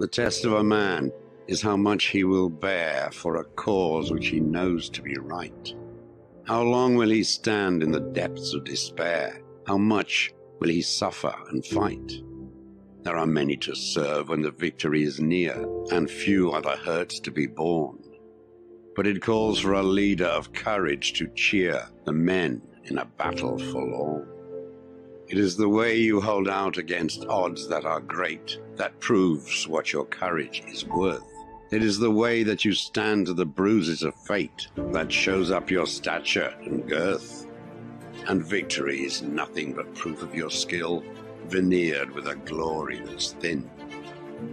The test of a man is how much he will bear for a cause which he knows to be right. How long will he stand in the depths of despair? How much will he suffer and fight? There are many to serve when the victory is near, and few are the hurts to be borne. But it calls for a leader of courage to cheer the men in a battle forlorn. It is the way you hold out against odds that are great that proves what your courage is worth. It is the way that you stand to the bruises of fate that shows up your stature and girth. And victory is nothing but proof of your skill, veneered with a glory that's thin.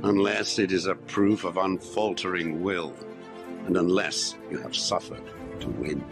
Unless it is a proof of unfaltering will, and unless you have suffered to win.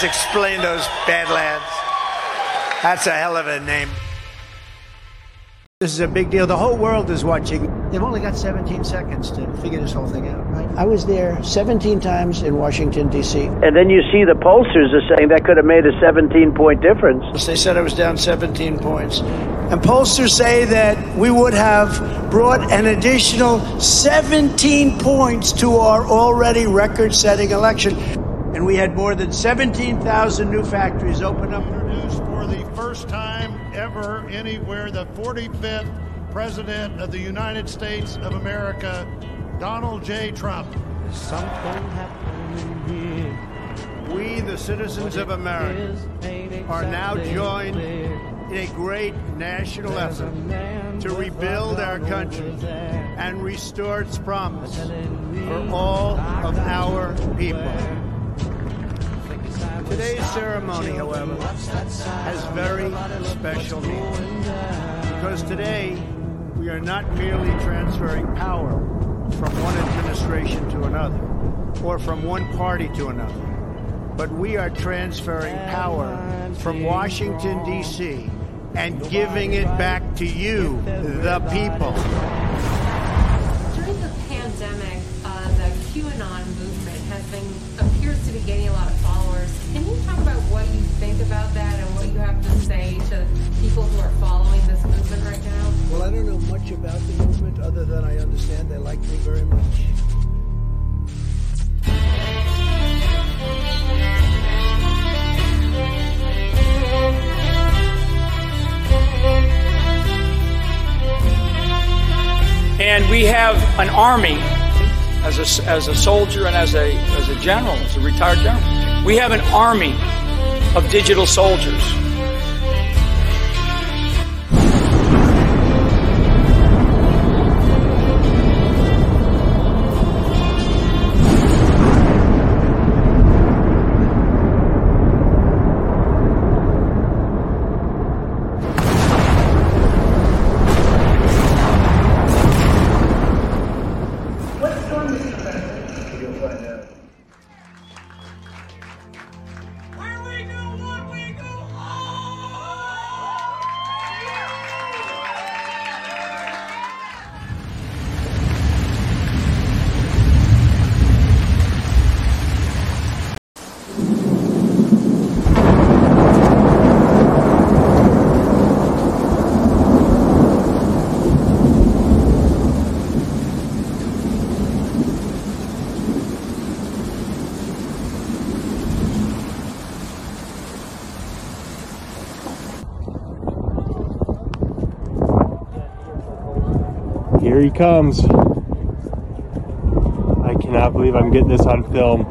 Explain those Badlands. That's a hell of a name. This is a big deal. The whole world is watching. They've only got 17 seconds to figure this whole thing out, right? I was there 17 times in Washington, D.C. And then you see the pollsters are saying that could have made a 17-point difference. They said I was down 17 points. And pollsters say that we would have brought an additional 17 points to our already record-setting election. And we had more than 17,000 new factories open up. Introduced for the first time ever anywhere the 45th President of the United States of America, Donald J. Trump. Something happened here. We, the citizens of America, are now joined in a great national effort to rebuild our country and restore its promise for all of our people. Today's ceremony, however, has very special meaning, because today we are not merely transferring power from one administration to another, or from one party to another, but we are transferring power from Washington, D.C., and giving it back to you, the people. During the pandemic, the QAnon movement appears to be gaining a lot of followers. Can you talk about what you think about that and what you have to say to people who are following this movement right now? Well, I don't know much about the movement other than I understand they like me very much. And we have an army, as a soldier and as a general, as a retired general, we have an army of digital soldiers. Here he comes. I cannot believe I'm getting this on film.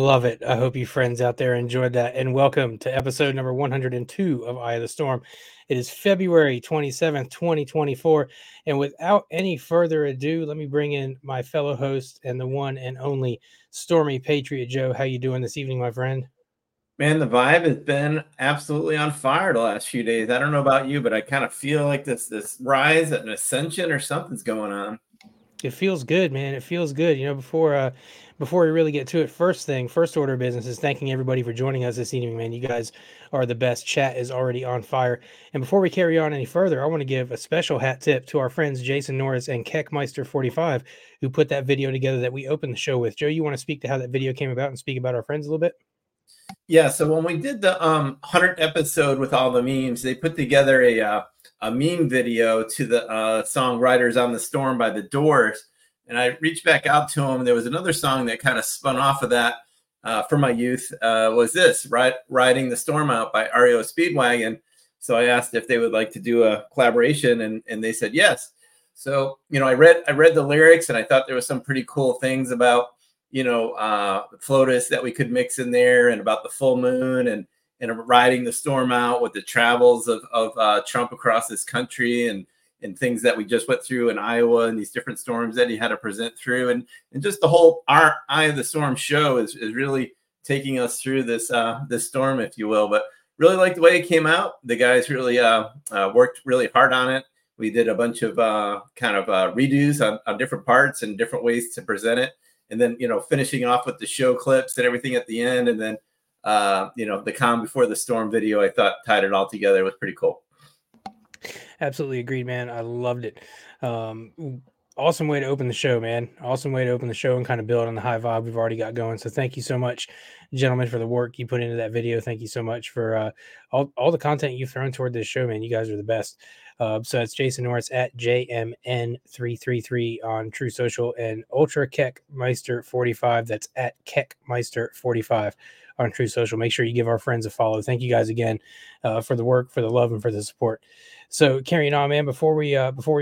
love it. I hope you friends out there enjoyed that. And welcome to episode number 102 of Eye of the Storm. It is February 27th, 2024. And without any further ado, let me bring in my fellow host and the one and only Stormy Patriot Joe. How you doing this evening, my friend? Man, the vibe has been absolutely on fire the last few days. I don't know about you, but I kind of feel like this rise, an ascension or something's going on. It feels good, man. It feels good. You know, before we really get to it, first order of business is thanking everybody for joining us this evening, man. You guys are the best. Chat is already on fire. And before we carry on any further, I want to give a special hat tip to our friends Jason Norris and Keckmeister45, who put that video together that we opened the show with. Joe, you want to speak to how that video came about and speak about our friends a little bit? Yeah, so when we did the 100th episode with all the memes, they put together a meme video to the song Riders on the Storm by the Doors. And I reached back out to him. There was another song that kind of spun off of that from my youth was this, Riding the Storm Out by REO Speedwagon. So I asked if they would like to do a collaboration, and they said yes. So, you know, I read the lyrics, and I thought there was some pretty cool things about, you know, FLOTUS that we could mix in there, and about the full moon and riding the storm out with the travels of Trump across this country and things that we just went through in Iowa and these different storms that he had to present through. And just the whole our Eye of the Storm show is really taking us through this storm, if you will. But really like the way it came out. The guys really worked really hard on it. We did a bunch of redos on different parts and different ways to present it. And then, you know, finishing off with the show clips and everything at the end. And then, you know, the Calm Before the Storm video, I thought tied it all together. It was pretty cool. Absolutely agreed, man. I loved it. Awesome way to open the show, man. Awesome way to open the show and kind of build on the high vibe we've already got going. So thank you so much, gentlemen, for the work you put into that video. Thank you so much for all the content you've thrown toward this show, man. You guys are the best. So it's Jason Norris at JMN333 on True Social, and Ultra Keckmeister45. That's at Keckmeister45 on True Social. Make sure you give our friends a follow. Thank you guys again for the work, for the love, and for the support. So carrying on, man, before we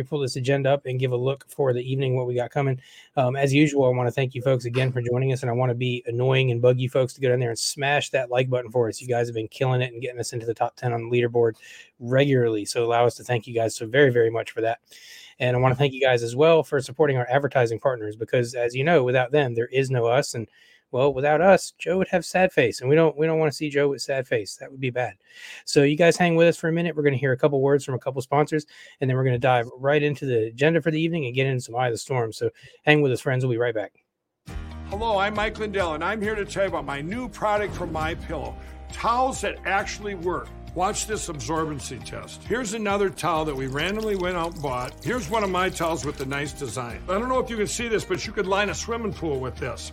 pull this agenda up and give a look for the evening, what we got coming, as usual, I want to thank you folks again for joining us, and I want to be annoying and bug you folks to go down there and smash that like button for us. You guys have been killing it and getting us into the top 10 on the leaderboard regularly, so allow us to thank you guys so very, very much for that. And I want to thank you guys as well for supporting our advertising partners, because as you know, without them, there is no us. And well, without us, Joe would have sad face, and we don't want to see Joe with sad face. That would be bad. So you guys hang with us for a minute. We're going to hear a couple words from a couple sponsors, and then we're going to dive right into the agenda for the evening and get into some Eye of the Storm. So hang with us, friends. We'll be right back. Hello, I'm Mike Lindell, and I'm here to tell you about my new product from MyPillow, towels that actually work. Watch this absorbency test. Here's another towel that we randomly went out and bought. Here's one of my towels with the nice design. I don't know if you can see this, but you could line a swimming pool with this.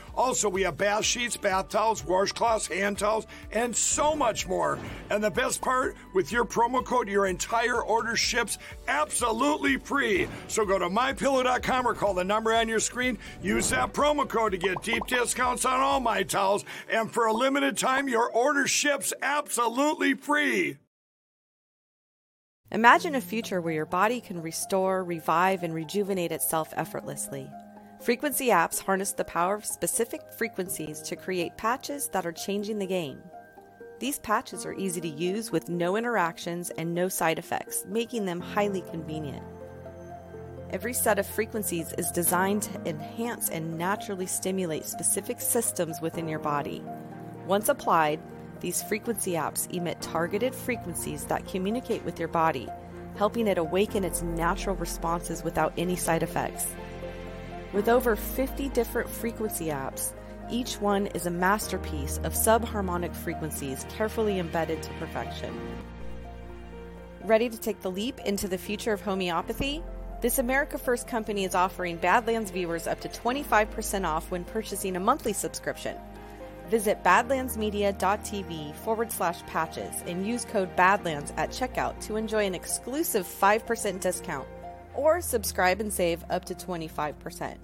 Also, we have bath sheets, bath towels, washcloths, hand towels, and so much more. And the best part, with your promo code, your entire order ships absolutely free. So go to MyPillow.com or call the number on your screen. Use that promo code to get deep discounts on all My Towels. And for a limited time, your order ships absolutely free. Imagine a future where your body can restore, revive, and rejuvenate itself effortlessly. Frequency apps harness the power of specific frequencies to create patches that are changing the game. These patches are easy to use with no interactions and no side effects, making them highly convenient. Every set of frequencies is designed to enhance and naturally stimulate specific systems within your body. Once applied, these frequency apps emit targeted frequencies that communicate with your body, helping it awaken its natural responses without any side effects. With over 50 different frequency apps, each one is a masterpiece of subharmonic frequencies carefully embedded to perfection. Ready to take the leap into the future of homeopathy? This America First company is offering Badlands viewers up to 25% off when purchasing a monthly subscription. Visit badlandsmedia.tv/patches and use code BADLANDS at checkout to enjoy an exclusive 5% discount or subscribe and save up to 25%.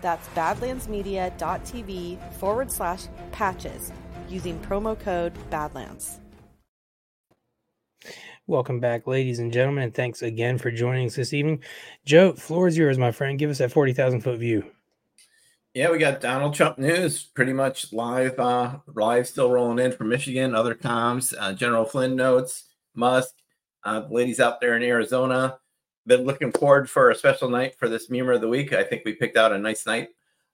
That's badlandsmedia.tv/patches using promo code BADLANDS. Welcome back, ladies and gentlemen, and thanks again for joining us this evening. Joe, floor is yours, my friend. Give us that 40,000-foot view. Yeah, we got Donald Trump news pretty much live, still rolling in from Michigan, other comms, General Flynn notes, Musk, the ladies out there in Arizona. Been looking forward for a special night for this meme of the week. I think we picked out a nice night.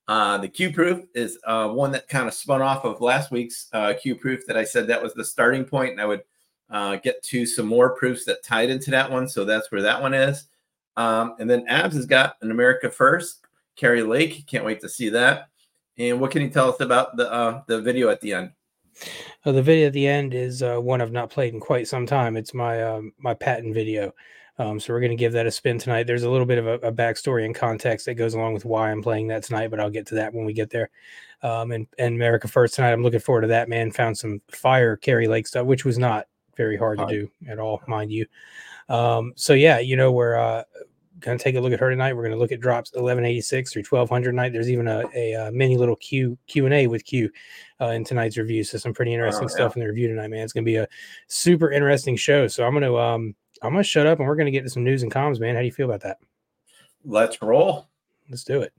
The Q-Proof is one that kind of spun off of last week's Q-Proof that I said that was the starting point, and I would get to some more proofs that tied into that one. So that's where that one is. And then Abs has got an America First. Carrie Lake, can't wait to see that. And what can you tell us about the video at the end? The video at the end is one I've not played in quite some time. It's my my patent video. So we're going to give that a spin tonight. There's a little bit of a backstory and context that goes along with why I'm playing that tonight, but I'll get to that when we get there. And America First tonight, I'm looking forward to that, man. Found some fire Carrie Lake stuff, which was not very hard to do at all, mind you. So, yeah, you know, we're going to take a look at her tonight. We're going to look at drops 1186 through 1200 tonight. There's even a mini little Q&A with Q in tonight's review. So some pretty interesting stuff in the review tonight, man. It's going to be a super interesting show. So I'm going to shut up, and we're going to get to some news and comms, man. How do you feel about that? Let's roll. Let's do it.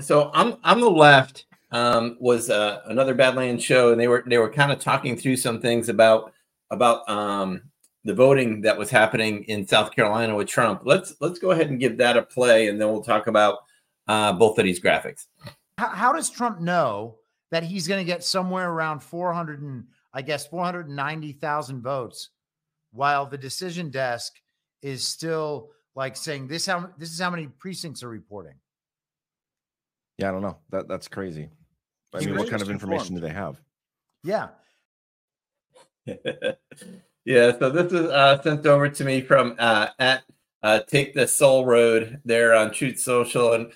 So on the left was another Badlands show, and they were kind of talking through some things about the voting that was happening in South Carolina with Trump. Let's go ahead and give that a play, and then we'll talk about both of these graphics. How does Trump know that he's going to get somewhere around 490,000 votes, while the decision desk is still like saying this is how many precincts are reporting? Yeah, I don't know. That's crazy. I mean, what kind of information do they have? Yeah. Yeah, so this is sent over to me from at Take the Soul Road there on Truth Social. And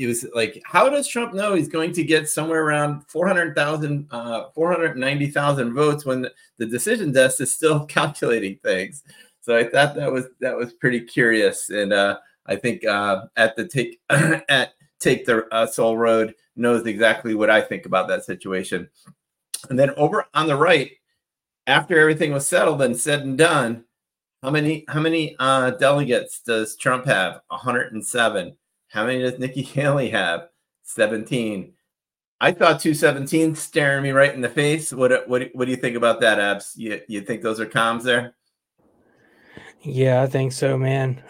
it was like, how does Trump know he's going to get somewhere around 490,000 votes when the decision desk is still calculating things? So I thought that was pretty curious. And I think Take the Soul Road knows exactly what I think about that situation. And then over on the right, after everything was settled and said and done, how many delegates does Trump have? 107. How many does Nikki Haley have? 17. I thought 217 staring me right in the face. What do you think about that, Abs? You think those are comms there? Yeah, I think so, man.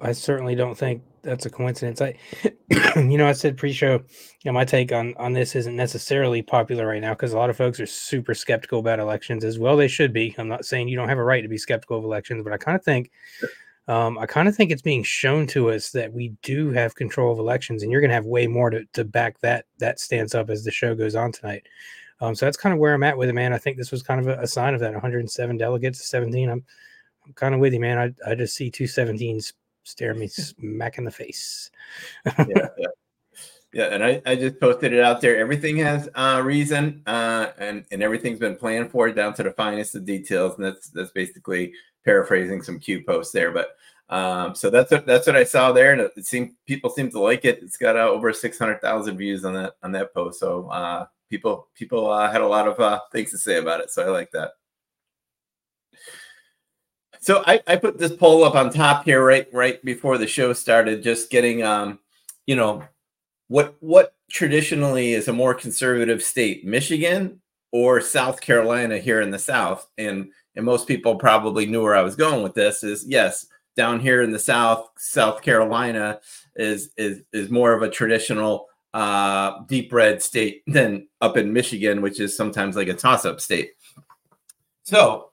I certainly don't think that's a coincidence. I said pre-show, my take on this isn't necessarily popular right now because a lot of folks are super skeptical about elections, as well they should be. I'm not saying you don't have a right to be skeptical of elections, but I kind of think it's being shown to us that we do have control of elections, and you're going to have way more to back that stance up as the show goes on tonight. So that's kind of where I'm at with it, man. I think this was kind of a sign of that. 107 delegates to 17. I'm kind of with you, man. I just see 217s stare me smack in the face. Yeah. And I just posted it out there. Everything has reason, and everything's been planned for down to the finest of details. And that's basically paraphrasing some Q posts there. But so that's what I saw there, and it seemed people seem to like it. It's got over 600,000 views on that post. So people had a lot of things to say about it. So I like that. So I put this poll up on top here right before the show started, just getting, what traditionally is a more conservative state, Michigan or South Carolina here in the South? And most people probably knew where I was going with this is, yes, down here in the South, South Carolina is more of a traditional deep red state than up in Michigan, which is sometimes like a toss-up state. So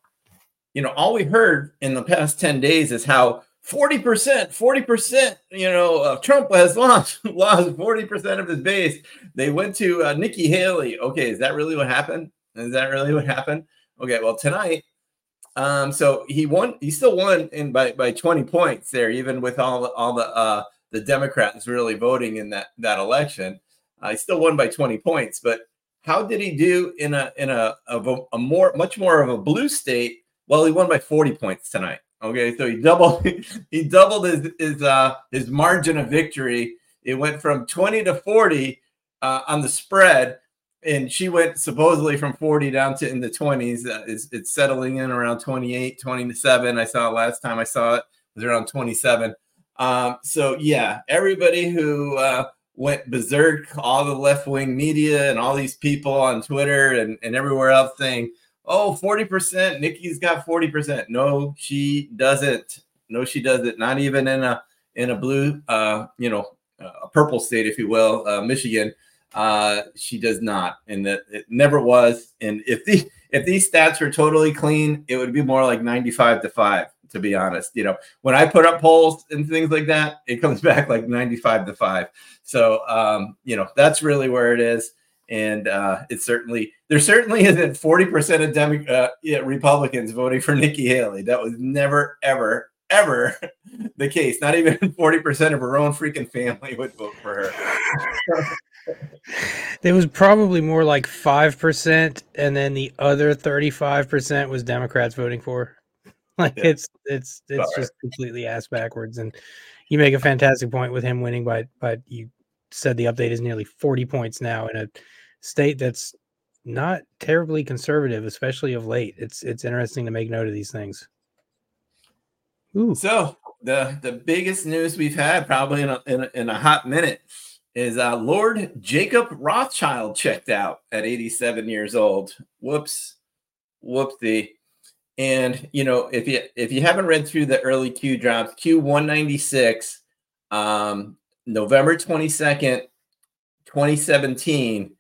all we heard in the past 10 days is how 40%, Trump has lost 40% of his base. They went to Nikki Haley. Okay, is that really what happened? Okay, well, tonight, so he won. He still won in by 20 points there, even with all the Democrats really voting in that election. He still won by 20 points. But how did he do in a much more of a blue state? Well, he won by 40 points tonight. Okay, so he doubled his margin of victory. It went from 20 to 40 on the spread, and she went supposedly from 40 down to in the 20s. It's settling in around 28, 27. I saw last time I saw it was around 27. So yeah, everybody who went berserk, all the left wing media and all these people on Twitter and everywhere else saying, oh, 40%. Nikki's got 40%. No, she doesn't. Not even in a blue, a purple state, if you will, Michigan. She does not, and that it never was. And if these stats were totally clean, it would be more like 95-5. To be honest, when I put up polls and things like that, it comes back like 95-5. So that's really where it is. And there certainly isn't 40% of Republicans voting for Nikki Haley. That was never, ever, ever the case. Not even 40% of her own freaking family would vote for her. It was probably more like 5%, and then the other 35% was Democrats voting for her. It's just completely ass backwards. And you make a fantastic point with him winning by you said the update is nearly 40 points now in a state that's not terribly conservative, especially of late. It's interesting to make note of these things. Ooh. So the biggest news we've had probably in a hot minute is Lord Jacob Rothschild checked out at 87 years old. Whoopsie. And, if you haven't read through the early Q drops, Q196, November 22nd, 2017,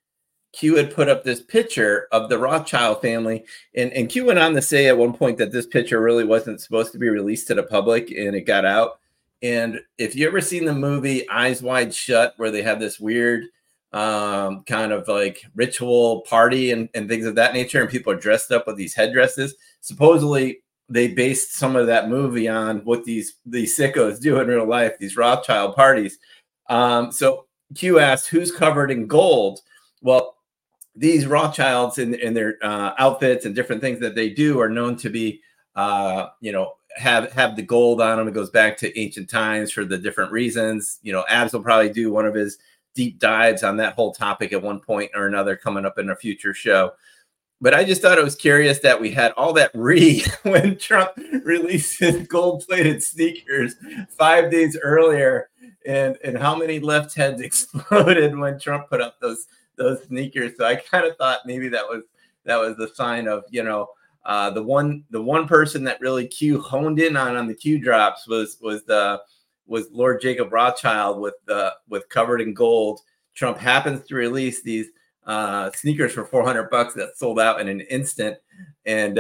Q had put up this picture of the Rothschild family. And Q went on to say at one point that this picture really wasn't supposed to be released to the public, and it got out. And if you ever seen the movie Eyes Wide Shut, where they have this weird kind of like ritual party and things of that nature, and people are dressed up with these headdresses, supposedly they based some of that movie on what these sickos do in real life, these Rothschild parties. So Q asked, who's covered in gold? Well, these Rothschilds in their outfits and different things that they do are known to be, have the gold on them. It goes back to ancient times for the different reasons. Abs will probably do one of his deep dives on that whole topic at one point or another coming up in a future show. But I just thought it was curious that we had all that when Trump released his gold-plated sneakers 5 days earlier, and how many left heads exploded when Trump put up those sneakers. So I kind of thought maybe that was the sign of the one person that really Q honed in on the Q drops was Lord Jacob Rothschild with covered in gold. Trump happens to release these sneakers for $400 that sold out in an instant, and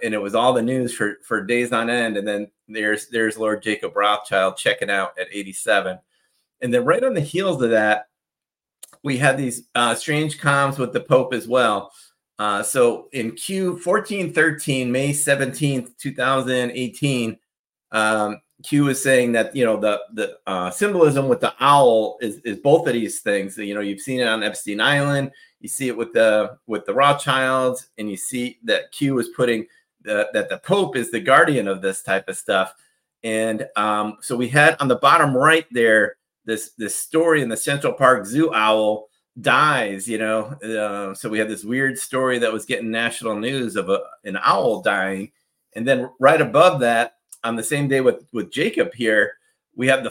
it was all the news for days on end. And then there's Lord Jacob Rothschild checking out at 87, and then right on the heels of that, we had these strange comms with the Pope as well. So in Q 1413, May 17th, 2018, Q is saying that the symbolism with the owl is both of these things. You've seen it on Epstein Island, you see it with the Rothschilds, and you see that Q is putting that the Pope is the guardian of this type of stuff. And so we had on the bottom right there this story in the Central Park Zoo owl dies. So we had this weird story that was getting national news of an owl dying, and then right above that, on the same day with Jacob here, we have the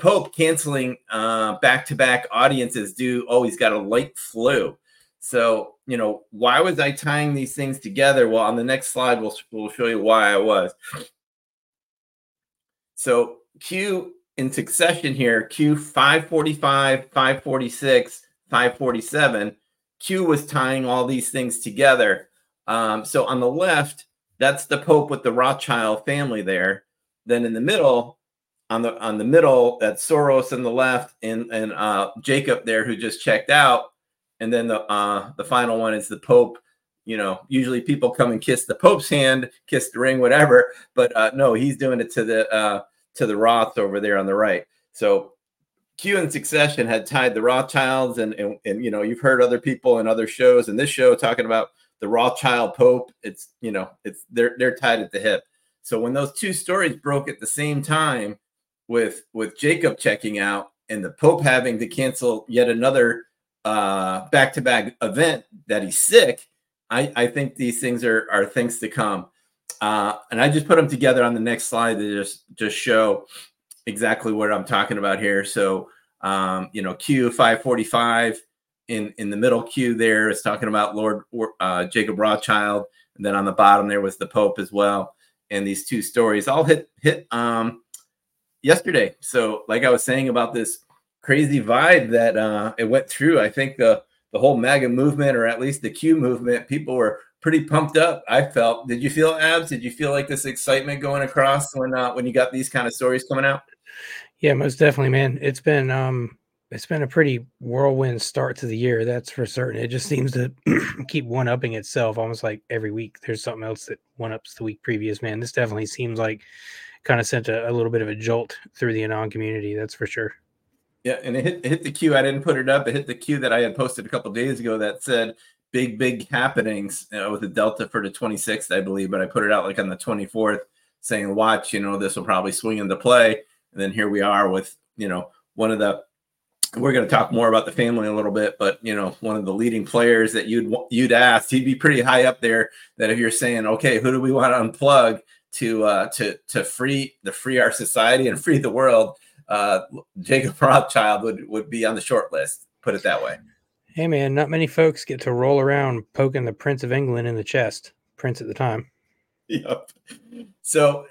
Pope canceling back-to-back audiences he's got a light flu. So, why was I tying these things together? Well, on the next slide, we'll show you why I was. So Q in succession here, Q 545, 546, 547, Q was tying all these things together. So on the left, that's the Pope with the Rothschild family there. Then in the middle, on the middle, that's Soros on the left and Jacob there who just checked out. And then the final one is the Pope. You know, usually people come and kiss the Pope's hand, kiss the ring, whatever. But no, he's doing it to the Roths over there on the right. So Cuban succession had tied the Rothschilds, and you know, you've heard other people in other shows and this show talking about the Rothschild Pope. It's, you know, it's they're tied at the hip. So when those two stories broke at the same time, with Jacob checking out and the Pope having to cancel yet another back-to-back event that he's sick, I think these things are things to come. And I just put them together on the next slide to just show exactly what I'm talking about here. So, you know, Q545 in the middle Q there is talking about Lord Jacob Rothschild. And then on the bottom there was the Pope as well. And these two stories all hit yesterday. So like I was saying about this crazy vibe that it went through, I think the whole MAGA movement, or at least the Q movement, people were pretty pumped up, I felt. Did you feel, Abs? Did you feel like this excitement going across when you got these kind of stories coming out? Yeah, most definitely, man. It's been a pretty whirlwind start to the year, that's for certain. It just seems to keep one-upping itself, almost like every week there's something else that one-ups the week previous, man. This definitely seems like kind of sent a little bit of a jolt through the Anon community, that's for sure. Yeah, and it hit the queue. I didn't put it up. It hit the queue that I had posted a couple of days ago that said big happenings, with the Delta for the 26th, I believe. But I put it out like on the 24th saying, watch, you know, this will probably swing into play. And then here we are with, you know, we're going to talk more about the family a little bit, but, you know, one of the leading players that you'd asked, he'd be pretty high up there that if you're saying, okay, who do we want to unplug to free our society and free the world? Jacob Rothschild would be on the short list, put it that way. Hey man, not many folks get to roll around poking the Prince of England in the chest, Prince at the time. Yep. So,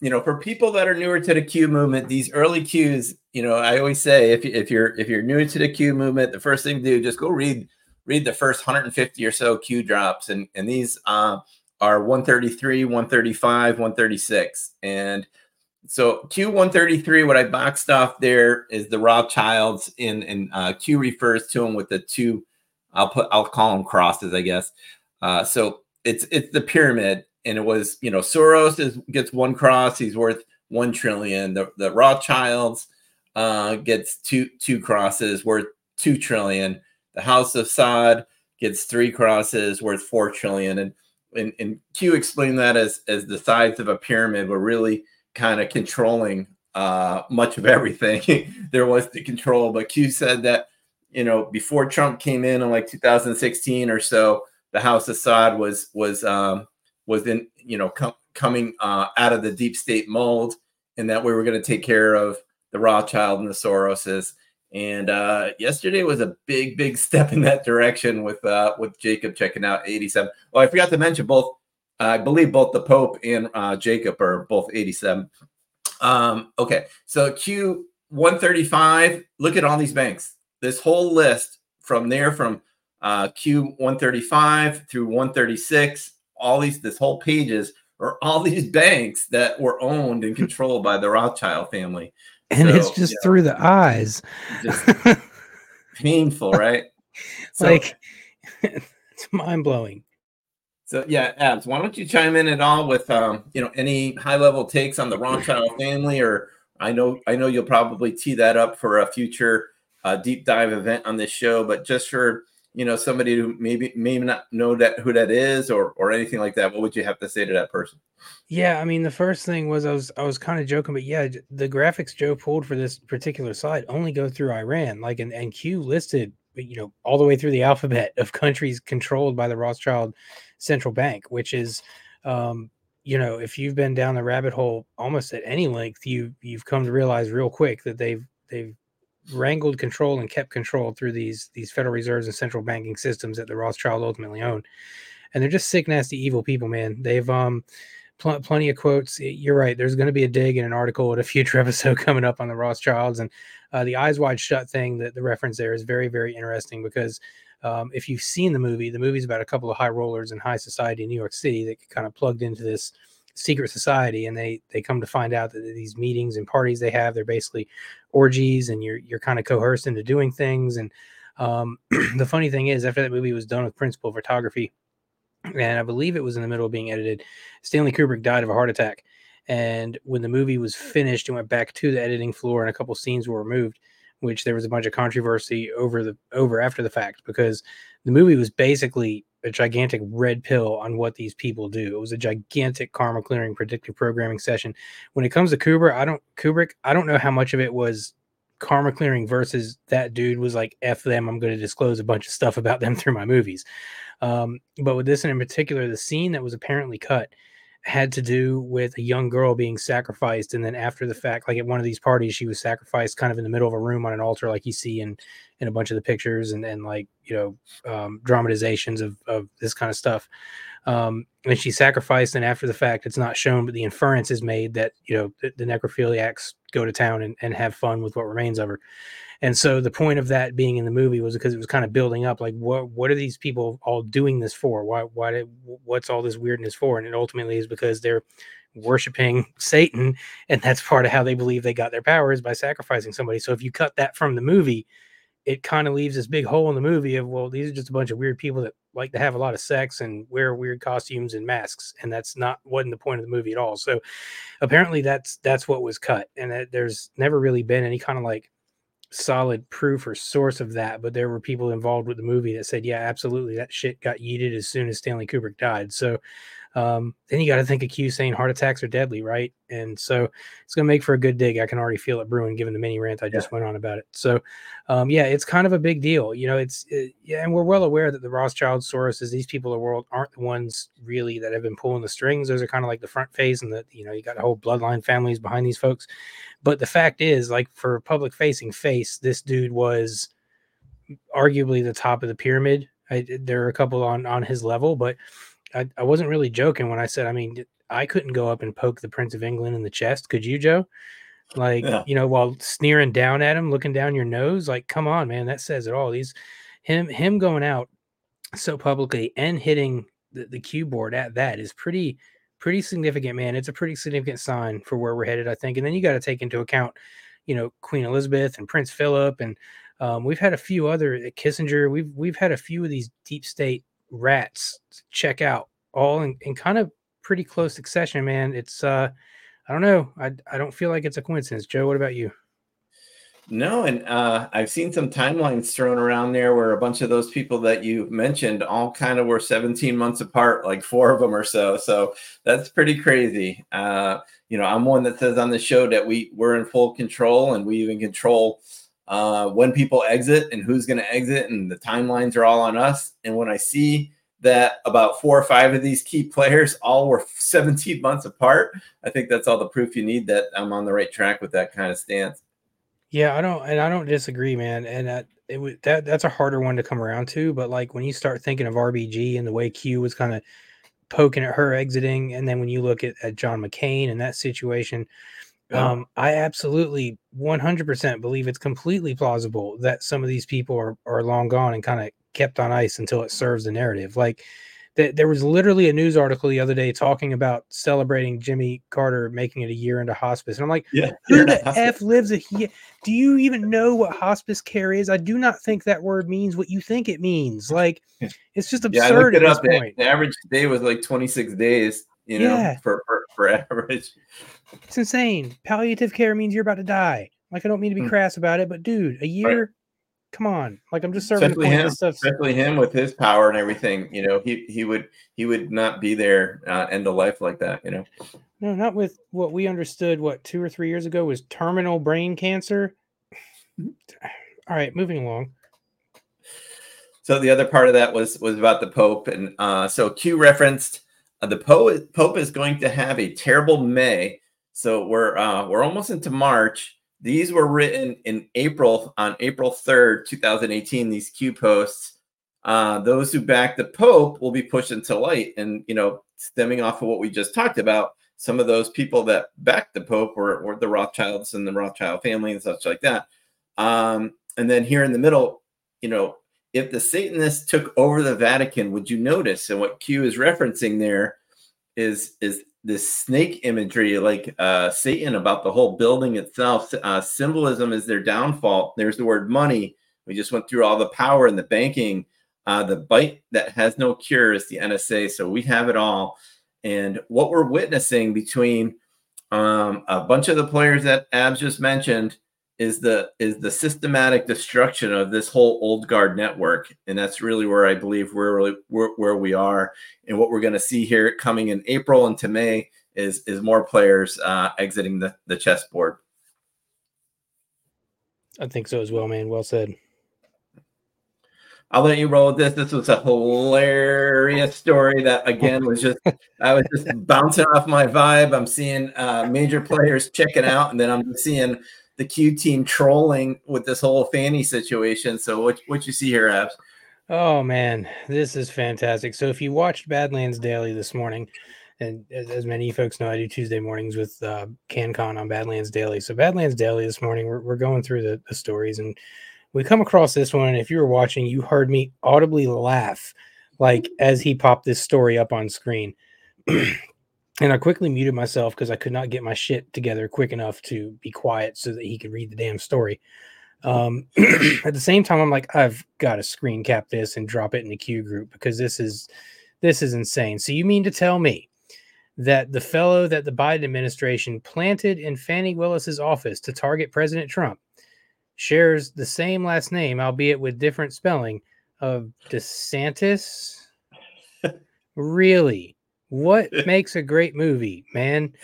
you know, for people that are newer to the Q movement, these early Qs, you know, I always say if you're new to the Q movement, the first thing to do, just go read the first 150 or so Q drops, and these are 133, 135, 136, and so Q133, what I boxed off there is the Rothschilds, and Q refers to them with the two. I'll call them crosses, I guess. So it's the pyramid, and it was, you know, Soros gets one cross, he's worth $1 trillion. The Rothschilds gets two crosses, worth $2 trillion. The House of Saud gets three crosses, worth $4 trillion. And Q explained that as the sides of a pyramid were really kind of controlling much of everything there was to control. But Q said that, you know, before Trump came in like 2016 or so, the House of Saud was in, you know, coming out of the deep state mold, and that we were going to take care of the Rothschild and the Soroses. And yesterday was a big step in that direction with Jacob checking out 87. Oh, I forgot to mention both the Pope and Jacob are both 87. Okay, so Q135, look at all these banks. This whole list from Q135 through 136, this whole pages are all these banks that were owned and controlled by the Rothschild family. And so, it's just, you know, through the eyes. Just painful, right? Like, it's mind-blowing. So yeah, Abs, why don't you chime in at all with you know, any high level takes on the Rothschild family, or I know you'll probably tee that up for a future deep dive event on this show, but just for, you know, somebody who maybe not know that who that is or anything like that, what would you have to say to that person? Yeah, I mean, the first thing was I was kind of joking, but yeah, the graphics Joe pulled for this particular slide only go through Iran, like and Q listed, you know, all the way through the alphabet of countries controlled by the Rothschild Central Bank, which is, you know, if you've been down the rabbit hole almost at any length, you've come to realize real quick that they've wrangled control and kept control through these Federal Reserves and central banking systems that the Rothschild ultimately own. And they're just sick, nasty, evil people, man. They've plenty of quotes. You're right. There's going to be a dig in an article at a future episode coming up on the Rothschilds, and the Eyes Wide Shut thing, that the reference there is very, very interesting, because if you've seen the movie's about a couple of high rollers in high society in New York City that kind of plugged into this secret society, and they come to find out that these meetings and parties they have, they're basically orgies, and you're kind of coerced into doing things. And the funny thing is, after that movie was done with principal photography, and I believe it was in the middle of being edited, Stanley Kubrick died of a heart attack. And when the movie was finished, it went back to the editing floor, and a couple scenes were removed, which there was a bunch of controversy over after the fact, because the movie was basically a gigantic red pill on what these people do. It was a gigantic karma clearing predictive programming session. When it comes to Kubrick, I don't know how much of it was karma clearing versus that dude was like, F them, I'm going to disclose a bunch of stuff about them through my movies. But with this one in particular, the scene that was apparently cut had to do with a young girl being sacrificed. And then after the fact, like at one of these parties, she was sacrificed kind of in the middle of a room on an altar, like you see in a bunch of the pictures and like, dramatizations of this kind of stuff. And she's sacrificed. And after the fact, it's not shown, but the inference is made that, the necrophiliacs go to town and have fun with what remains of her. And so the point of that being in the movie was because it was kind of building up, like, what are these people all doing this for? What's all this weirdness for? And it ultimately is because they're worshiping Satan, and that's part of how they believe they got their powers, by sacrificing somebody. So if you cut that from the movie, it kind of leaves this big hole in the movie of, well, these are just a bunch of weird people that like to have a lot of sex and wear weird costumes and masks. And that's wasn't the point of the movie at all. So apparently that's what was cut. And that there's never really been any kind of like solid proof or source of that, but there were people involved with the movie that said, yeah, absolutely, that shit got yeeted as soon as Stanley Kubrick died. So then you got to think of Q saying heart attacks are deadly, right? And so it's gonna make for a good dig. I can already feel it brewing, given the mini rant I just went on about it. So it's kind of a big deal, and we're well aware that the Rothschild, Soros, these people of the world aren't the ones really that have been pulling the strings. Those are kind of like the front face, and you got whole bloodline families behind these folks. But the fact is, like, for public facing face, this dude was arguably the top of the pyramid. There are a couple on his level, but I wasn't really joking when I said, I mean, I couldn't go up and poke the Prince of England in the chest. Could you, Joe? Like, while sneering down at him, looking down your nose, like, come on, man, that says it all. Him going out so publicly and hitting the cue board at that is pretty significant, man. It's a pretty significant sign for where we're headed, I think. And then you got to take into account, Queen Elizabeth and Prince Philip, and we've had a few other, Kissinger. We've had a few of these deep state rats check out, all in kind of pretty close succession, man. It's I don't know. I don't feel like it's a coincidence. Joe, what about you? No, and I've seen some timelines thrown around there where a bunch of those people that you mentioned all kind of were 17 months apart, like four of them or so. So that's pretty crazy. I'm one that says on the show that we're in full control, and we even control when people exit and who's going to exit, and the timelines are all on us. And when I see that about four or five of these key players all were 17 months apart, I think that's all the proof you need that I'm on the right track with that kind of stance. Yeah, I don't disagree, man. And that's a harder one to come around to. But like when you start thinking of RBG and the way Q was kind of poking at her exiting, and then when you look at John McCain and that situation, I absolutely 100% believe it's completely plausible that some of these people are long gone and kind of kept on ice until it serves the narrative. Like there was literally a news article the other day talking about celebrating Jimmy Carter making it a year into hospice. And I'm like, who the F lives a year? Do you even know what hospice care is? I do not think that word means what you think it means. Like, it's just absurd at this point. The average day was like 26 days, for average. It's insane. Palliative care means you're about to die. Like, I don't mean to be crass about it, but dude, a year... Right. Come on, like I'm just serving him, stuff. Especially him with his power and everything. He would not be there end of life like that. No, not with what we understood. What 2 or 3 years ago was terminal brain cancer. All right, moving along. So the other part of that was about the Pope, and so Q referenced the Pope is going to have a terrible May. So we're almost into March. These were written in April, on April 3rd, 2018, these Q posts. Those who back the Pope will be pushed into light. And, stemming off of what we just talked about, some of those people that backed the Pope were the Rothschilds and the Rothschild family and such like that. And then here in the middle, if the Satanists took over the Vatican, would you notice? And what Q is referencing there is this snake imagery, like Satan, about the whole building itself. Symbolism is their downfall. There's the word money. We just went through all the power and the banking. The bite that has no cure is the NSA. So we have it all. And what we're witnessing between a bunch of the players that Abs just mentioned is the systematic destruction of this whole old guard network. And that's really where I believe where we are. And what we're going to see here coming in April into May is more players exiting the chessboard. I think so as well, man. Well said. I'll let you roll with this. This was a hilarious story that, again, was just I was just bouncing off my vibe. I'm seeing major players checking out, and then I'm seeing the Q team trolling with this whole Fanny situation. So what you see here, Abs? Oh, man, this is fantastic. So if you watched Badlands Daily this morning, and as many folks know, I do Tuesday mornings with CanCon on Badlands Daily. So Badlands Daily this morning, we're going through the stories, and we come across this one, and if you were watching, you heard me audibly laugh, like as he popped this story up on screen. And I quickly muted myself because I could not get my shit together quick enough to be quiet so that he could read the damn story. At the same time, I'm like, I've got to screen cap this and drop it in the Q group because this is insane. So you mean to tell me that the fellow that the Biden administration planted in Fannie Willis's office to target President Trump shares the same last name, albeit with different spelling, of DeSantis? Really? What makes a great movie, man?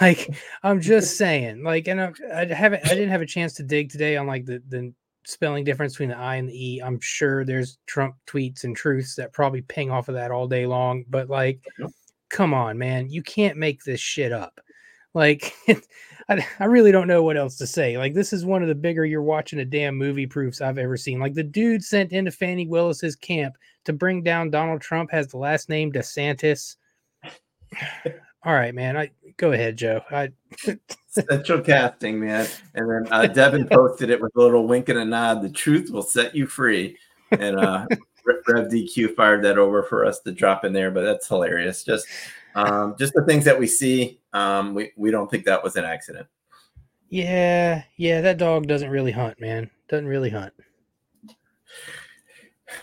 Like, I'm just saying. Like, and I didn't have a chance to dig today on like the spelling difference between the I and the E. I'm sure there's Trump tweets and truths that probably ping off of that all day long. But like, come on, man, you can't make this shit up. Like, I really don't know what else to say. Like, this is one of the bigger "you're watching a damn movie" proofs I've ever seen. Like, the dude sent into Fannie Willis's camp to bring down Donald Trump has the last name DeSantis. All right, man. Go ahead, Joe. Central casting, man. And then Devin posted it with a little wink and a nod. The truth will set you free. And Rev DQ fired that over for us to drop in there, but that's hilarious. Just the things that we see. We don't think that was an accident. Yeah. That dog doesn't really hunt, man. Doesn't really hunt.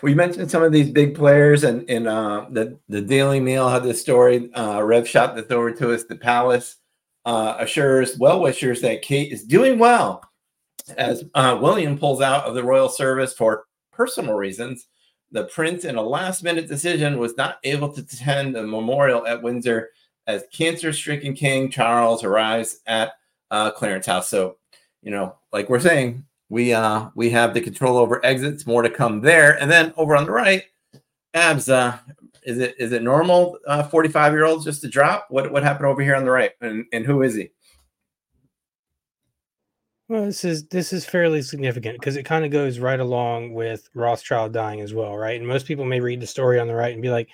We mentioned some of these big players, and the Daily Mail had this story. Rev shot this over to us. The Palace assures well-wishers that Kate is doing well as William pulls out of the royal service for personal reasons. The prince, in a last-minute decision, was not able to attend the memorial at Windsor as cancer-stricken King Charles arrives at Clarence House. So, you know, like we're saying, we have the control over exits, more to come there. And then over on the right, Abs, is it normal 45-year-olds just to drop? What happened over here on the right? And who is he? Well, this is fairly significant because it kind of goes right along with Rothschild dying as well, right? And most people may read the story on the right and be like,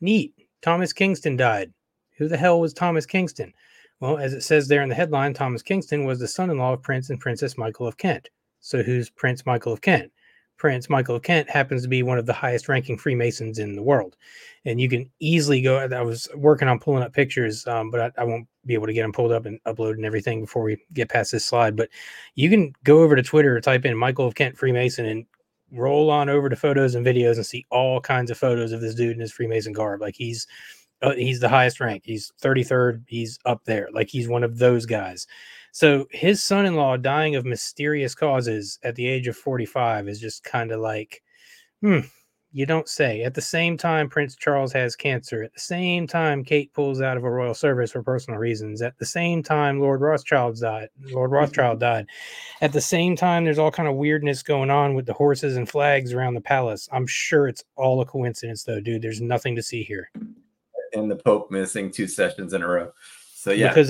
neat, Thomas Kingston died. Who the hell was Thomas Kingston? Well, as it says there in the headline, Thomas Kingston was the son-in-law of Prince and Princess Michael of Kent. So who's Prince Michael of Kent? Prince Michael of Kent happens to be one of the highest-ranking Freemasons in the world. And you can easily go... I was working on pulling up pictures, but I won't be able to get them pulled up and uploaded and everything before we get past this slide. But you can go over to Twitter or type in Michael of Kent Freemason and roll on over to photos and videos and see all kinds of photos of this dude in his Freemason garb. Like, he's the highest rank. He's 33rd. He's up there. Like, he's one of those guys. So his son-in-law dying of mysterious causes at the age of 45 is just kind of like, you don't say. At the same time, Prince Charles has cancer. At the same time, Kate pulls out of a royal service for personal reasons. At the same time, Lord Rothschild died. At the same time, there's all kind of weirdness going on with the horses and flags around the palace. I'm sure it's all a coincidence, though, dude. There's nothing to see here. And the Pope missing 2 sessions in a row. So yeah, because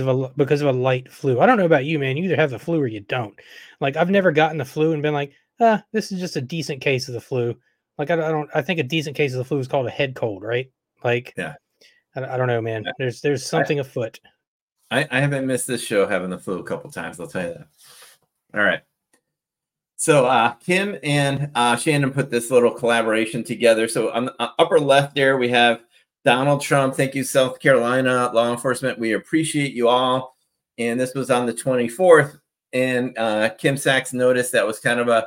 of a light flu. I don't know about you, man. You either have the flu or you don't. Like, I've never gotten the flu and been like, this is just a decent case of the flu. Like, I think a decent case of the flu is called a head cold, right? Like, yeah, I don't know, man. There's something afoot. I haven't missed this show having the flu a couple times. I'll tell you that. All right. So Kim and Shannon put this little collaboration together. So on the upper left there, we have Donald Trump, thank you, South Carolina law enforcement. We appreciate you all. And this was on the 24th. And Kim Sachs noticed that was kind of a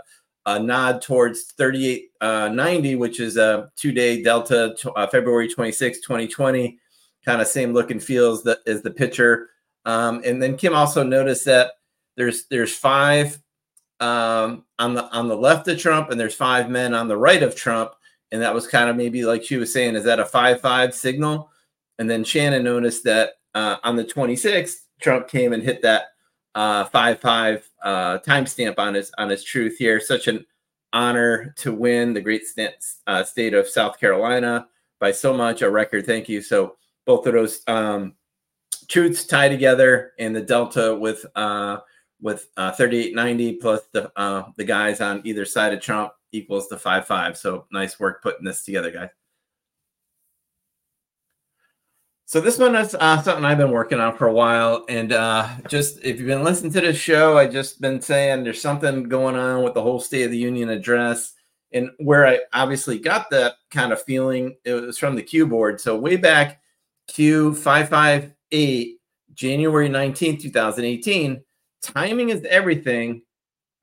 nod towards 3890, which is a two-day Delta, February 26, 2020, kind of same look and feel as the picture. And then Kim also noticed that there's five on the left of Trump, and there's five men on the right of Trump. And that was kind of maybe like she was saying, is that a 5-5 signal? And then Shannon noticed that on the 26th, Trump came and hit that 5-5 timestamp on his truth here. Such an honor to win the great state of South Carolina by so much, a record. Thank you. So both of those truths tie together, and the Delta with 3890 plus the guys on either side of Trump equals the 5-5. So nice work putting this together, guys. So this one is something I've been working on for a while. And just if you've been listening to this show, I've just been saying there's something going on with the whole State of the Union address. And where I obviously got that kind of feeling, it was from the Q board. So way back, Q558, January 19, 2018, timing is everything.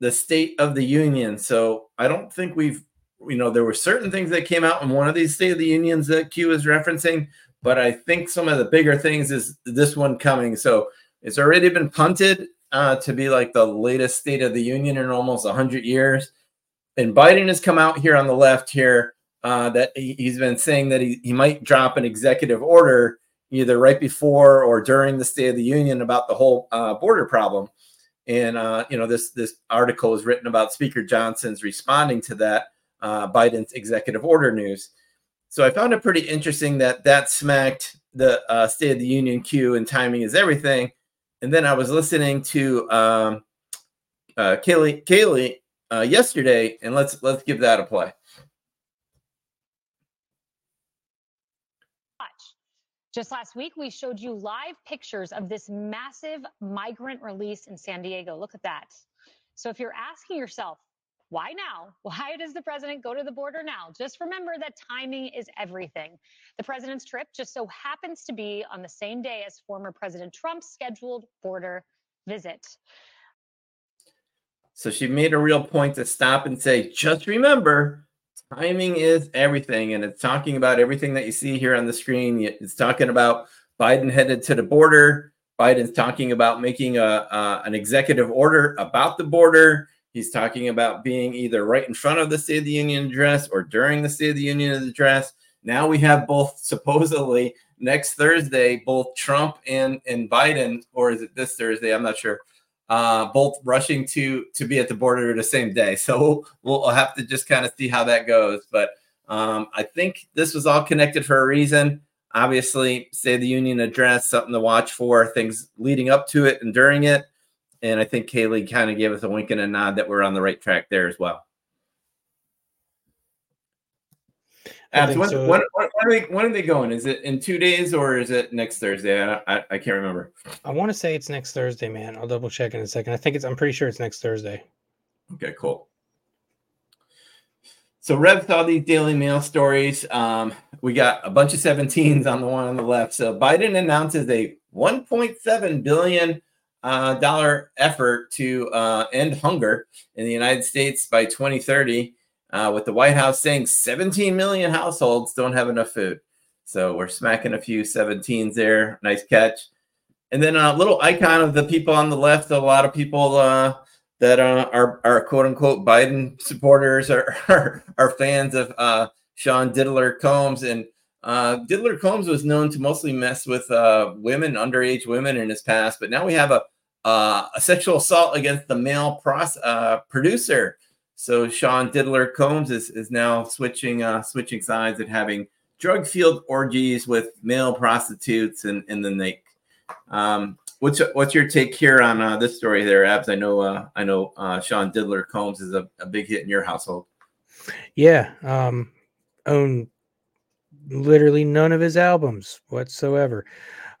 The State of the Union. So I don't think we've, there were certain things that came out in one of these State of the Unions that Q is referencing, but I think some of the bigger things is this one coming. So it's already been punted to be like the latest State of the Union in almost 100 years. And Biden has come out here on the left here that he's been saying that he might drop an executive order either right before or during the State of the Union about the whole border problem. And, this article is written about Speaker Johnson's responding to that Biden's executive order news. So I found it pretty interesting that smacked the State of the Union queue and timing is everything. And then I was listening to Kaylee yesterday, and let's give that a play. Just last week, we showed you live pictures of this massive migrant release in San Diego. Look at that. So if you're asking yourself, why now? Why does the president go to the border now? Just remember that timing is everything. The president's trip just so happens to be on the same day as former President Trump's scheduled border visit. So she made a real point to stop and say, just remember, timing is everything, and it's talking about everything that you see here on the screen. It's talking about Biden headed to the border. Biden's talking about making an executive order about the border. He's talking about being either right in front of the State of the Union address or during the State of the Union address. Now we have both, supposedly, next Thursday, both Trump and Biden, or is it this Thursday? I'm not sure. Both rushing to be at the border the same day. So we'll have to just kind of see how that goes. But I think this was all connected for a reason. Obviously, State of the Union address, something to watch for, things leading up to it and during it. And I think Kaylee kind of gave us a wink and a nod that we're on the right track there as well. So when are they going? Is it in 2 days or is it next Thursday? I can't remember. I want to say it's next Thursday, man. I'll double check in a second. I'm pretty sure it's next Thursday. Okay, cool. So Rev saw these Daily Mail stories. We got a bunch of 17s on the one on the left. So Biden announces a $1.7 billion effort to end hunger in the United States by 2030. With the White House saying 17 million households don't have enough food. So we're smacking a few 17s there. Nice catch. And then a little icon of the people on the left. A lot of people that are quote unquote Biden supporters are fans of Sean Diddler Combs. And Diddler Combs was known to mostly mess with women, underage women in his past. But now we have a sexual assault against the male producer. So Sean Diddler Combs is now switching sides and having drug-fueled orgies with male prostitutes in the Nike. What's your take here on this story there, Abs? I know Sean Diddler Combs is a big hit in your household. Yeah, own literally none of his albums whatsoever.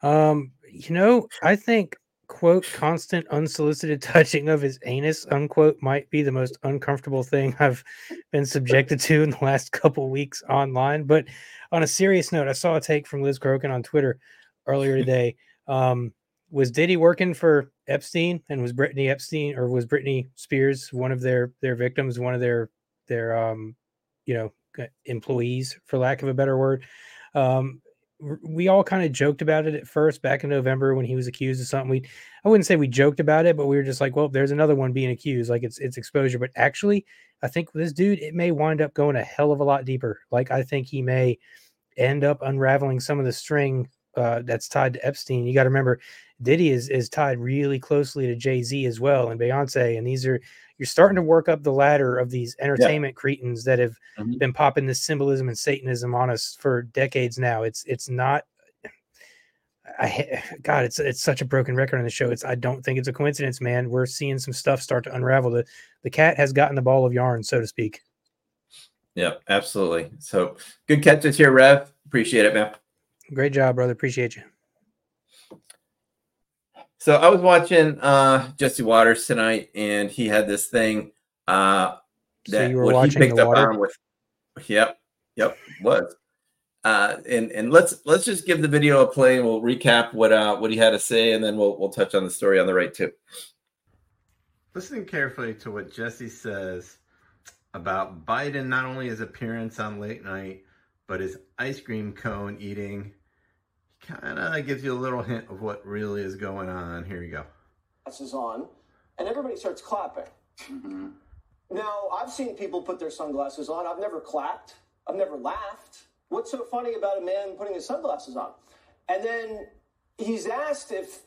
I think quote, constant unsolicited touching of his anus, unquote, might be the most uncomfortable thing I've been subjected to in the last couple weeks online. But on a serious note, I saw a take from Liz Crokin on Twitter earlier today. Was Diddy working for Epstein, and was Britney Epstein, or was Britney Spears one of their victims, one of their you know, employees, for lack of a better word? We all kind of joked about it at first back in November when he was accused of something. I wouldn't say we joked about it, but we were just like, well, there's another one being accused, like it's exposure. But actually, I think this dude, it may wind up going a hell of a lot deeper. Like, I think he may end up unraveling some of the string that's tied to Epstein. You got to remember, Diddy is tied really closely to Jay-Z as well, and Beyonce. And these are, you're starting to work up the ladder of these entertainment cretins that have been popping this symbolism and Satanism on us for decades now. It's not, God, it's such a broken record on the show. I don't think it's a coincidence, man. We're seeing some stuff start to unravel. The cat has gotten the ball of yarn, so to speak. Yeah, absolutely. So good catches here, Rev. Appreciate it, man. Great job, brother. Appreciate you. So I was watching Jesse Waters tonight, and he had this thing that so you were watching he picked the up water? On with. Yep, was. And let's just give the video a play, and we'll recap what he had to say, and then we'll touch on the story on the right too. Listen carefully to what Jesse says about Biden, not only his appearance on Late Night, but his ice cream cone eating. Kind of gives you a little hint of what really is going on. Here you go. This is on, and everybody starts clapping. Mm-hmm. Now, I've seen people put their sunglasses on. I've never clapped. I've never laughed. What's so funny about a man putting his sunglasses on? And then he's asked if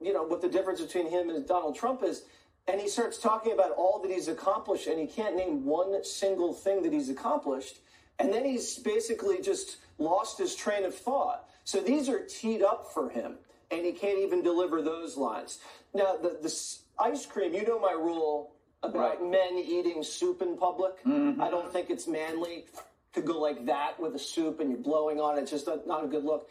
you know what the difference between him and Donald Trump is, and he starts talking about all that he's accomplished, and he can't name one single thing that he's accomplished. And then he's basically just lost his train of thought. So these are teed up for him, and he can't even deliver those lines. Now, the ice cream, you know my rule about men eating soup in public. Mm-hmm. I don't think it's manly to go like that with a soup and you're blowing on it. It's just not a good look.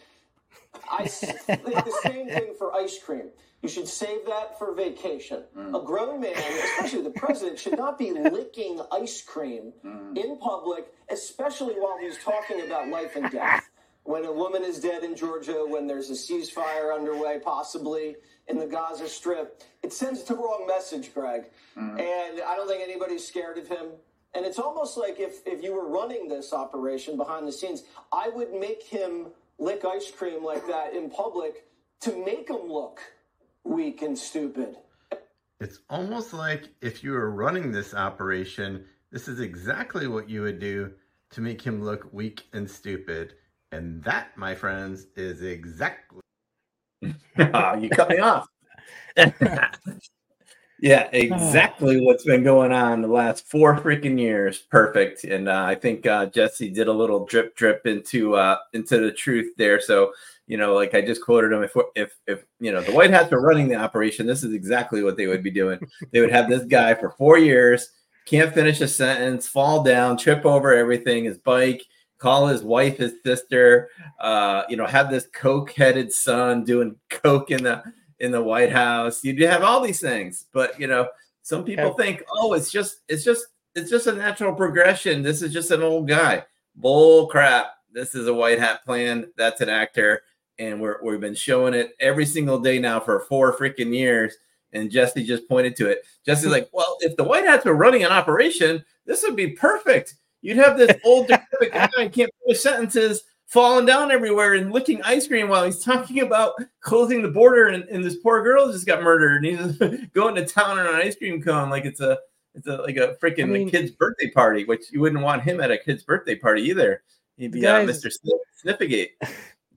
I think the same thing for ice cream. You should save that for vacation. Mm. A grown man, especially the president, should not be licking ice cream in public, especially while he's talking about life and death. When a woman is dead in Georgia, when there's a ceasefire underway, possibly in the Gaza Strip, it sends the wrong message, Greg. Mm-hmm. And I don't think anybody's scared of him. And it's almost like if you were running this operation behind the scenes, I would make him lick ice cream like that in public to make him look weak and stupid. It's almost like if you were running this operation, this is exactly what you would do to make him look weak and stupid. And that, my friends, is exactly... You cut me off. Yeah, exactly what's been going on the last 4 freaking years. Perfect. And I think Jesse did a little drip into the truth there. So, you know, like I just quoted him, if you know, the White House were running the operation, this is exactly what they would be doing. They would have this guy for 4 years, can't finish a sentence, fall down, trip over everything, his bike, call his wife, his sister, you know, have this coke-headed son doing coke in the White House. You do have all these things, but you know, some people think, oh, it's just a natural progression. This is just an old guy. Bull crap. This is a white hat plan. That's an actor, and we've been showing it every single day now for 4 freaking years. And Jesse just pointed to it. Jesse's like, well, if the White Hats were running an operation, this would be perfect. You'd have this old decrepit guy who can't finish sentences, falling down everywhere and licking ice cream while he's talking about closing the border, and this poor girl just got murdered, and he's going to town on an ice cream cone like it's like a freaking kid's birthday party, which you wouldn't want him at a kid's birthday party either. He'd be Mr. Sniffigate.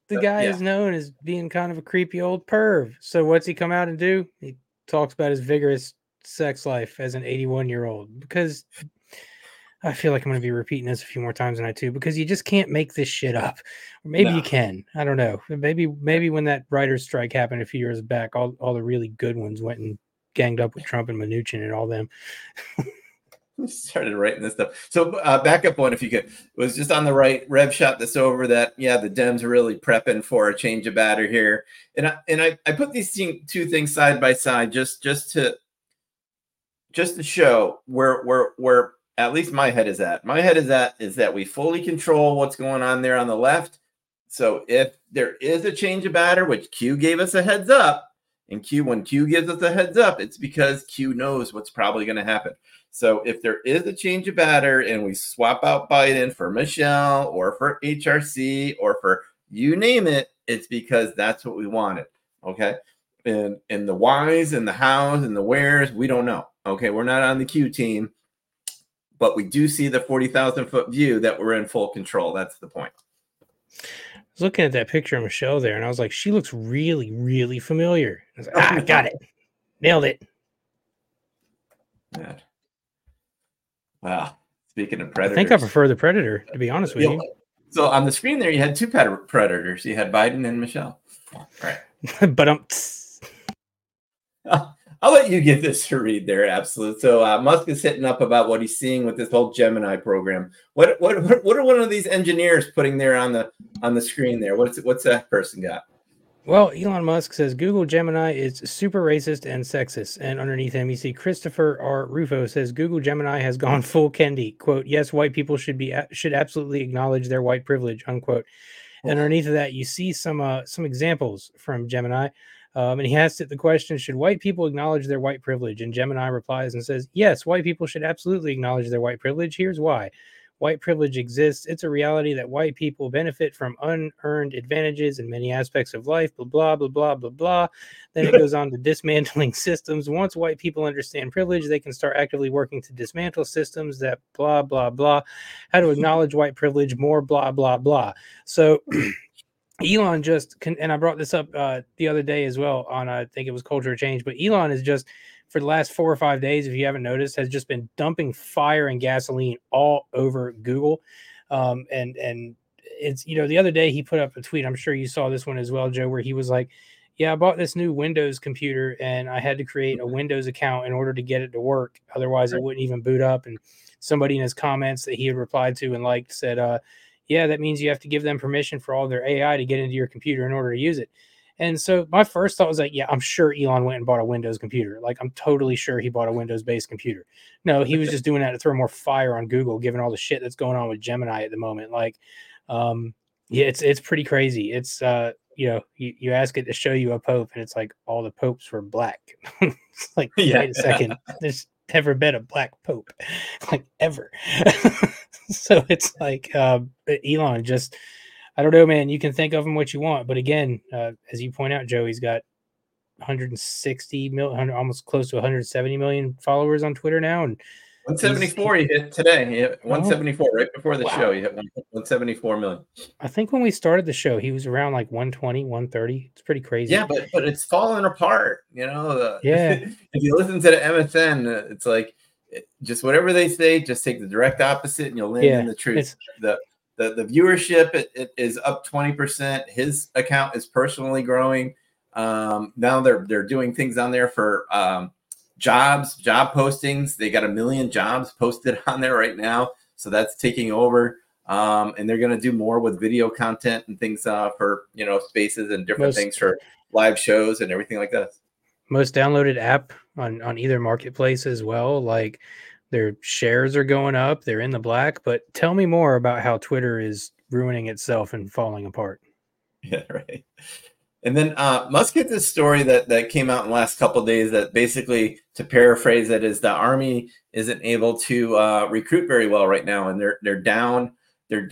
The guy is known as being kind of a creepy old perv. So what's he come out and do? He talks about his vigorous sex life as an 81-year-old because. I feel like I'm going to be repeating this a few more times than I do because you just can't make this shit up. Maybe you can. I don't know. Maybe when that writer's strike happened a few years back, all the really good ones went and ganged up with Trump and Mnuchin and all them. started writing this stuff. So backup one, if you could, was just on the right. Rev shot this over that, yeah, the Dems are really prepping for a change of batter here. And I put these two things side by side just to show where at least my head is at. My head is at is that we fully control what's going on there on the left. So if there is a change of batter, which Q gave us a heads up, and when Q gives us a heads up, it's because Q knows what's probably going to happen. So if there is a change of batter and we swap out Biden for Michelle or for HRC or for you name it, it's because that's what we wanted. Okay. And the whys and the hows and the wheres, we don't know. Okay. We're not on the Q team, but we do see the 40,000 foot view that we're in full control. That's the point. Looking at that picture of Michelle there, and I was like, she looks really, really familiar. I was like, got it. Nailed it. Wow. Well, speaking of predators. I think I prefer the predator, to be honest with you. So on the screen there, you had two predators. You had Biden and Michelle. All right. But I'll let you give this a read there, Absolute. So Musk is hitting up about what he's seeing with this whole Gemini program. What are one of these engineers putting there on the screen there? What's that person got? Well, Elon Musk says Google Gemini is super racist and sexist. And underneath him, you see Christopher R. Rufo says Google Gemini has gone full Kendi. Quote, yes, white people should absolutely acknowledge their white privilege, unquote. And underneath of that, you see some examples from Gemini. And he asked it the question, should white people acknowledge their white privilege? And Gemini replies and says, yes, white people should absolutely acknowledge their white privilege. Here's why. White privilege exists. It's a reality that white people benefit from unearned advantages in many aspects of life, blah, blah, blah, blah, blah, blah. Then it goes on to dismantling systems. Once white people understand privilege, they can start actively working to dismantle systems that blah, blah, blah. How to acknowledge white privilege more, blah, blah, blah. So Elon and I brought this up the other day as well on, I think it was Culture Change, but Elon is just, for the last 4 or 5 days, if you haven't noticed, has just been dumping fire and gasoline all over Google. And it's, you know, the other day he put up a tweet, I'm sure you saw this one as well, Joe, where he was like, yeah, I bought this new Windows computer and I had to create a Windows account in order to get it to work. Otherwise it wouldn't even boot up. And somebody in his comments that he had replied to and liked said, yeah, that means you have to give them permission for all their AI to get into your computer in order to use it. And so my first thought was like, yeah, I'm sure Elon went and bought a Windows computer. Like, I'm totally sure he bought a Windows-based computer. No, he was just doing that to throw more fire on Google, given all the shit that's going on with Gemini at the moment. Like, yeah, it's pretty crazy. It's, you know, you ask it to show you a Pope, and it's like, all the Popes were black. It's like, wait a second, there's never been a black Pope, like, ever. So it's like, Elon just... I don't know, man. You can think of him what you want. But again, as you point out, Joe, he's got 160 million, almost close to 170 million followers on Twitter now. And 174 he hit today. He hit 174 right before the show. He hit 174 million. I think when we started the show, he was around like 120, 130. It's pretty crazy. Yeah, but it's falling apart. You know, if you listen to the MSN, it's like just whatever they say, just take the direct opposite and you'll land in the truth. The viewership it is up 20%. His account is personally growing. Now they're doing things on there for job postings. They got 1 million jobs posted on there right now, so that's taking over. And they're going to do more with video content and things for spaces and different things for live shows and everything like that. Most downloaded app on either marketplace as well. Like. Their shares are going up. They're in the black. But tell me more about how Twitter is ruining itself and falling apart. Yeah, right. And then Musk had this story that came out in the last couple of days that basically, to paraphrase it, is the army isn't able to recruit very well right now, and they're down their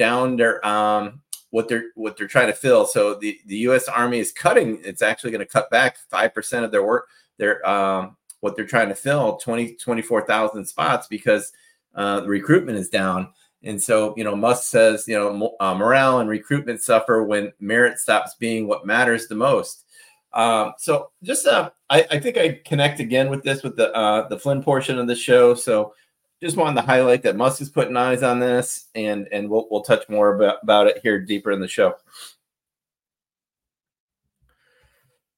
what they're trying to fill. So the U.S. Army is cutting. It's actually going to cut back 5% of their work. What they're trying to fill, 24,000 spots, because the recruitment is down. And so, Musk says, morale and recruitment suffer when merit stops being what matters the most. So just, I think I connect again with this, with the Flynn portion of the show. So just wanted to highlight that Musk is putting eyes on this, and we'll touch more about it here deeper in the show.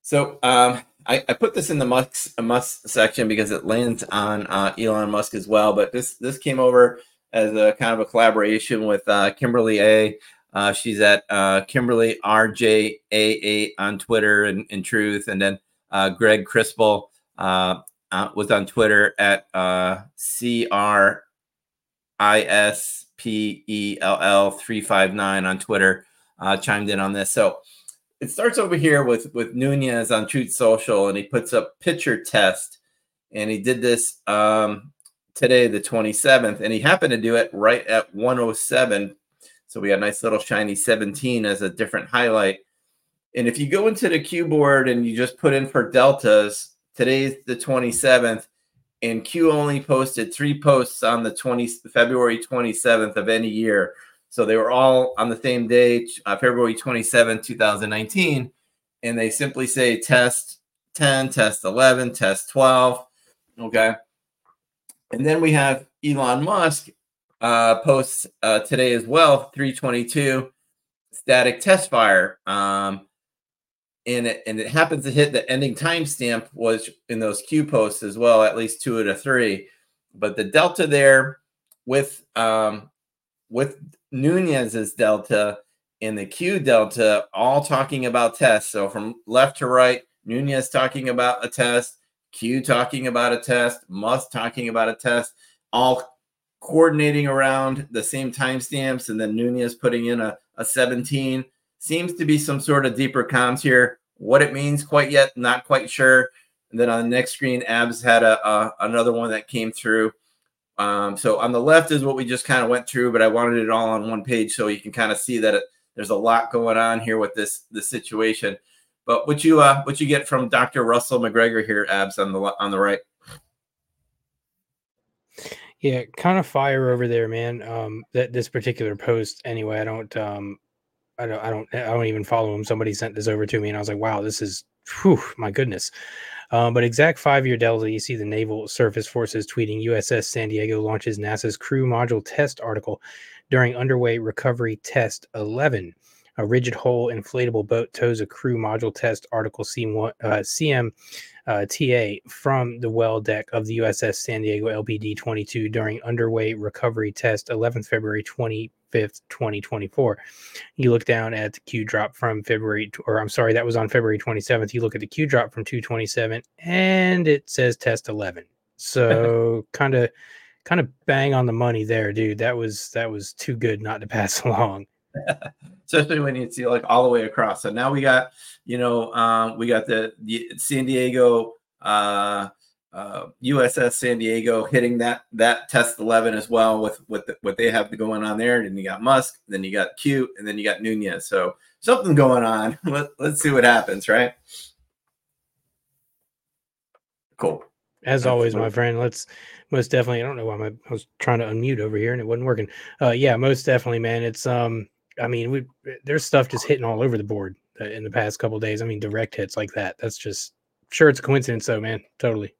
So I put this in the Musk section because it lands on Elon Musk as well. But this came over as a kind of a collaboration with Kimberly A. She's at Kimberly RJAA on Twitter and in Truth. And then Greg Crispell was on Twitter at CRISPELL359 on Twitter, chimed in on this. So it starts over here with Nunez on Truth Social, and he puts up picture test. And he did this today, the 27th, and he happened to do it right at 1:07. So we got a nice little shiny 17 as a different highlight. And if you go into the Q board and you just put in for deltas, today's the 27th, and Q only posted 3 posts on the February 27th of any year. So they were all on the same day, February 27, 2019. And they simply say test 10, test 11, test 12. Okay. And then we have Elon Musk posts today as well, 322, static test fire. And it happens to hit the ending timestamp was in those Q posts as well, at least 2 out of 3. But the delta there with Nunez's delta and the Q delta all talking about tests. So from left to right, Nunez talking about a test, Q talking about a test, Musk talking about a test, all coordinating around the same timestamps, and then Nunez putting in a 17. Seems to be some sort of deeper comms here. What it means quite yet, not quite sure. And then on the next screen, Abs had another one that came through. So on the left is what we just kind of went through, but I wanted it all on one page so you can kind of see that there's a lot going on here with this situation. But what you get from Dr. Russell McGregor here, Abs, on the right? Yeah, kind of fire over there, man. This particular post, anyway. I don't even follow him. Somebody sent this over to me, and I was like, wow, this is, whew, my goodness. But exact 5-year delta, you see the Naval Surface Forces tweeting, USS San Diego launches NASA's Crew Module Test article during underway recovery test 11. A rigid hull inflatable boat tows a crew module test article CMTA from the well deck of the USS San Diego LPD-22 during underway recovery test 11th February 25th, 2024. You look down at the Q drop from that was on February 27th. You look at the Q drop from 227 and it says test 11. So kind of bang on the money there, dude. That was too good not to pass along. Especially when you see like all the way across. So now we got, we got the San Diego, USS San Diego hitting that test 11 as well with what they have going on there. And then you got Musk, then you got Q, and then you got Nunez. So something going on. Let's see what happens, right? Cool. As always, my friend, let's most definitely. I don't know why I was trying to unmute over here and it wasn't working. Yeah, most definitely, man. It's there's stuff just hitting all over the board in the past couple of days. I mean, direct hits like that. That's just, sure, it's a coincidence though, man. Totally.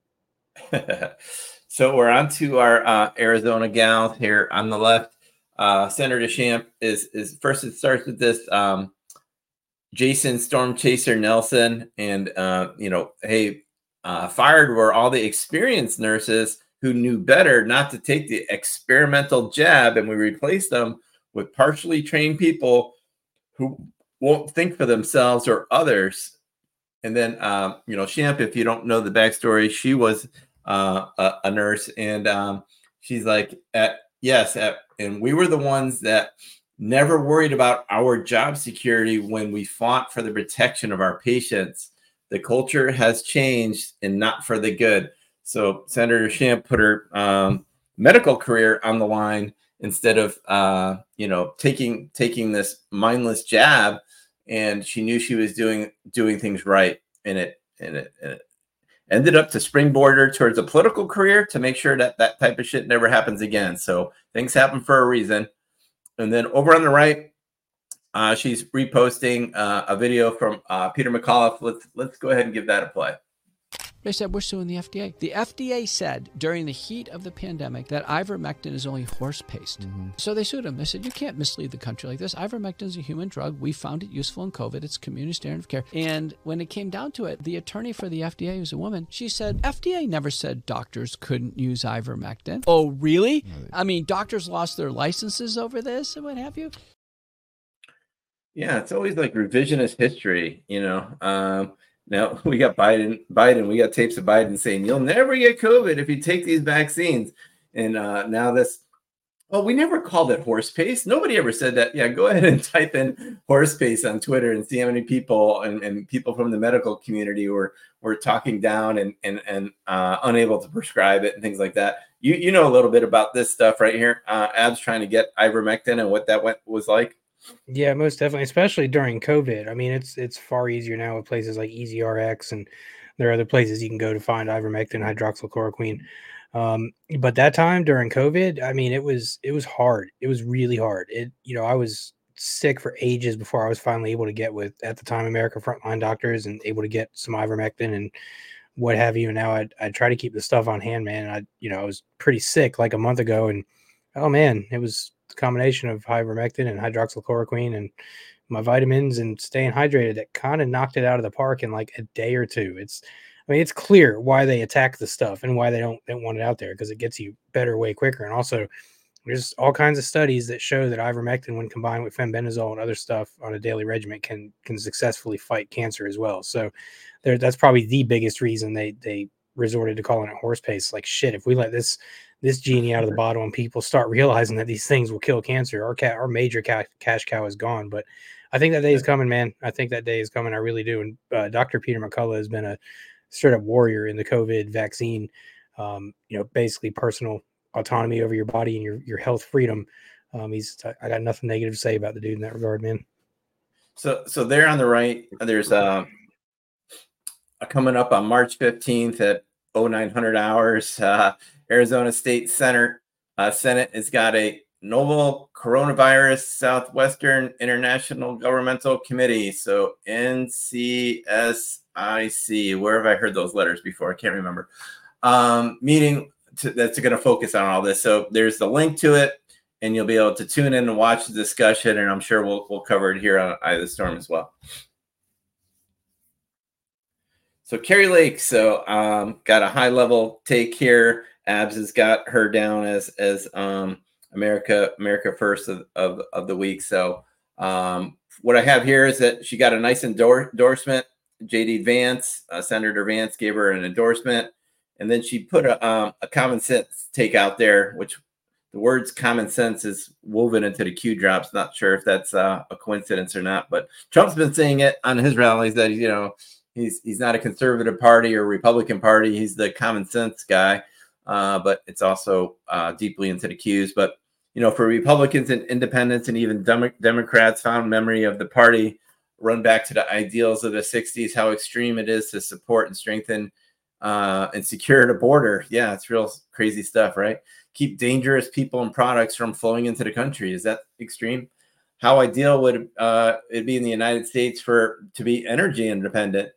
So we're on to our Arizona gal here on the left. Senator DeChamp is first. It starts with this Jason Storm Chaser Nelson, and hey, fired were all the experienced nurses who knew better not to take the experimental jab, and we replaced them with partially trained people who won't think for themselves or others. And then, Champ, if you don't know the backstory, she was a nurse, and she's like, and we were the ones that never worried about our job security when we fought for the protection of our patients. The culture has changed, and not for the good. So Senator Champ put her medical career on the line instead of, taking this mindless jab, and she knew she was doing things right, and it ended up to springboard her towards a political career to make sure that type of shit never happens again. So things happen for a reason. And then over on the right, she's reposting a video from Peter McCullough. Let's go ahead and give that a play. They said, we're suing the FDA. The FDA said during the heat of the pandemic that ivermectin is only horse paste. So they sued them. They said, you can't mislead the country like this. Ivermectin is a human drug. We found it useful in COVID. It's community standard of care. And when it came down to it, the attorney for the FDA was a woman. She said, FDA never said doctors couldn't use ivermectin. Oh, really? I mean, doctors lost their licenses over this and what have you. Yeah, it's always like revisionist history, you know. Now we got Biden. We got tapes of Biden saying, you'll never get COVID if you take these vaccines. And now this, well, we never called it horse paste. Nobody ever said that. Yeah, go ahead and type in horse paste on Twitter and see how many people and people from the medical community were talking down and unable to prescribe it and things like that. You know a little bit about this stuff right here. Ab's trying to get ivermectin and what that was like. Yeah, most definitely, especially during COVID. I mean, it's far easier now with places like EasyRx, and there are other places you can go to find ivermectin, hydroxychloroquine. But that time during COVID, I mean, it was hard. It was really hard. I was sick for ages before I was finally able to get with, at the time, American Frontline Doctors and able to get some ivermectin and what have you. And now I try to keep the stuff on hand, man. I was pretty sick like a month ago, and oh man, it was combination of ivermectin and hydroxychloroquine and my vitamins and staying hydrated that kind of knocked it out of the park in like a day or two. It's clear why they attack the stuff and why they don't want it out there, because it gets you better way quicker. And also there's all kinds of studies that show that ivermectin, when combined with fenbendazole and other stuff on a daily regimen, can successfully fight cancer as well. So that's probably the biggest reason they resorted to calling it horse paste. Like, shit, if we let this genie out of the bottle and people start realizing that these things will kill cancer, our major cash cow is gone. But I think that day is coming, man. I think that day is coming. I really do. And Dr. Peter McCullough has been a straight up warrior in the COVID vaccine, basically personal autonomy over your body and your health freedom. I got nothing negative to say about the dude in that regard, man. So there on the right, there's coming up on March 15th at 0900 hours, Arizona State Senate has got a novel coronavirus Southwestern International Governmental Committee. So NCSIC, where have I heard those letters before? I can't remember. Meeting that's going to focus on all this. So there's the link to it, and you'll be able to tune in and watch the discussion. And I'm sure we'll cover it here on Eye of the Storm as well. So Carrie Lake, got a high level take here. Abs has got her down as America First of the week. So what I have here is that she got a nice endorsement. J.D. Vance, Senator Vance, gave her an endorsement, and then she put a common sense take out there, which the words "common sense" is woven into the Q drops. Not sure if that's a coincidence or not, but Trump's been saying it on his rallies that he's not a conservative party or Republican party. He's the common sense guy, but it's also deeply into the Qs. But, for Republicans and independents and even Democrats, fond memory of the party run back to the ideals of the 60s, how extreme it is to support and strengthen and secure the border. Yeah, it's real crazy stuff, right? Keep dangerous people and products from flowing into the country. Is that extreme? How ideal would it be in the United States to be energy independent?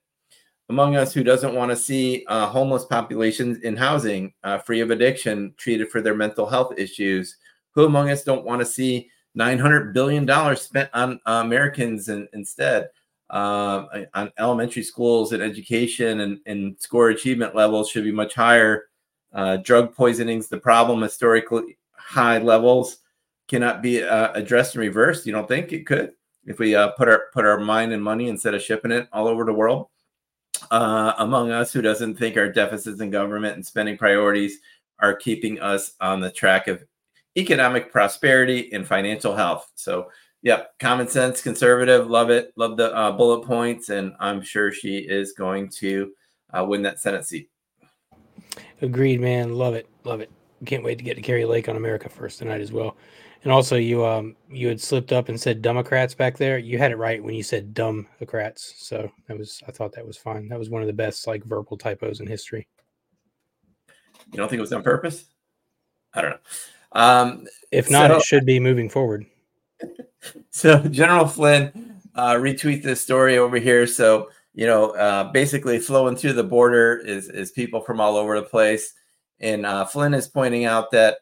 Among us who doesn't want to see homeless populations in housing, free of addiction, treated for their mental health issues? Who among us don't want to see $900 billion spent on Americans instead on elementary schools and education, and score achievement levels should be much higher. Drug poisoning's the problem, historically high levels cannot be addressed and reversed. You don't think it could if we put our mind and money instead of shipping it all over the world? Among us who doesn't think our deficits in government and spending priorities are keeping us on the track of economic prosperity and financial health. So, yep, common sense, conservative, love it, love the bullet points, and I'm sure she is going to win that Senate seat. Agreed, man. Love it. Can't wait to get to Carrie Lake on America First tonight as well. And also, you had slipped up and said Democrats back there. You had it right when you said Democrats. So I thought that was fine. That was one of the best verbal typos in history. You don't think it was on purpose? I don't know. If not, it should be moving forward. So General Flynn retweeted this story over here. So you know, basically flowing through the border is people from all over the place. And Flynn is pointing out that,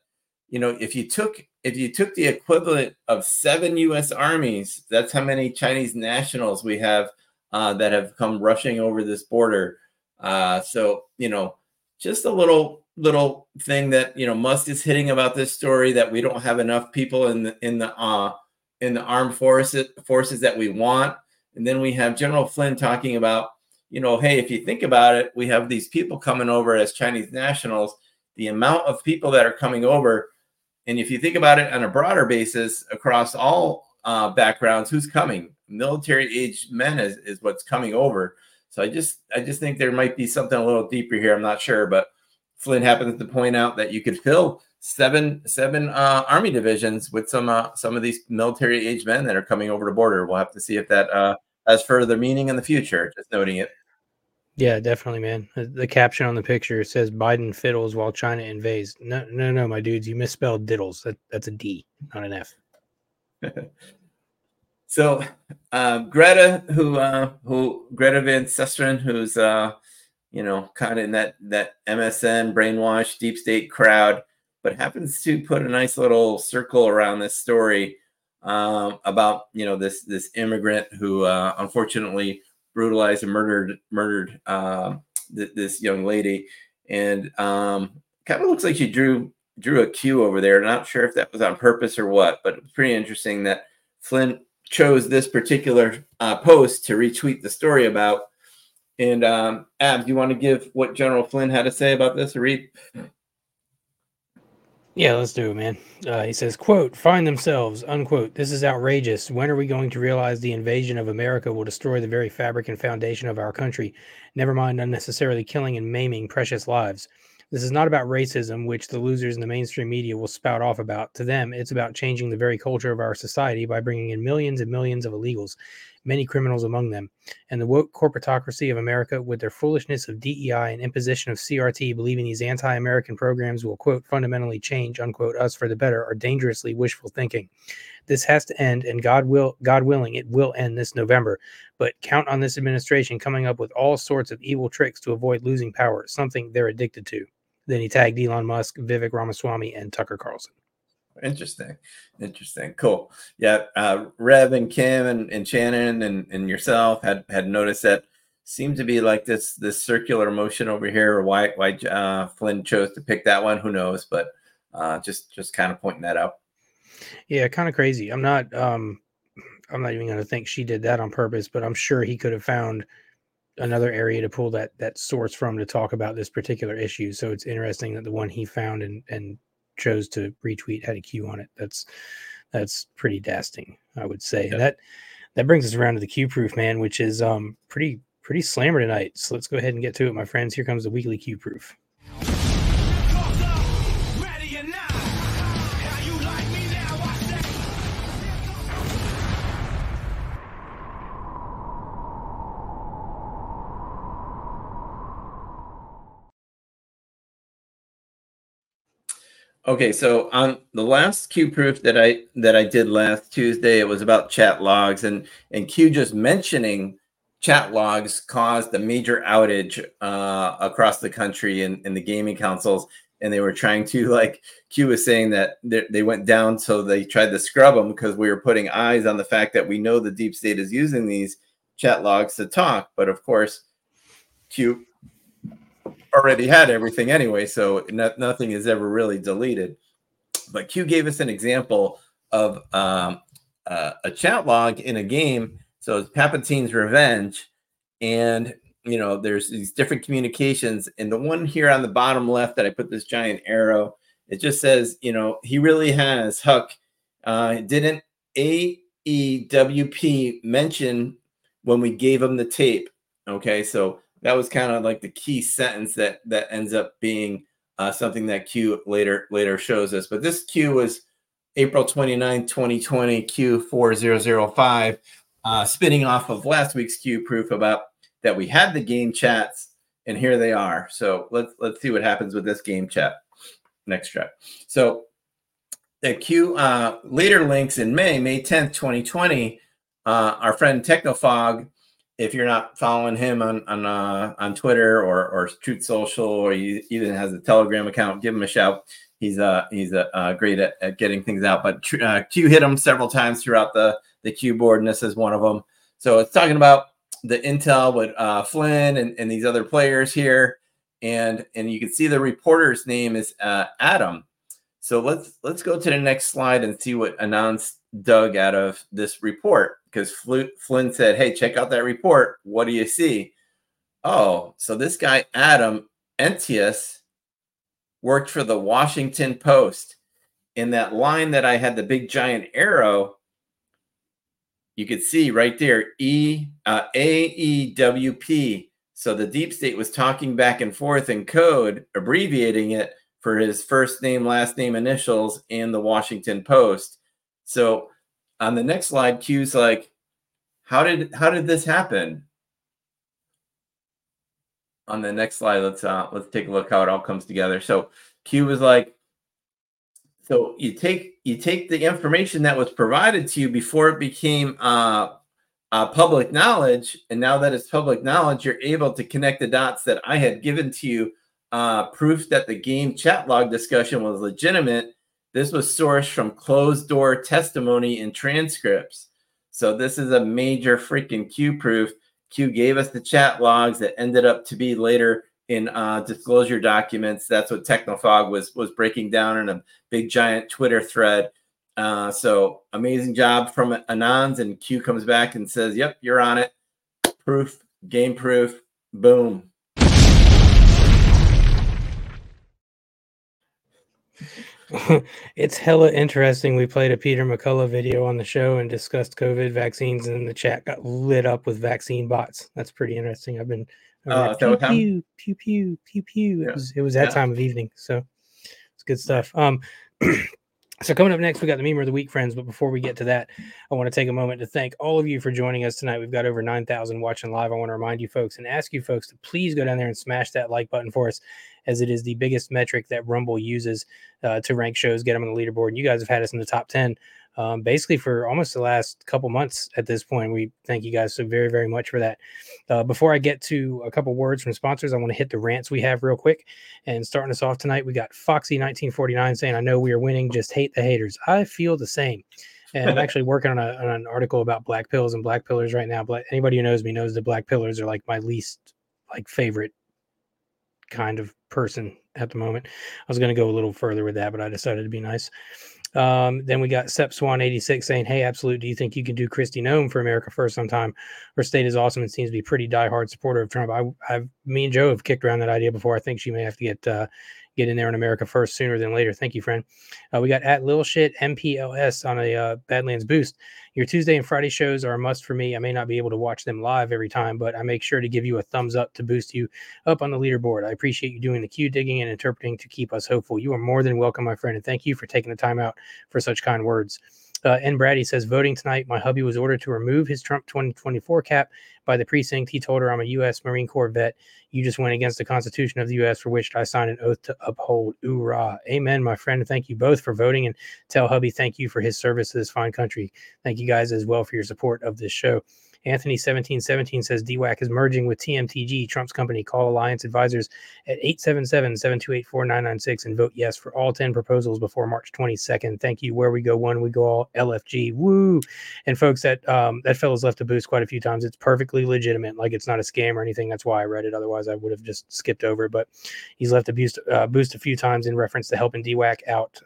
you know, if you took the equivalent of 7 U.S. armies, that's how many Chinese nationals we have that have come rushing over this border. So, you know, just a little thing that, you know, Musk is hitting about this story, that we don't have enough people in the armed forces that we want. And then we have General Flynn talking about, you know, hey, if you think about it, we have these people coming over as Chinese nationals, the amount of people that are coming over. And if you think about it on a broader basis across all backgrounds, who's coming? Military-aged men is what's coming over. So I just think there might be something a little deeper here. I'm not sure, but Flynn happens to point out that you could fill seven army divisions with some of these military-aged men that are coming over the border. We'll have to see if that has further meaning in the future. Just noting it. Yeah, definitely, man. The caption on the picture says Biden fiddles while China invades. No, my dudes, you misspelled diddles. That's a D, not an F. So Greta, who Greta Van Susteren, who's you know, kind of in that MSN brainwashed deep state crowd, but happens to put a nice little circle around this story about, you know, this immigrant who unfortunately brutalized and murdered this young lady, and kind of looks like she drew a Q over there. Not sure if that was on purpose or what, but it's pretty interesting that Flynn chose this particular post to retweet the story about. And Ab, do you want to give what General Flynn had to say about this, or read? Yeah, let's do it, man. He says, quote, "Find themselves," unquote. "This is outrageous. When are we going to realize the invasion of America will destroy the very fabric and foundation of our country? Never mind unnecessarily killing and maiming precious lives. This is not about racism, which the losers in the mainstream media will spout off about. To them, it's about changing the very culture of our society by bringing in millions and millions of illegals, many criminals among them. And the woke corporatocracy of America, with their foolishness of DEI and imposition of CRT, believing these anti-American programs will, quote, fundamentally change, unquote, us for the better, are dangerously wishful thinking. This has to end, and God willing, it will end this November. But count on this administration coming up with all sorts of evil tricks to avoid losing power, something they're addicted to." Then he tagged Elon Musk, Vivek Ramaswamy, and Tucker Carlson. Interesting. Cool. Yeah. Rev and Kim and Shannon and yourself had noticed that seemed to be like this circular motion over here, or why Flynn chose to pick that one. Who knows? But just kind of pointing that out. Yeah. Kind of crazy. I'm not even going to think she did that on purpose, but I'm sure he could have found another area to pull that source from to talk about this particular issue. So it's interesting that the one he found and chose to retweet had a Q on it. That's pretty dasting, I would say. Yep. That brings us around to the Q proof, man, which is pretty slammer tonight. So let's go ahead and get to it, my friends. Here comes the weekly Q proof. Okay, so on the last Q proof that I did last Tuesday, it was about chat logs, and Q just mentioning chat logs caused a major outage across the country in the gaming consoles, and they were trying to, like Q was saying, that they went down, so they tried to scrub them because we were putting eyes on the fact that we know the deep state is using these chat logs to talk, but of course, Q already had everything anyway, so nothing is ever really deleted. But Q gave us an example of a chat log in a game. So it's Palpatine's Revenge, and you know, there's these different communications, and the one here on the bottom left that I put this giant arrow, it just says, you know, he really has Huck. Didn't AEWP mention when we gave him the tape? Okay, so that was kind of like the key sentence that ends up being something that Q later shows us. But this Q was April 29, 2020, Q4005, spinning off of last week's Q proof about that we had the game chats, and here they are. So let's see what happens with this game chat. Next track. So the Q later links in May 10th, 2020, our friend Technofog if you're not following him on Twitter or Truth Social, or he even has a Telegram account, give him a shout. He's great at getting things out. But Q hit him several times throughout the Q board, and this is one of them. So it's talking about the intel with Flynn and these other players here, and you can see the reporter's name is Adam. So let's go to the next slide and see what Anand's dug out of this report, because Flynn said, "Hey, check out that report. What do you see?" Oh, so this guy Adam Entius worked for the Washington Post. In that line that I had the big giant arrow, you could see right there, AEWP. So the deep state was talking back and forth in code, abbreviating it for his first name, last name, initials, and the Washington Post. So on the next slide, Q's like, how did this happen? On the next slide, let's take a look how it all comes together. So Q was like, so you take the information that was provided to you before it became public knowledge, and now that it's public knowledge, you're able to connect the dots that I had given to you, proof that the game chat log discussion was legitimate. This was sourced from closed door testimony and transcripts. So this is a major freaking Q proof. Q gave us the chat logs that ended up to be later in disclosure documents. That's what Technofog was breaking down in a big giant Twitter thread. So amazing job from Anons, and Q comes back and says, "Yep, you're on it. Proof, game proof, boom." It's hella interesting. We played a Peter McCullough video on the show and discussed COVID vaccines, and the chat got lit up with vaccine bots. That's pretty interesting. I've been pew, pew, pew, pew, pew, pew. Yeah. It was that time of evening, so it's good stuff. So coming up next, we got the meme of the week, friends. But before we get to that, I want to take a moment to thank all of you for joining us tonight. We've got over 9,000 watching live. I want to remind you folks and ask you folks to please go down there and smash that like button for us, as it is the biggest metric that Rumble uses to rank shows, get them on the leaderboard. And you guys have had us in the top 10 basically for almost the last couple months at this point. We thank you guys so very, very much for that. Before I get to a couple words from sponsors, I want to hit the rants we have real quick. And starting us off tonight, we got Foxy1949 saying, "I know we are winning, just hate the haters. I feel the same." And I'm actually working on an article about black pills and black pillars right now. But anybody who knows me knows that black pillars are like my least favorite kind of person at the moment. I was going to go a little further with that, but I decided to be nice. Then we got SepSwan86 saying, "Hey, Absolute, do you think you can do Kristi Noem for America First sometime? Her state is awesome and seems to be pretty diehard supporter of Trump." Me and Joe have kicked around that idea before. I think she may have to get in there in America First sooner than later. Thank you, friend. We got at Lil Shit MPLS on a Badlands Boost. "Your Tuesday and Friday shows are a must for me. I may not be able to watch them live every time, but I make sure to give you a thumbs up to boost you up on the leaderboard. I appreciate you doing the Q digging and interpreting to keep us hopeful. You are more than welcome, my friend, and thank you for taking the time out for such kind words." And Brady says, "Voting tonight, my hubby was ordered to remove his Trump 2024 cap by the precinct. He told her, 'I'm a U.S. Marine Corps vet. You just went against the Constitution of the U.S. for which I signed an oath to uphold.'" Hoorah. Amen, my friend. Thank you both for voting, and tell hubby thank you for his service to this fine country. Thank you guys as well for your support of this show. Anthony1717 says, "DWAC is merging with TMTG, Trump's company. Call Alliance Advisors at 877-728-4996 and vote yes for all 10 proposals before March 22nd. Thank you. Where we go one, we go all. LFG." Woo! And folks, that fellow's left a boost quite a few times. It's perfectly legitimate. Like, it's not a scam or anything. That's why I read it. Otherwise, I would have just skipped over it. But he's left a boost a few times in reference to helping DWAC out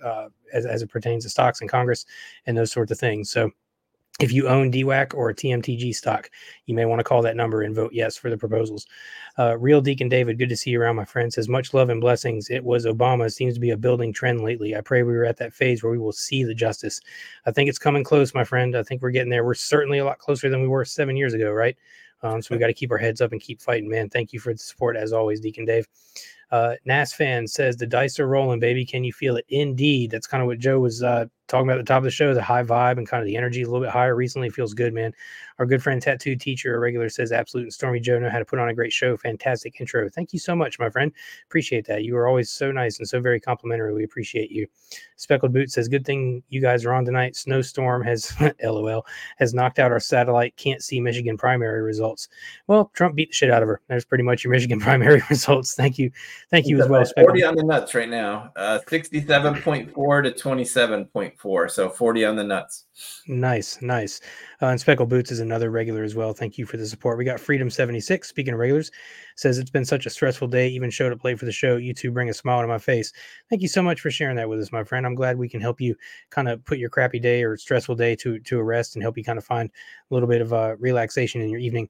as it pertains to stocks in Congress and those sorts of things. So if you own DWAC or a TMTG stock, you may want to call that number and vote yes for the proposals. Real Deacon David, good to see you around, my friend, says, "Much love and blessings. It was Obama. It seems to be a building trend lately. I pray we were at that phase where we will see the justice." I think it's coming close, my friend. I think we're getting there. We're certainly a lot closer than we were 7 years ago, right? So we got to keep our heads up and keep fighting, man. Thank you for the support, as always, Deacon Dave. NASFan says, "The dice are rolling, baby. Can you feel it?" Indeed. That's kind of what Joe was talking about at the top of the show, the high vibe and kind of the energy a little bit higher recently feels good, man. Our good friend Tattoo Teacher, a regular, says Absolute and Stormy Joe know how to put on a great show. Fantastic intro. Thank you so much, my friend. Appreciate that. You are always so nice and so very complimentary. We appreciate you. Speckled Boot says, good thing you guys are on tonight. Snowstorm has, LOL, has knocked out our satellite. Can't see Michigan primary results. Well, Trump beat the shit out of her. There's pretty much your Michigan primary results. Thank you. Thank you as well. 40 on the nuts right now. 67.4 to 27.4. So 40 on the nuts. Nice, nice. And Speckle Boots is another regular as well. Thank you for the support. We got Freedom 76. Speaking of regulars, says it's been such a stressful day. Even showed up late for the show. You two bring a smile to my face. Thank you so much for sharing that with us, my friend. I'm glad we can help you kind of put your crappy day or stressful day to a rest and help you kind of find a little bit of relaxation in your evening.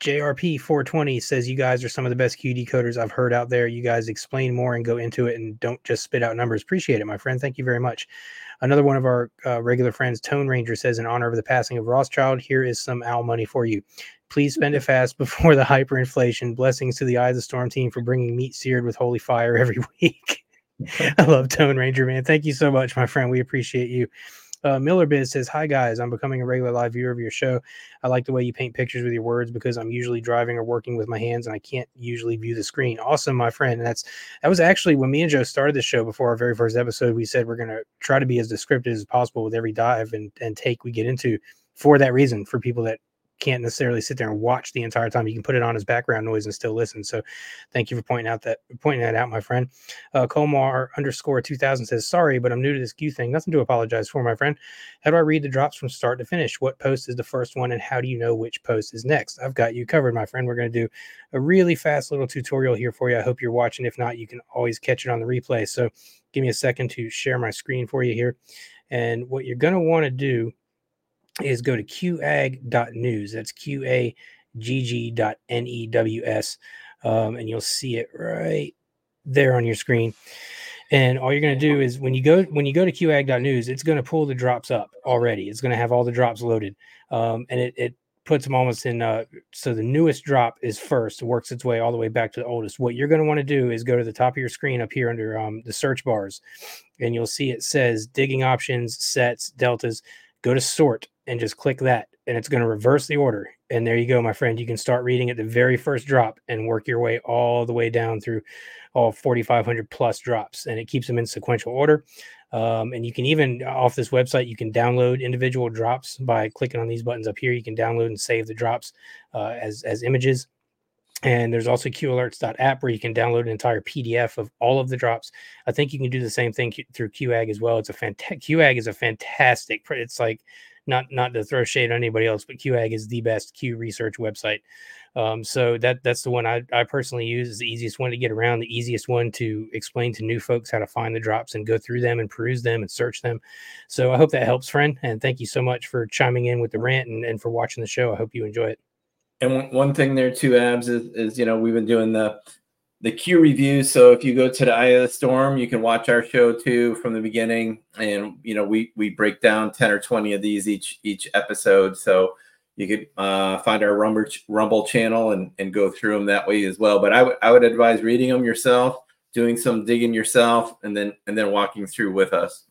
JRP 420 says you guys are some of the best QD coders I've heard out there. You guys explain more and go into it and don't just spit out numbers. Appreciate it, my friend. Thank you very much. Another one of our regular friends, Tone Ranger, says in honor of the passing of Rothschild, here is some owl money for you. Please spend it fast before the hyperinflation. Blessings to the Eye of the Storm team for bringing meat seared with holy fire every week. I love Tone Ranger, man. Thank you so much, my friend. We appreciate you. Miller Biz says, hi guys, I'm becoming a regular live viewer of your show. I like the way you paint pictures with your words because I'm usually driving or working with my hands and I can't usually view the screen. Awesome, my friend. And that was actually when me and Joe started the show before our very first episode, we said we're going to try to be as descriptive as possible with every dive and take we get into for that reason, for people that can't necessarily sit there and watch the entire time. You can put it on as background noise and still listen. So thank you for pointing that out, my friend. Colmar _2000 says, sorry, but I'm new to this Q thing. Nothing to apologize for, my friend. How do I read the drops from start to finish? What post is the first one and how do you know which post is next? I've got you covered, my friend. We're going to do a really fast little tutorial here for you. I hope you're watching. If not, you can always catch it on the replay. So give me a second to share my screen for you here. And what you're going to want to do is go to qag.news. That's qagg.news. And you'll see it right there on your screen. And all you're going to do is when you go to qag.news, it's going to pull the drops up already. It's going to have all the drops loaded. And it puts them almost in. So the newest drop is first, works its way all the way back to the oldest. What you're going to want to do is go to the top of your screen up here under the search bars. And you'll see it says digging options, sets, deltas. Go to sort and just click that, and it's going to reverse the order. And there you go, my friend. You can start reading at the very first drop and work your way all the way down through all 4,500 plus drops, and it keeps them in sequential order. And you can even, off this website, you can download individual drops by clicking on these buttons up here. You can download and save the drops as images. And there's also qalerts.app where you can download an entire PDF of all of the drops. I think you can do the same thing through QAG as well. It's a QAG is fantastic. It's like, not to throw shade on anybody else, but QAG is the best Q research website. So that's the one I personally use. It's the easiest one to get around, the easiest one to explain to new folks how to find the drops and go through them and peruse them and search them. So I hope that helps, friend. And thank you so much for chiming in with the rant and for watching the show. I hope you enjoy it. And one thing there too, Abs, is we've been doing the Q review. So if you go to the Eye of the Storm, you can watch our show too from the beginning. And we break down 10 or 20 of these each episode. So you could find our Rumble channel and go through them that way as well. But I would advise reading them yourself, doing some digging yourself, and then walking through with us.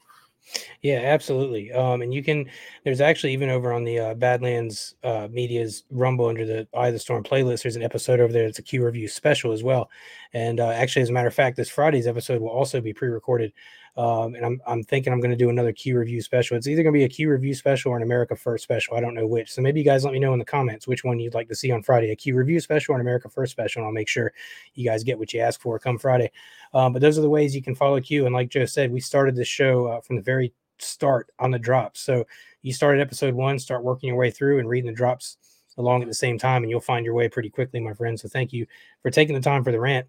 Yeah, absolutely. And there's actually even over on the Badlands Media's Rumble under the Eye of the Storm playlist, there's an episode over there. It's a Q review special as well. And actually, as a matter of fact, this Friday's episode will also be pre-recorded. And I'm thinking I'm going to do another Q review special. It's either going to be a Q review special or an America First special. I don't know which. So maybe you guys let me know in the comments which one you'd like to see on Friday, a Q review special or an America First special. And I'll make sure you guys get what you ask for come Friday. But those are the ways you can follow Q. And like Joe said, we started this show from the very start on the drops. So you start at episode 1, start working your way through and reading the drops along at the same time, and you'll find your way pretty quickly, my friend. So thank you for taking the time for the rant.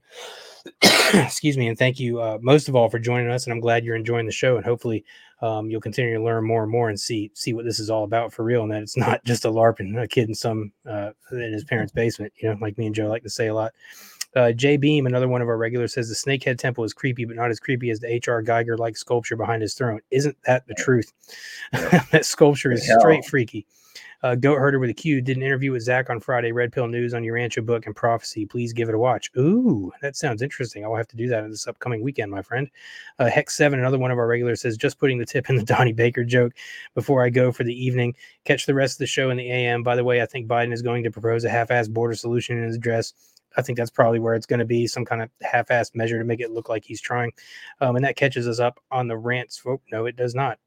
Excuse me. And thank you most of all for joining us. And I'm glad you're enjoying the show. And hopefully you'll continue to learn more and more and see what this is all about for real. And that it's not just a LARP and a kid in in his parents' basement, like me and Joe like to say a lot. Jay Beam, another one of our regulars, says the Snakehead Temple is creepy, but not as creepy as the H.R. Geiger-like sculpture behind his throne. Isn't that the truth? That sculpture is straight freaky. Goat Herder with a Q did an interview with Zach on Friday. Red Pill News on your Rancho book and prophecy. Please give it a watch. Ooh, that sounds interesting. I will have to do that this upcoming weekend, my friend. Hex7, another one of our regulars, says, just putting the tip in the Donnie Baker joke before I go for the evening. Catch the rest of the show in the AM. By the way, I think Biden is going to propose a half-ass border solution in his address. I think that's probably where it's going to be, some kind of half-assed measure to make it look like he's trying. And that catches us up on the rants. Oh, no, it does not.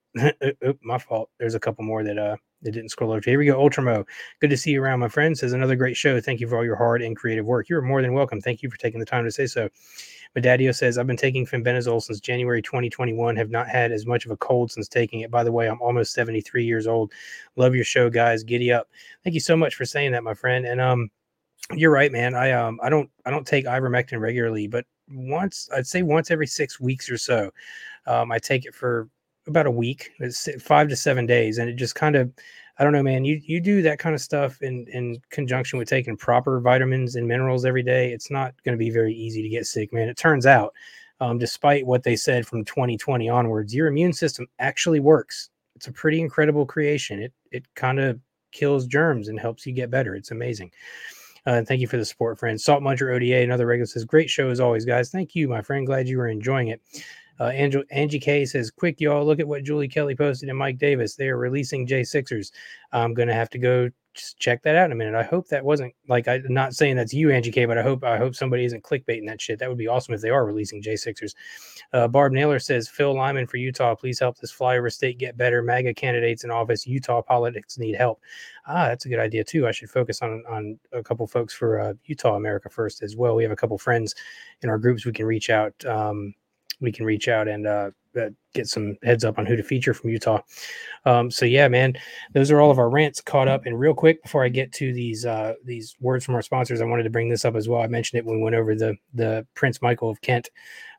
My fault. There's a couple more that they didn't scroll over. Here we go. Ultramo. Good to see you around, my friend. Says another great show. Thank you for all your hard and creative work. You're more than welcome. Thank you for taking the time to say so. Medadio says, I've been taking fenbendazole since January 2021. Have not had as much of a cold since taking it. By the way, I'm almost 73 years old. Love your show, guys. Giddy up. Thank you so much for saying that, my friend. And you're right, man. I don't take ivermectin regularly, but I'd say once every 6 weeks or so, I take it for about a week. It's 5 to 7 days, and it just kind of, I don't know, man. You do that kind of stuff in conjunction with taking proper vitamins and minerals every day. It's not going to be very easy to get sick, man. It turns out, despite what they said from 2020 onwards, your immune system actually works. It's a pretty incredible creation. It kind of kills germs and helps you get better. It's amazing. Thank you for the support, friend. Salt Muncher ODA, another regular, says, great show as always, guys. Thank you, my friend. Glad you were enjoying it. Angie K says, quick, y'all, look at what Julie Kelly posted and Mike Davis. They are releasing J6ers. I'm going to have to go just check that out in a minute. I hope that wasn't, like, I'm not saying that's you, Angie K, but I hope somebody isn't clickbaiting that shit. That would be awesome if they are releasing J6ers. Barb Naylor says, Phil Lyman for Utah, please help this flyover state get better. MAGA candidates in office. Utah politics need help. Ah, that's a good idea, too. I should focus on a couple folks for Utah America First as well. We have a couple friends in our groups we can reach out. We can reach out and get some heads up on who to feature from Utah. So yeah, man, those are all of our rants caught up. And real quick, before I get to these words from our sponsors, I wanted to bring this up as well. I mentioned it when we went over the Prince Michael of Kent,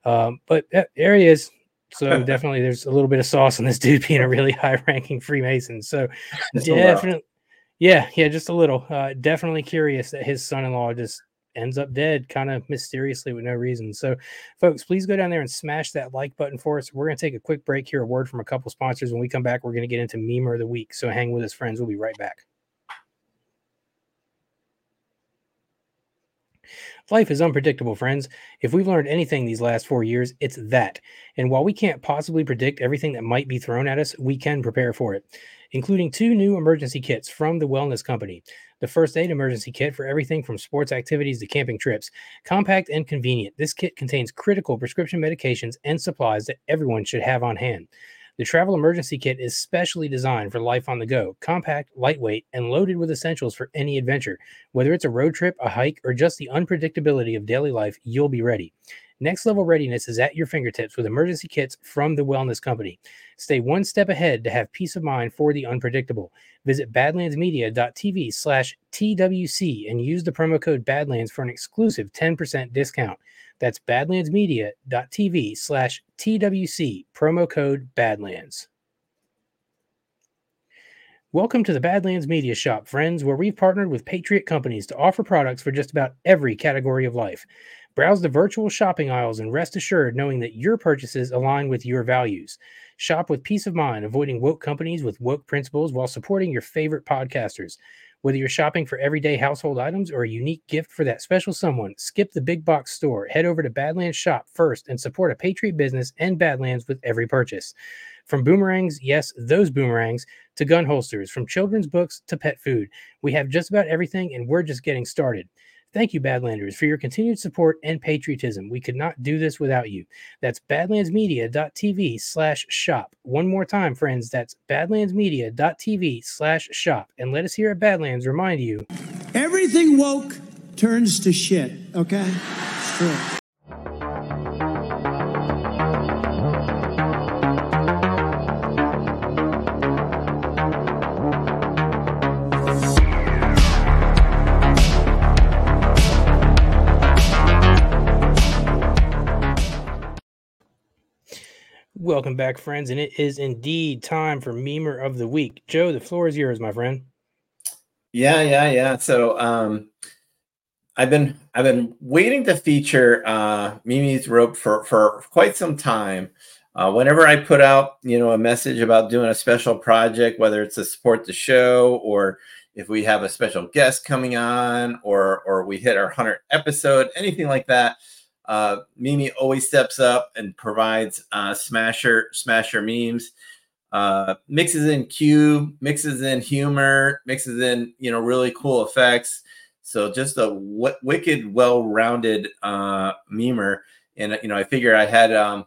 but there he is. So definitely, there's a little bit of sauce on this dude being a really high-ranking Freemason. So definitely, yeah, just a little. Definitely curious that his son-in-law just ends up dead kind of mysteriously with no reason. So folks, please go down there and smash that like button for us. We're going to take a quick break here, a word from a couple sponsors. When we come back, we're going to get into meme of the week. So hang with us, friends. We'll be right back. Life is unpredictable, friends. If we've learned anything these last 4 years, it's that. And while we can't possibly predict everything that might be thrown at us, we can prepare for it, including 2 new emergency kits from The Wellness Company. The first aid emergency kit for everything from sports activities to camping trips. Compact and convenient, this kit contains critical prescription medications and supplies that everyone should have on hand. The travel emergency kit is specially designed for life on the go, compact, lightweight, and loaded with essentials for any adventure. Whether it's a road trip, a hike, or just the unpredictability of daily life, you'll be ready. Next level readiness is at your fingertips with emergency kits from The Wellness Company. Stay one step ahead to have peace of mind for the unpredictable. Visit badlandsmedia.tv/TWC and use the promo code Badlands for an exclusive 10% discount. That's badlandsmedia.tv/TWC, promo code Badlands. Welcome to the Badlands Media Shop, friends, where we've partnered with Patriot companies to offer products for just about every category of life. Browse the virtual shopping aisles and rest assured knowing that your purchases align with your values. Shop with peace of mind, avoiding woke companies with woke principles while supporting your favorite podcasters. Whether you're shopping for everyday household items or a unique gift for that special someone, skip the big box store, head over to Badlands Shop first and support a Patriot business and Badlands with every purchase. From boomerangs, yes, those boomerangs, to gun holsters, from children's books to pet food. We have just about everything, and we're just getting started. Thank you, Badlanders, for your continued support and patriotism. We could not do this without you. That's badlandsmedia.tv/shop. One more time, friends, that's badlandsmedia.tv/shop. And let us here at Badlands remind you, everything woke turns to shit, okay? It's true. Welcome back, friends, and it is indeed time for Memer of the Week. Joe, the floor is yours, my friend. Yeah. So I've been waiting to feature Mimi's Rope for quite some time. Whenever I put out, a message about doing a special project, whether it's to support the show or if we have a special guest coming on or we hit our 100th episode, anything like that, Mimi always steps up and provides smasher memes, mixes in Q, mixes in humor, mixes in, really cool effects. So just a wicked, well-rounded memer. And, I figure I had,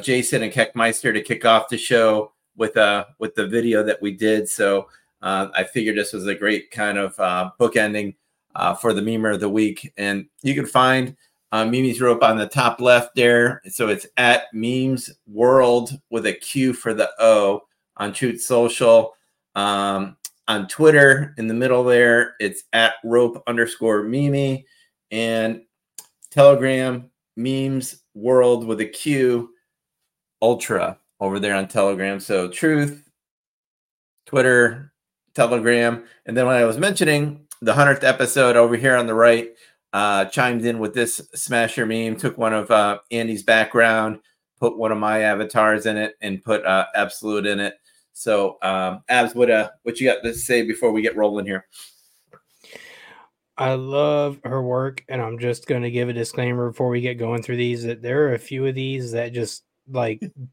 Jason and Keckmeister to kick off the show with the video that we did. So I figured this was a great kind of bookending for the memer of the week. And you can find Memes Rope on the top left there. So it's at Memes World with a Q for the O on Truth Social. On Twitter in the middle there, it's at @rope_Mimi, and Telegram Memes World with a Q. Ultra over there on Telegram. So Truth, Twitter, Telegram. And then when I was mentioning the 100th episode over here on the right, chimed in with this smasher meme, took one of Andy's background, put one of my avatars in it, and put Absolute in it. So Abs, what you got to say before we get rolling here? I love her work, and I'm just going to give a disclaimer before we get going through these that there are a few of these that just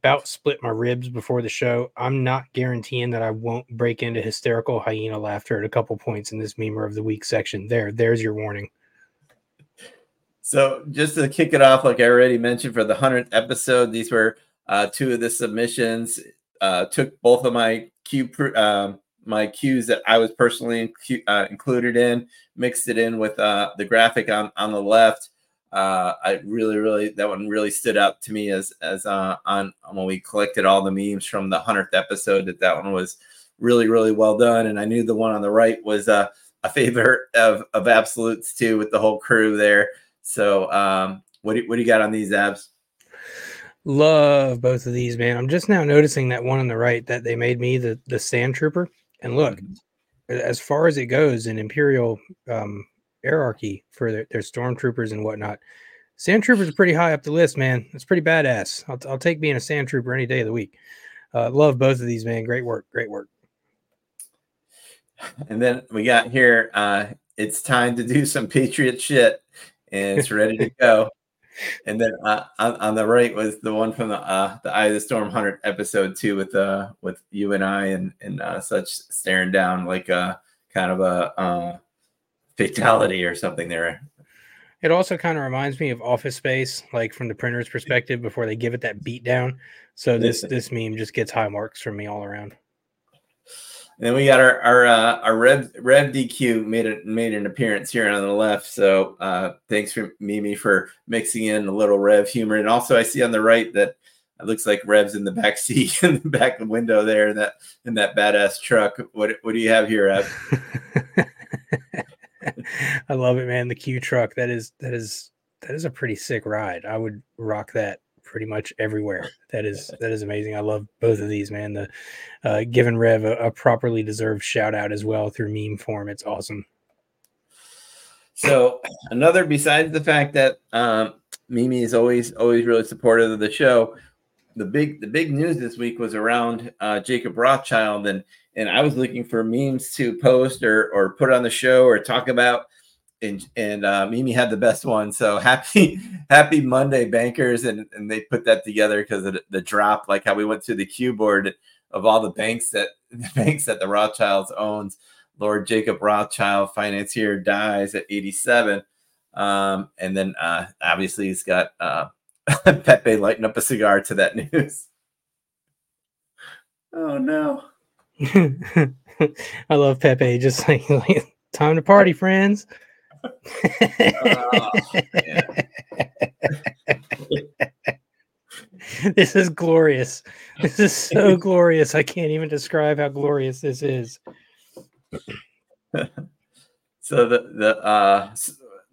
about split my ribs before the show. I'm not guaranteeing that I won't break into hysterical hyena laughter at a couple points in this memer of the week section. There's your warning. So just to kick it off, like I already mentioned, for the 100th episode, these were two of the submissions. Took both of my my cues that I was personally included in, mixed it in with the graphic on the left. I really that one really stood out to me as on when we collected all the memes from the 100th episode, that one was really well done. And I knew the one on the right was a favorite of Absolute's too, with the whole crew there. So what do you got on these, Abs? Love both of these, man. I'm just now noticing that one on the right that they made me the sand trooper. And look, as far as it goes in imperial hierarchy for their stormtroopers and whatnot, sand troopers are pretty high up the list, man. It's pretty badass. I'll take being a sand trooper any day of the week. Love both of these, man. Great work. And then we got here, it's time to do some patriot shit, and it's ready to go. And then on the right was the one from the Eye of the Storm 100 episode 2 with you and I and such staring down like kind of a fatality or something there. It also kind of reminds me of Office Space, like from the printer's perspective before they give it that beat down. So this meme just gets high marks from me all around. And then we got our Rev DQ made an appearance here on the left. So thanks for Mimi for mixing in a little Rev humor. And also I see on the right that it looks like Rev's in the back seat in the back window there in that badass truck. What do you have here, Rev? I love it, man. The Q truck. That is a pretty sick ride. I would rock that pretty much everywhere. That is amazing. I love both of these, man. The giving Rev a properly deserved shout out as well through meme form. It's awesome. So another, besides the fact that Mimi is always really supportive of the show, the big news this week was around Jacob Rothschild, and I was looking for memes to post or put on the show or talk about. And Mimi had the best one. So happy Monday, bankers. And they put that together because of the drop, like how we went through the cue board of all the banks that the Rothschilds owns. Lord Jacob Rothschild, financier, dies at 87. And then obviously he's got Pepe lighting up a cigar to that news. Oh, no. I love Pepe. Just like time to party, friends. Oh, this is glorious. This is so glorious. I can't even describe how glorious this is. So the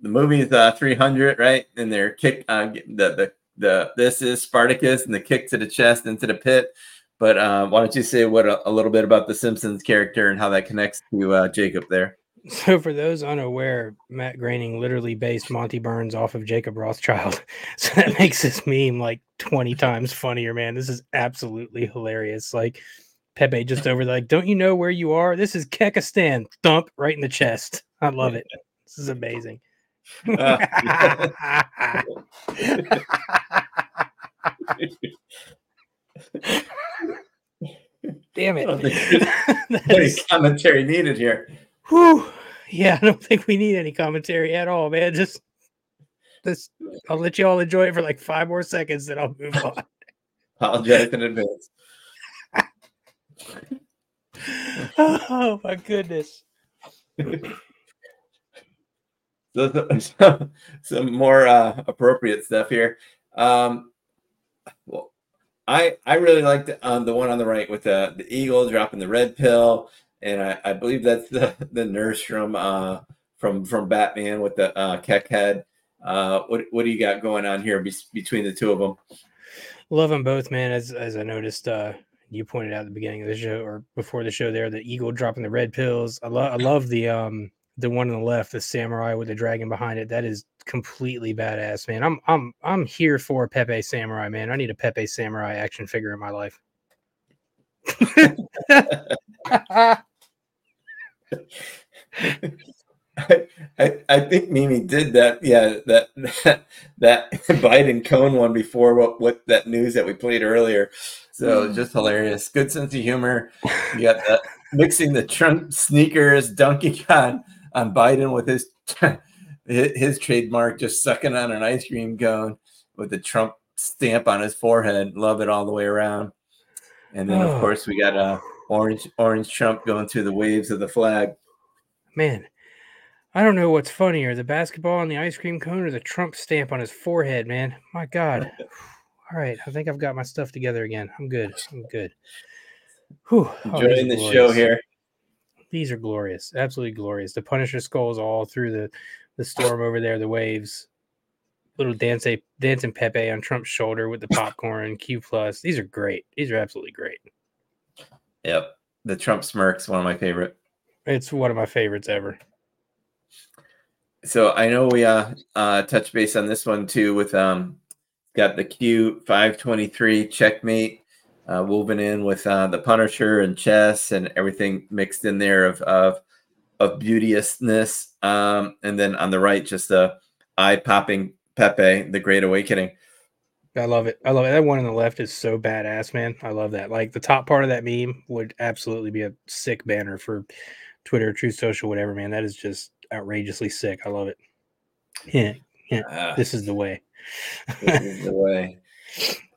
movie is 300, right? And their kick, this is Spartacus and the kick to the chest into the pit. But why don't you say a little bit about the Simpsons character and how that connects to Jacob there? So for those unaware, Matt Groening literally based Monty Burns off of Jacob Rothschild. So that makes this meme like 20 times funnier, man. This is absolutely hilarious. Like Pepe just over there, like, don't you know where you are? This is Kekistan. Thump right in the chest. I love it. This is amazing. Damn it. There's commentary needed here. Whew. Yeah, I don't think we need any commentary at all, man. Just I'll let you all enjoy it for like 5 more seconds, then I'll move on. Apologize in advance. Oh my goodness. So, some more appropriate stuff here. Well, I really liked the one on the right with the eagle dropping the red pill, and I believe that's the nurse from Batman with the Keck head. What do you got going on here between the two of them? Love them both, man. As I noticed, you pointed out at the beginning of the show or before the show there, the eagle dropping the red pills. I love the one on the left, the samurai with the dragon behind it. That is completely badass, man. I'm here for Pepe Samurai, man. I need a Pepe Samurai action figure in my life. I think Mimi did that. Yeah, that Biden Cohn one before what that news that we played earlier. So just hilarious. Good sense of humor. You got that mixing the Trump sneakers, Donkey Kong on Biden with his trademark, just sucking on an ice cream cone with the Trump stamp on his forehead. Love it all the way around. And then of course we got orange Trump going through the waves of the flag. Man, I don't know what's funnier, the basketball on the ice cream cone or the Trump stamp on his forehead, man. My God. All right, I think I've got my stuff together again. I'm good. Whew. Enjoying the show here. These are glorious, absolutely glorious. The Punisher skulls all through the storm over there, the waves. Little dancing Pepe on Trump's shoulder with the popcorn, Q+. These are great. These are absolutely great. Yep. The Trump smirk's one of my favorite. It's one of my favorites ever. So I know we touched base on this one too with got the Q523 checkmate woven in with the Punisher and chess and everything mixed in there of beauteousness. And then on the right, just the eye-popping Pepe, the Great Awakening. I love it. That one on the left is so badass, man. I love that. Like the top part of that meme would absolutely be a sick banner for Twitter, True Social, whatever, man. That is just outrageously sick. I love it. Yeah. This is the way. This is the way.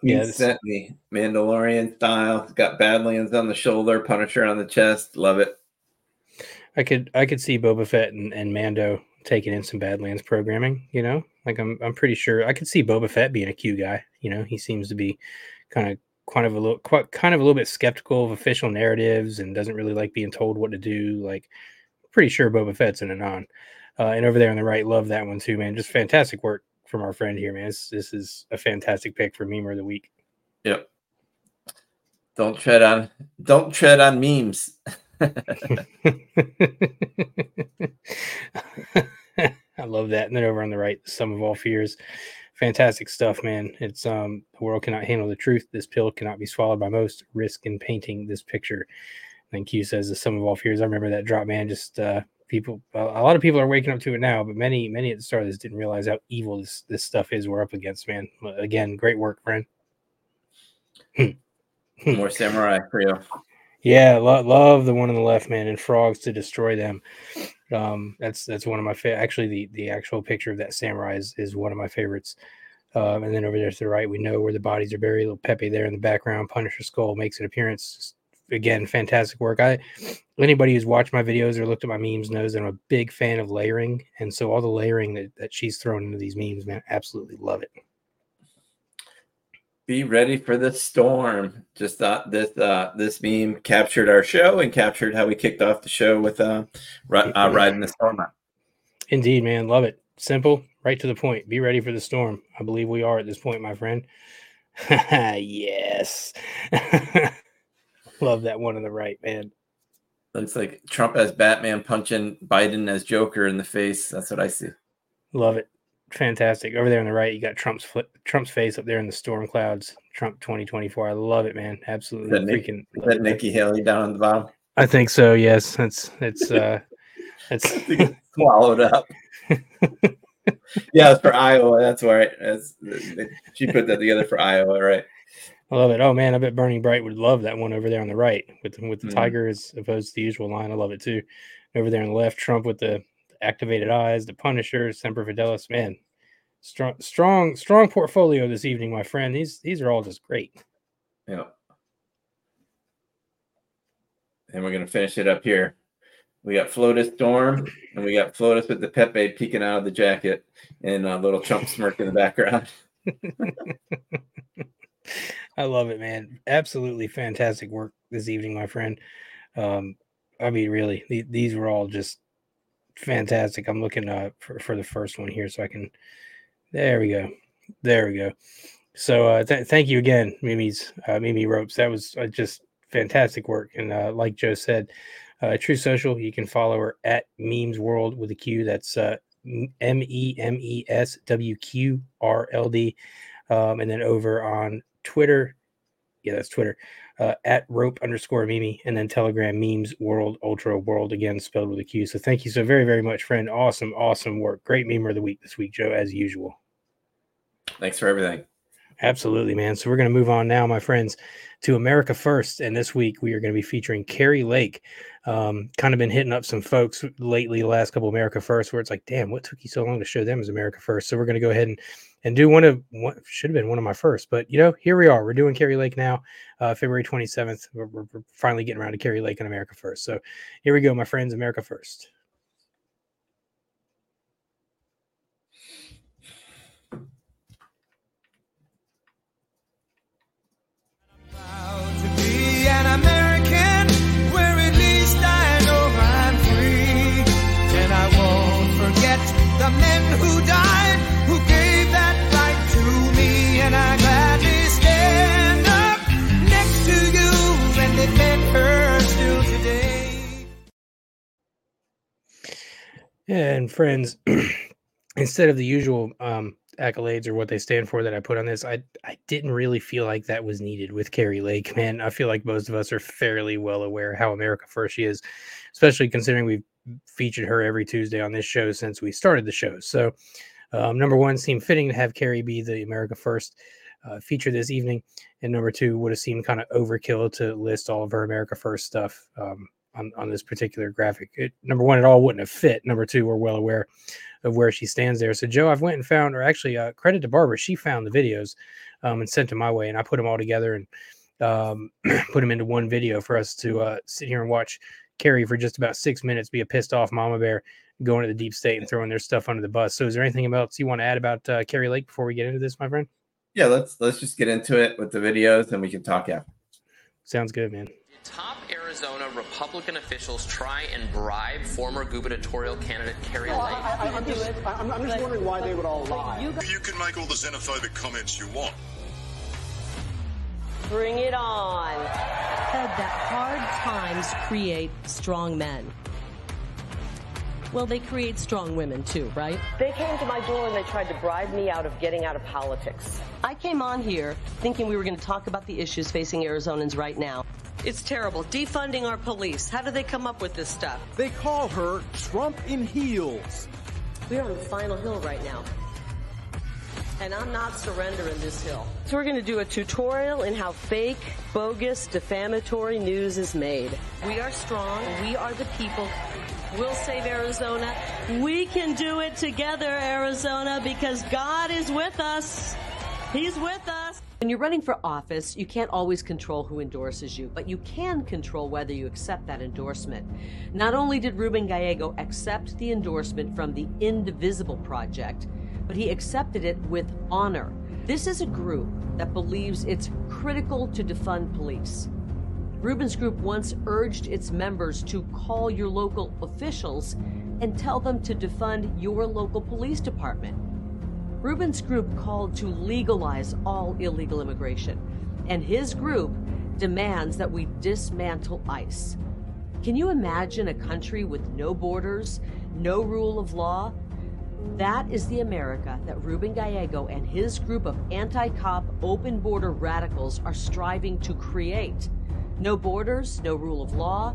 Yeah, this sent me Mandalorian style. It's got Badlands on the shoulder, Punisher on the chest. Love it. I could see Boba Fett and Mando taking in some Badlands programming, you know? Like I'm pretty sure I could see Boba Fett being a Q guy. You know, he seems to be kind of a little bit skeptical of official narratives and doesn't really like being told what to do. Like, pretty sure Boba Fett's an Anon. And over there on the right, love that one too, man. Just fantastic work from our friend here, man. This is a fantastic pick for Memer of the Week. Yep. Don't tread on memes. I love that. And then over on the right, the sum of all fears. Fantastic stuff, man. It's the world cannot handle the truth. This pill cannot be swallowed by most. Risk in painting this picture. And then Q says the sum of all fears. I remember that drop, man. Just people, a lot of people are waking up to it now, but many at the start of this didn't realize how evil this stuff is we're up against, man. Again, great work, friend. More samurai for you. Yeah, love the one on the left, man, and frogs to destroy them. That's one of my favorite. Actually, the actual picture of that samurai is one of my favorites. And then over there to the right, we know where the bodies are buried. Little Pepe there in the background. Punisher skull makes an appearance. Again, fantastic work. Anybody who's watched my videos or looked at my memes knows that I'm a big fan of layering. And so all the layering that she's thrown into these memes, man, absolutely love it. Be ready for the storm. Just thought this meme captured our show and captured how we kicked off the show with riding the storm out. Indeed, man. Love it. Simple, right to the point. Be ready for the storm. I believe we are at this point, my friend. Yes. Love that one on the right, man. Looks like Trump as Batman punching Biden as Joker in the face. That's what I see. Love it. Fantastic. Over there on the right, you got Trump's face up there in the storm clouds. Trump 2024. I love it, man. Absolutely. Is that Nikki Haley down on the bottom? I think so. Yes. It's swallowed up. Yeah, it's for Iowa. That's right. She put that together for Iowa, right? I love it. Oh man, I bet Burning Bright would love that one over there on the right with the tiger as opposed to the usual line. I love it too. Over there on the left, Trump with the activated eyes, the Punisher, Semper Fidelis. Man, strong portfolio this evening, my friend. These are all just great. Yeah. And we're gonna finish it up here. We got Flotus Storm, and we got Flotus with the Pepe peeking out of the jacket, and a little Trump smirk in the background. I love it, man. Absolutely fantastic work this evening, my friend. I mean, really, these were all just fantastic. I'm looking for the first one here so I can... There we go. So thank you again, Mimi Ropes. That was just fantastic work. And like Joe said... True Social, you can follow her at Memes World with a Q. That's MEMESWQRLD. And then over on Twitter, that's Twitter, at @rope_Mimi. And then Telegram, Memes World, Ultra World, again, spelled with a Q. So thank you so very, very much, friend. Awesome work. Great meme of the week this week, Joe, as usual. Thanks for everything. Absolutely, man. So we're going to move on now, my friends, to America First. And this week we are going to be featuring Carrie Lake. Kind of been hitting up some folks lately, the last couple of America First, where it's like, damn, what took you so long to show them as America First? So we're going to go ahead and do one of what should have been one of my first. But, here we are. We're doing Carrie Lake now, February 27th. We're finally getting around to Carrie Lake and America First. So here we go, my friends, America First. The men who died, who gave that right to me, and I gladly stand up next to you, and it meant her till today. And friends, instead of the usual accolades or what they stand for that I put on this, I didn't really feel like that was needed with Carrie Lake, man. I feel like most of us are fairly well aware how America First she is, especially considering we've featured her every Tuesday on this show since we started the show. So number one, seemed fitting to have Carrie be the America First feature this evening. And number two, would have seemed kind of overkill to list all of her America First stuff on this particular graphic. Number one, it all wouldn't have fit. Number two, we're well aware of where she stands there. So Joe, I've went and found, or actually credit to Barbara, she found the videos and sent them my way, and I put them all together and put them into one video for us to sit here and watch Carrie for just about 6 minutes be a pissed off mama bear going to the deep state and throwing their stuff under the bus. So is there anything else you want to add about Carrie Lake before we get into this, my friend? Yeah, let's just get into it with the videos and we can talk after. Sounds good, man. Top Arizona Republican officials try and bribe former gubernatorial candidate Carrie Lake. I'm just wondering why they would all lie. You can make all the xenophobic comments you want. Bring it on. Said that hard times create strong men. Well, they create strong women too, right? They came to my door and they tried to bribe me out of getting out of politics. I came on here thinking we were going to talk about the issues facing Arizonans right now. It's terrible. Defunding our police. How do they come up with this stuff? They call her Trump in heels. We're on the final hill right now. And I'm not surrendering this hill. So we're going to do a tutorial in how fake, bogus, defamatory news is made. We are strong. We are the people. We'll save Arizona. We can do it together, Arizona, because God is with us. He's with us. When you're running for office, you can't always control who endorses you, but you can control whether you accept that endorsement. Not only did Ruben Gallego accept the endorsement from the Indivisible Project, but he accepted it with honor. This is a group that believes it's critical to defund police. Ruben's group once urged its members to call your local officials and tell them to defund your local police department. Ruben's group called to legalize all illegal immigration, and his group demands that we dismantle ICE. Can you imagine a country with no borders, no rule of law? That is the America that Ruben Gallego and his group of anti-cop, open border radicals are striving to create. No borders, no rule of law.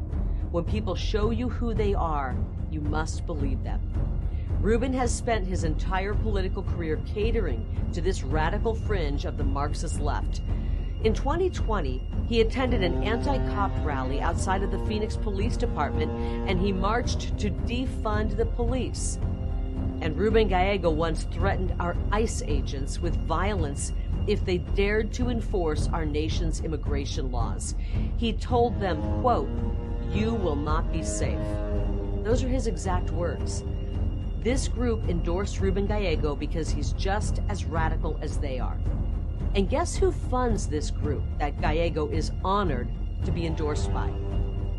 When people show you who they are, you must believe them. Ruben has spent his entire political career catering to this radical fringe of the Marxist left. In 2020, he attended an anti-cop rally outside of the Phoenix Police Department, and he marched to defund the police. And Ruben Gallego once threatened our ICE agents with violence if they dared to enforce our nation's immigration laws. He told them, quote, "You will not be safe." Those are his exact words. This group endorsed Ruben Gallego because he's just as radical as they are. And guess who funds this group that Gallego is honored to be endorsed by?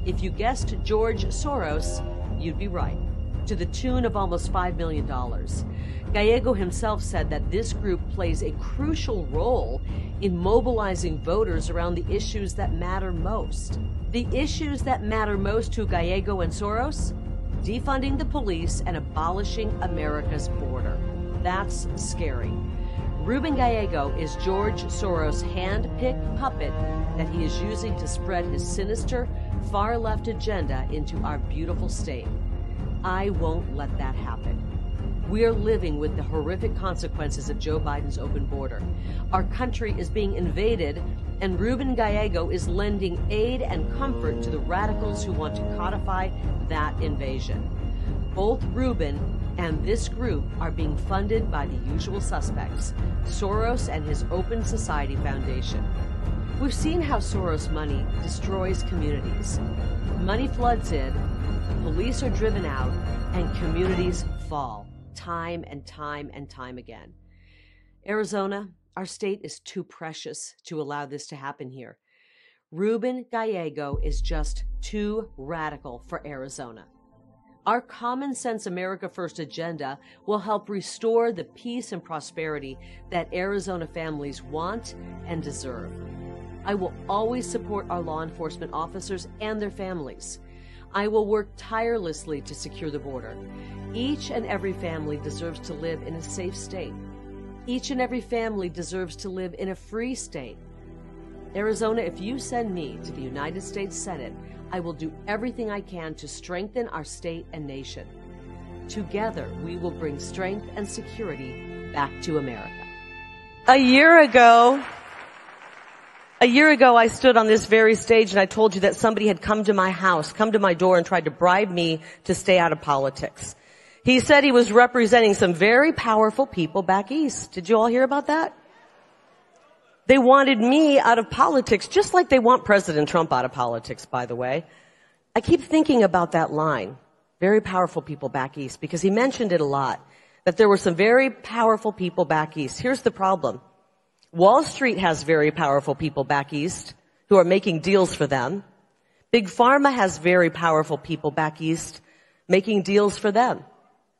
If you guessed George Soros, you'd be right, to the tune of almost $5 million. Gallego himself said that this group plays a crucial role in mobilizing voters around the issues that matter most. The issues that matter most to Gallego and Soros? Defunding the police and abolishing America's border. That's scary. Ruben Gallego is George Soros' hand-picked puppet that he is using to spread his sinister, far-left agenda into our beautiful state. I won't let that happen. We are living with the horrific consequences of Joe Biden's open border. Our country is being invaded, and Ruben Gallego is lending aid and comfort to the radicals who want to codify that invasion. Both Ruben and this group are being funded by the usual suspects, Soros and his Open Society Foundation. We've seen how Soros' money destroys communities. Money floods in, police are driven out, and communities fall, time and time and time again. Arizona, our state is too precious to allow this to happen here. Ruben Gallego is just too radical for Arizona. Our common sense America First agenda will help restore the peace and prosperity that Arizona families want and deserve. I will always support our law enforcement officers and their families. I will work tirelessly to secure the border. Each and every family deserves to live in a safe state. Each and every family deserves to live in a free state. Arizona, if you send me to the United States Senate, I will do everything I can to strengthen our state and nation. Together, we will bring strength and security back to America. A year ago, I stood on this very stage and I told you that somebody had come to my house, come to my door and tried to bribe me to stay out of politics. He said he was representing some very powerful people back east. Did you all hear about that? They wanted me out of politics, just like they want President Trump out of politics, by the way. I keep thinking about that line, very powerful people back east, because he mentioned it a lot, that there were some very powerful people back east. Here's the problem. Wall Street has very powerful people back east who are making deals for them. Big Pharma has very powerful people back east making deals for them.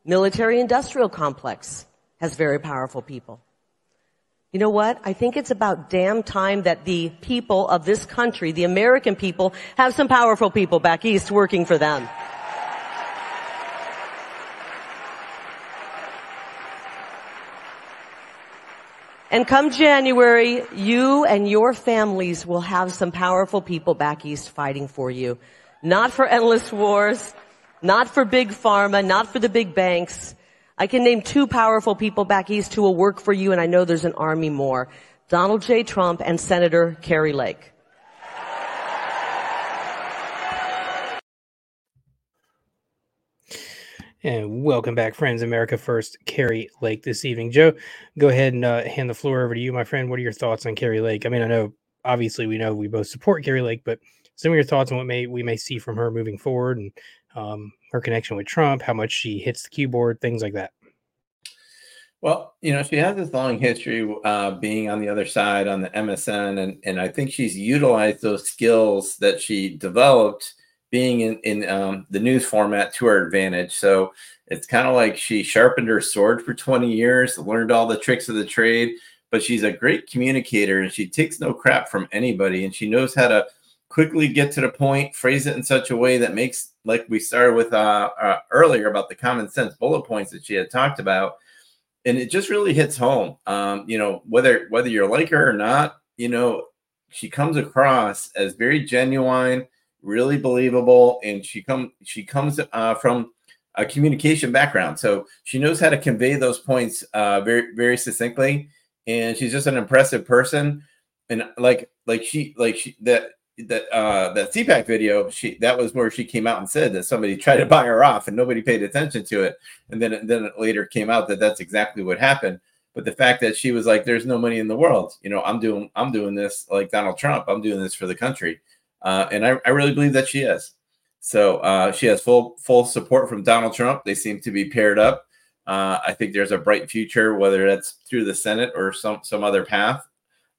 Military-industrial complex has very powerful people. You know what? I think it's about damn time that the people of this country, the American people, have some powerful people back east working for them. And come January, you and your families will have some powerful people back east fighting for you. Not for endless wars, not for big pharma, not for the big banks. I can name two powerful people back east who will work for you, and I know there's an army more. Donald J. Trump and Senator Carrie Lake. And welcome back, friends. America First, Carrie Lake this evening. Joe, go ahead and hand the floor over to you, my friend. What are your thoughts on Carrie Lake? I mean, I know, obviously, we know we both support Carrie Lake, but some of your thoughts on what we may see from her moving forward and her connection with Trump, how much she hits the keyboard, things like that. Well, you know, she has this long history being on the other side on the MSN, and I think she's utilized those skills that she developed being in the news format to her advantage. So it's kind of like she sharpened her sword for 20 years, learned all the tricks of the trade, but she's a great communicator and she takes no crap from anybody, and she knows how to quickly get to the point, phrase it in such a way that makes, like we started with earlier about the common sense bullet points that she had talked about. And it just really hits home, you know, whether you're like her or not, you know, she comes across as very genuine, really believable. And she comes from a communication background. So she knows how to convey those points very, very succinctly. And she's just an impressive person. And that CPAC video, that was where she came out and said that somebody tried to buy her off and nobody paid attention to it. And then it later came out that that's exactly what happened. But the fact that she was like, there's no money in the world. You know, I'm doing this like Donald Trump. I'm doing this for the country. And I really believe that she is. So she has full support from Donald Trump. They seem to be paired up. I think there's a bright future, whether that's through the Senate or some other path.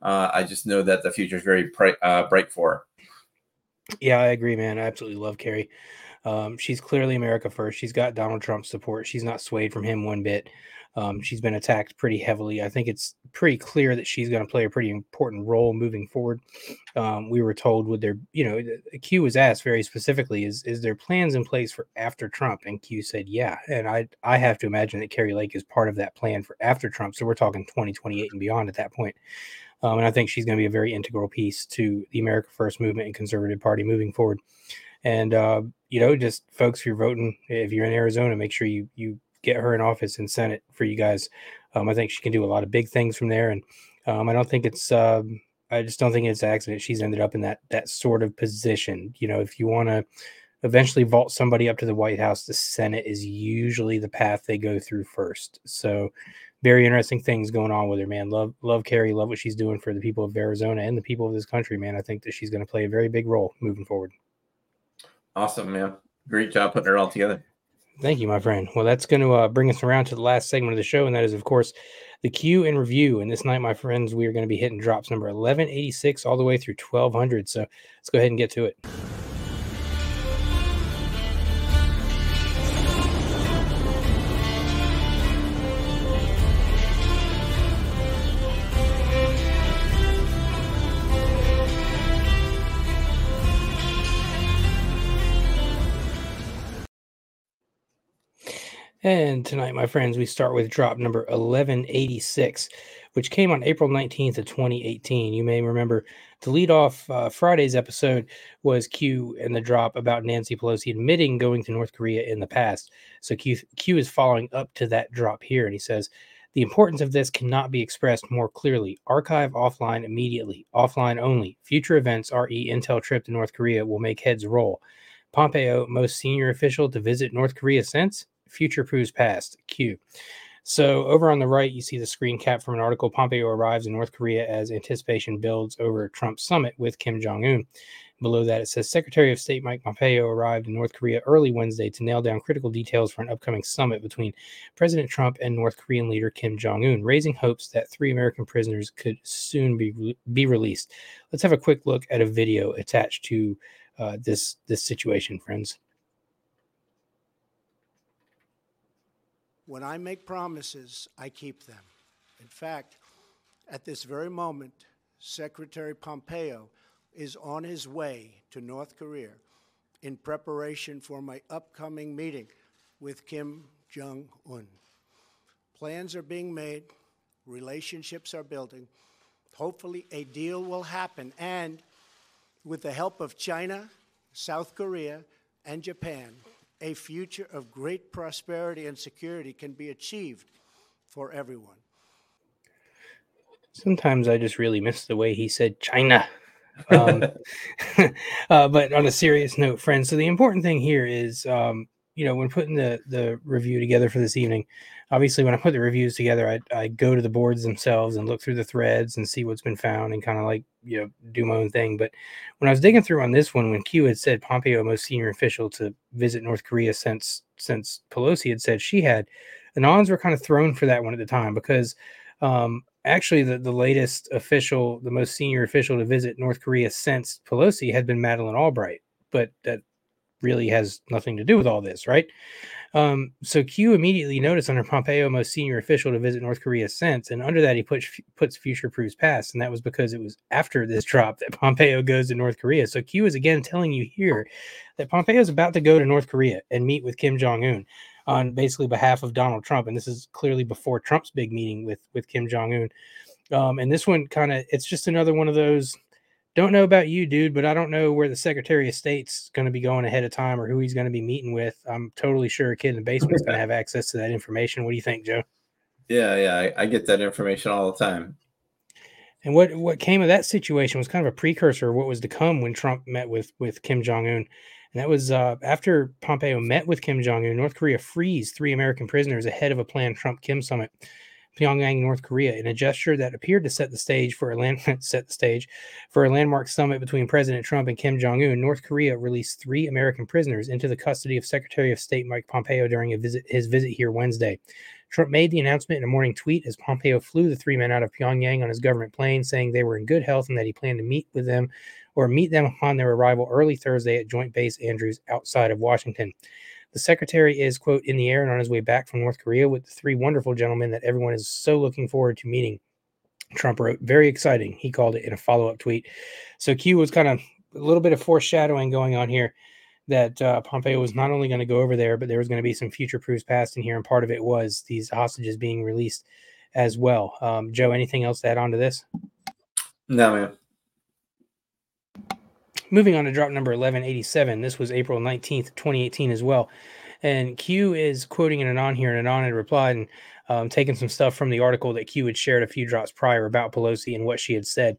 I just know that the future is very bright for her. Yeah, I agree, man. I absolutely love Carrie. She's clearly America first. She's got Donald Trump's support. She's not swayed from him one bit. She's been attacked pretty heavily. I think it's pretty clear that she's going to play a pretty important role moving forward. We were told Q was asked very specifically, is there plans in place for after Trump? And Q said, yeah. And I have to imagine that Carrie Lake is part of that plan for after Trump. So we're talking 2028 and beyond at that point. And I think she's going to be a very integral piece to the America First movement and Conservative Party moving forward. And, just folks, if you're voting, if you're in Arizona, make sure you get her in office and Senate for you guys. I think she can do a lot of big things from there. And I just don't think it's an accident she's ended up in that sort of position. You know, if you want to eventually vault somebody up to the White House, the Senate is usually the path they go through first. So very interesting things going on with her, man. Love Carrie, love what she's doing for the people of Arizona and the people of this country, man. I think that she's going to play a very big role moving forward. Awesome, man. Great job putting it all together. Thank you, my friend. Well, that's going to bring us around to the last segment of the show, and that is, of course, the Q and review. And this night, my friends, we are going to be hitting drops number 1186 all the way through 1200. So let's go ahead and get to it. And tonight, my friends, we start with drop number 1186, which came on April 19th of 2018. You may remember the lead off Friday's episode was Q and the drop about Nancy Pelosi admitting going to North Korea in the past. So Q is following up to that drop here. And he says, the importance of this cannot be expressed more clearly. Archive offline immediately. Offline only. Future events, re intel trip to North Korea, will make heads roll. Pompeo, most senior official to visit North Korea since? Future proves past. Q. So over on the right, you see the screen cap from an article. Pompeo arrives in North Korea as anticipation builds over Trump's summit with Kim Jong-un. Below that, it says Secretary of State Mike Pompeo arrived in North Korea early Wednesday to nail down critical details for an upcoming summit between President Trump and North Korean leader Kim Jong-un, raising hopes that 3 American prisoners could soon be released. Let's have a quick look at a video attached to this situation, friends. When I make promises, I keep them. In fact, at this very moment, Secretary Pompeo is on his way to North Korea in preparation for my upcoming meeting with Kim Jong-un. Plans are being made, relationships are building. Hopefully a deal will happen, and with the help of China, South Korea, and Japan, a future of great prosperity and security can be achieved for everyone. Sometimes I just really miss the way he said China. But on a serious note, friends, so the important thing here is, when putting the review together for this evening, obviously when I put the reviews together, I go to the boards themselves and look through the threads and see what's been found and kind of do my own thing. But when I was digging through on this one, when Q had said Pompeo, most senior official to visit North Korea since Pelosi had said she had, the nons were kind of thrown for that one at the time because actually the latest official, the most senior official to visit North Korea since Pelosi had been Madeleine Albright, but that really has nothing to do with all this, right? So Q immediately noticed under Pompeo, most senior official to visit North Korea since, and under that he puts future proofs past, and that was because it was after this drop that Pompeo goes to North Korea. So Q is again telling you here that Pompeo is about to go to North Korea and meet with Kim Jong-un on basically behalf of Donald Trump, and this is clearly before Trump's big meeting with Kim Jong-un. And this one kind of, it's just another one of those, don't know about you, dude, but I don't know where the Secretary of State's going to be going ahead of time or who he's going to be meeting with. I'm totally sure a kid in the basement's going to have access to that information. What do you think, Joe? Yeah, I get that information all the time. And what came of that situation was kind of a precursor of what was to come when Trump met with Kim Jong-un. And that was after Pompeo met with Kim Jong-un, North Korea frees 3 American prisoners ahead of a planned Trump-Kim summit. Pyongyang, North Korea, in a gesture that appeared to set the stage for a landmark summit between President Trump and Kim Jong-un. North Korea released 3 American prisoners into the custody of Secretary of State Mike Pompeo during his visit here Wednesday. Trump made the announcement in a morning tweet as Pompeo flew the 3 men out of Pyongyang on his government plane, saying they were in good health and that he planned to meet them upon their arrival early Thursday at Joint Base Andrews outside of Washington. The secretary is, quote, in the air and on his way back from North Korea with the 3 wonderful gentlemen that everyone is so looking forward to meeting. Trump wrote, very exciting, he called it in a follow-up tweet. So Q was kind of a little bit of foreshadowing going on here that Pompeo was not only going to go over there, but there was going to be some future proofs passed in here, and part of it was these hostages being released as well. Joe, anything else to add on to this? No, man. Moving on to drop number 1187. This was April 19th, 2018 as well. And Q is quoting an Anon here, and Anon had replied and taken some stuff from the article that Q had shared a few drops prior about Pelosi and what she had said.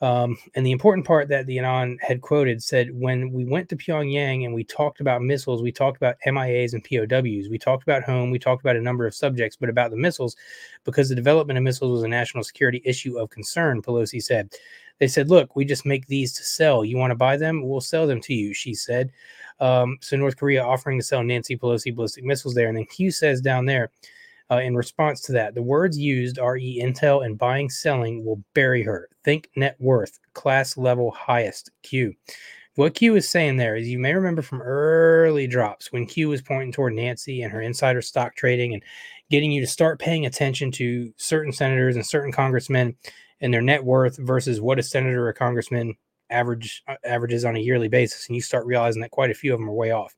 And the important part that the Anon had quoted said, when we went to Pyongyang and we talked about missiles, we talked about MIAs and POWs, we talked about home, we talked about a number of subjects, but about the missiles, because the development of missiles was a national security issue of concern, Pelosi said. They said, look, we just make these to sell. You want to buy them? We'll sell them to you, she said. So North Korea offering to sell Nancy Pelosi ballistic missiles there. And then Q says down there in response to that, the words used are intel and buying, selling will bury her. Think net worth, class level highest, Q. What Q is saying there is, you may remember from early drops when Q was pointing toward Nancy and her insider stock trading and getting you to start paying attention to certain senators and certain congressmen and their net worth versus what a senator or congressman averages on a yearly basis. And you start realizing that quite a few of them are way off.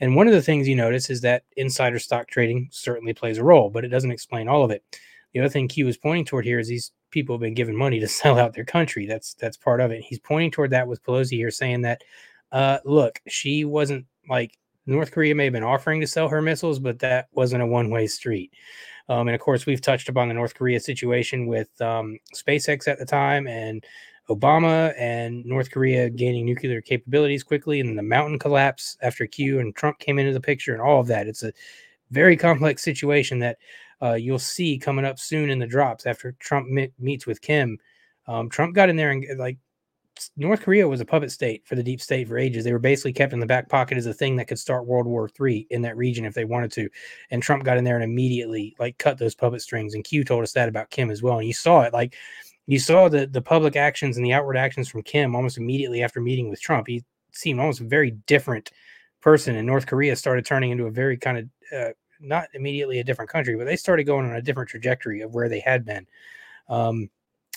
And one of the things you notice is that insider stock trading certainly plays a role, but it doesn't explain all of it. The other thing Q was pointing toward here is these people have been given money to sell out their country. That's part of it. He's pointing toward that with Pelosi here, saying that, look, she wasn't like, North Korea may have been offering to sell her missiles, but that wasn't a one-way street. And of course, we've touched upon the North Korea situation with SpaceX at the time and Obama and North Korea gaining nuclear capabilities quickly and the mountain collapse after Q and Trump came into the picture and all of that. It's a very complex situation that you'll see coming up soon in the drops after Trump meets with Kim. Trump got in there and like, North Korea was a puppet state for the deep state for ages. They were basically kept in the back pocket as a thing that could start World War III in that region if they wanted to. And Trump got in there and immediately like cut those puppet strings. And Q told us that about Kim as well. And you saw it, like you saw the public actions and the outward actions from Kim almost immediately after meeting with Trump. He seemed almost a very different person. And North Korea started turning into a very kind of not immediately a different country, but they started going on a different trajectory of where they had been.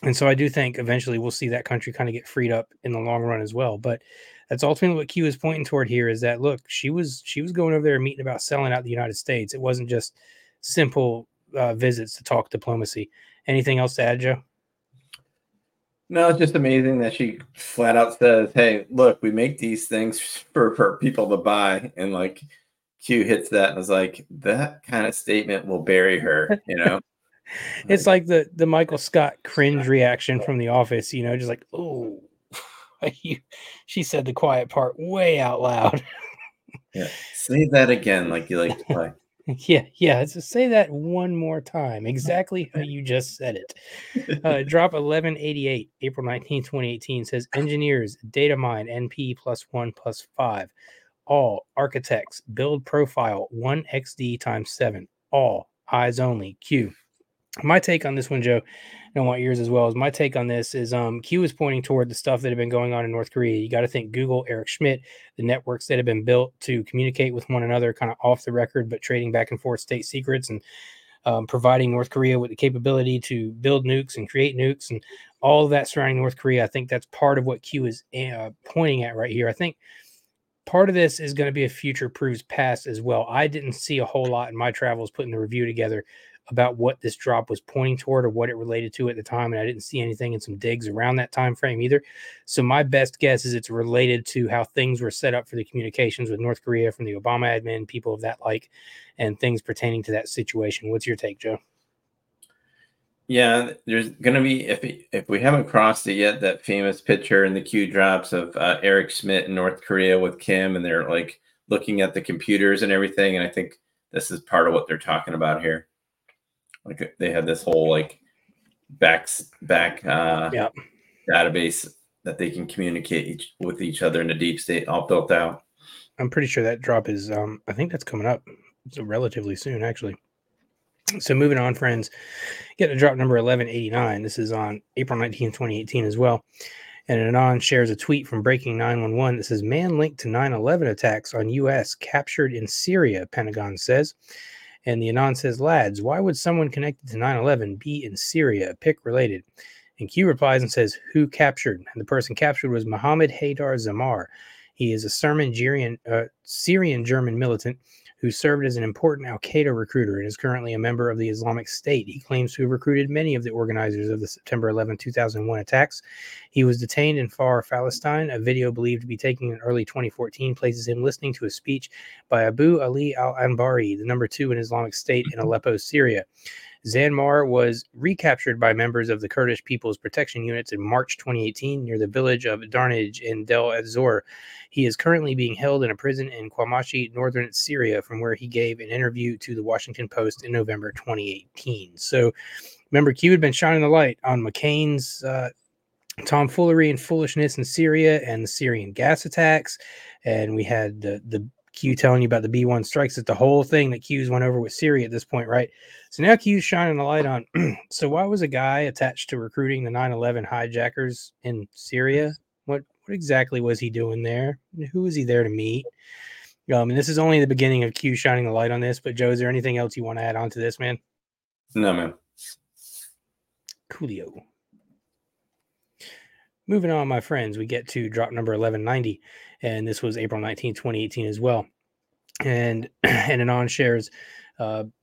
And so I do think eventually we'll see that country kind of get freed up in the long run as well. But that's ultimately what Q is pointing toward here is that, look, she was going over there and meeting about selling out the United States. It wasn't just simple visits to talk diplomacy. Anything else to add, Joe? No, it's just amazing that she flat out says, hey, look, we make these things for people to buy. And like Q hits that and is like, that kind of statement will bury her, you know? It's like the Michael Scott cringe reaction from The Office, you know, just like, oh, she said the quiet part way out loud. Yeah, say that again, like you like to play. Yeah. So say that one more time, exactly how you just said it. Drop 1188, April 19, 2018 says engineers, data mine, NP +1 +5, all architects, build profile 1 XD × 7, all eyes only, Q. My take on this one, Joe, and I want yours as well, is my take on this is Q is pointing toward the stuff that had been going on in North Korea. You got to think Google, Eric Schmidt, the networks that have been built to communicate with one another kind of off the record, but trading back and forth state secrets and providing North Korea with the capability to build nukes and create nukes and all of that surrounding North Korea. I think that's part of what Q is pointing at right here. I think part of this is going to be a future proves past as well. I didn't see a whole lot in my travels putting the review together about what this drop was pointing toward or what it related to at the time, and I didn't see anything in some digs around that time frame either. So my best guess is it's related to how things were set up for the communications with North Korea from the Obama admin, people of that like, and things pertaining to that situation. What's your take, Joe? Yeah, there's going to be, if we haven't crossed it yet, that famous picture in the Q drops of Eric Schmidt in North Korea with Kim, and they're like looking at the computers and everything, and I think this is part of what they're talking about here. Like they had this whole like back database that they can communicate with each other in the deep state, all built out. I'm pretty sure that drop is, I think that's coming up relatively soon, actually. So moving on, friends, getting to drop number 1189. This is on April 19, 2018 as well. And Anon shares a tweet from Breaking 911 that says, man linked to 9/11 attacks on U.S. captured in Syria, Pentagon says. And the Anon says, lads, why would someone connected to 9/11 be in Syria? Pick related. And Q replies and says, who captured? And the person captured was Mohammed Haydar Zamar. He is a Syrian-German militant who served as an important al-Qaeda recruiter and is currently a member of the Islamic State. He claims to have recruited many of the organizers of the September 11, 2001 attacks. He was detained in Far Palestine. A video believed to be taken in early 2014 places him listening to a speech by Abu Ali al-Anbari, the number two in Islamic State in Aleppo, Syria. Zanmar was recaptured by members of the Kurdish People's Protection Units in March 2018 near the village of Darnage in Del Azor. He is currently being held in a prison in Qamishli, northern Syria, from where he gave an interview to the Washington Post in November 2018. So remember, Q had been shining the light on McCain's tomfoolery and foolishness in Syria and the Syrian gas attacks. And we had the Q telling you about the B-1 strikes. It's the whole thing that Q's went over with Syria at this point, right? So now Q's shining the light on. So why was a guy attached to recruiting the 9/11 hijackers in Syria? What exactly was he doing there? Who was he there to meet? And this is only the beginning of Q shining the light on this, but Joe, is there anything else you want to add on to this, man? No, man. Coolio. Moving on, my friends, we get to drop number 1190, and this was April 19, 2018 as well. And Anon shares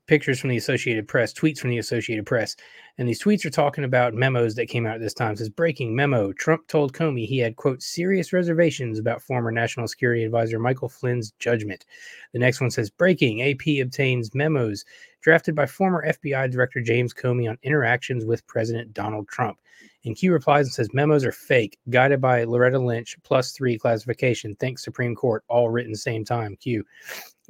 pictures from the Associated Press, tweets from the Associated Press, and these tweets are talking about memos that came out at this time. It says, breaking memo, Trump told Comey he had, quote, serious reservations about former National Security Advisor Michael Flynn's judgment. The next one says, breaking, AP obtains memos drafted by former FBI Director James Comey on interactions with President Donald Trump. And Q replies and says, memos are fake, guided by Loretta Lynch, +3 classification, thanks Supreme Court, all written same time, Q.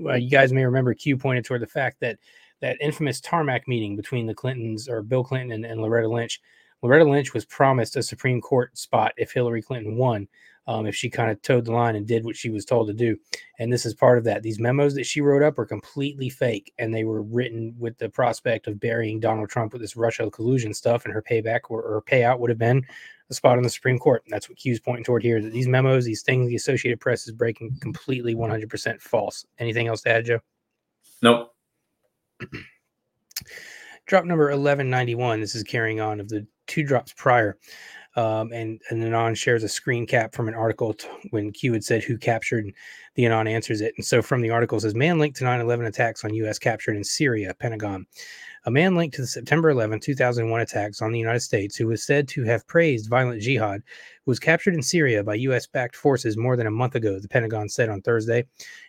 Well, you guys may remember Q pointed toward the fact that that infamous tarmac meeting between the Clintons, or Bill Clinton and Loretta Lynch. Loretta Lynch was promised a Supreme Court spot if Hillary Clinton won, if she kind of toed the line and did what she was told to do. And this is part of that. These memos that she wrote up are completely fake, and they were written with the prospect of burying Donald Trump with this Russia collusion stuff, and her payback or her payout would have been a spot on the Supreme Court. And that's what Q's pointing toward here, that these memos, these things the Associated Press is breaking, completely 100% false. Anything else to add, Joe? Nope. Drop number 1191. This is carrying on of the two drops prior. And Anon shares a screen cap from an article when Q had said who captured, and the Anon answers it. And so from the article, it says, man linked to 9/11 attacks on U.S. captured in Syria, Pentagon. A man linked to the September 11, 2001 attacks on the United States, who was said to have praised violent jihad, was captured in Syria by U.S.-backed forces more than a month ago, the Pentagon said on Thursday.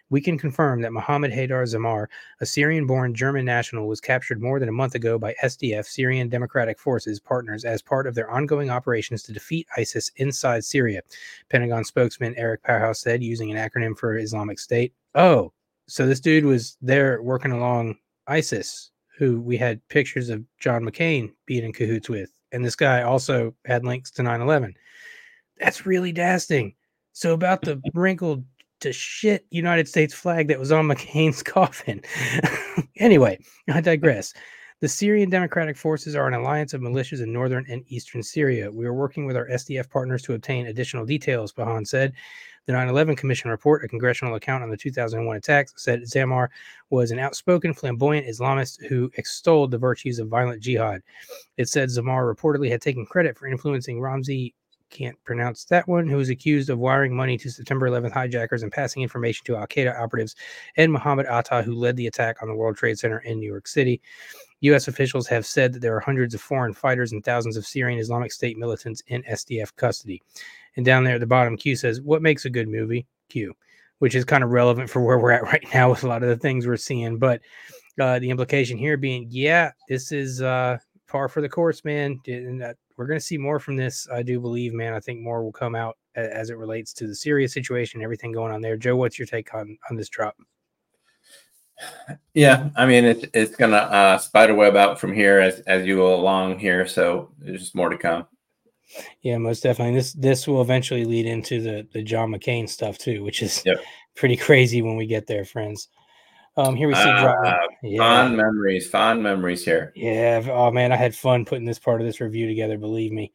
We can confirm that Mohammed Haydar Zamar, a Syrian-born German national, was captured more than a month ago by SDF, Syrian Democratic Forces partners, as part of their ongoing operations to defeat ISIS inside Syria, Pentagon spokesman Eric Powell said, using an acronym for Islamic State. Oh, so this dude was there working along ISIS, who we had pictures of John McCain being in cahoots with. And this guy also had links to 9/11. That's really dastardly. So about the wrinkled to shit United States flag that was on McCain's coffin. Anyway, I digress. The Syrian Democratic Forces are an alliance of militias in northern and eastern Syria. We are working with our SDF partners to obtain additional details, Pahan said. The 9/11 Commission report, a congressional account on the 2001 attacks, said Zamar was an outspoken, flamboyant Islamist who extolled the virtues of violent jihad. It said Zamar reportedly had taken credit for influencing Ramzi, can't pronounce that one, who was accused of wiring money to September 11th hijackers and passing information to al-Qaeda operatives, and Mohammed Atta, who led the attack on the World Trade Center in New York City. U.S. officials have said that there are hundreds of foreign fighters and thousands of Syrian Islamic State militants in SDF custody. And down there at the bottom, Q says, what makes a good movie? Q, which is kind of relevant for where we're at right now with a lot of the things we're seeing. But the implication here being, yeah, this is par for the course, man. And we're going to see more from this, I do believe, man. I think more will come out as it relates to the Syria situation and everything going on there. Joe, what's your take on this drop? Yeah, I mean, it's going to spiderweb out from here as you go along here. So there's just more to come. Yeah, most definitely. This will eventually lead into the John McCain stuff, too, which is pretty crazy when we get there, friends. Here we see fond memories here. Yeah. Oh man, I had fun putting this part of this review together. Believe me.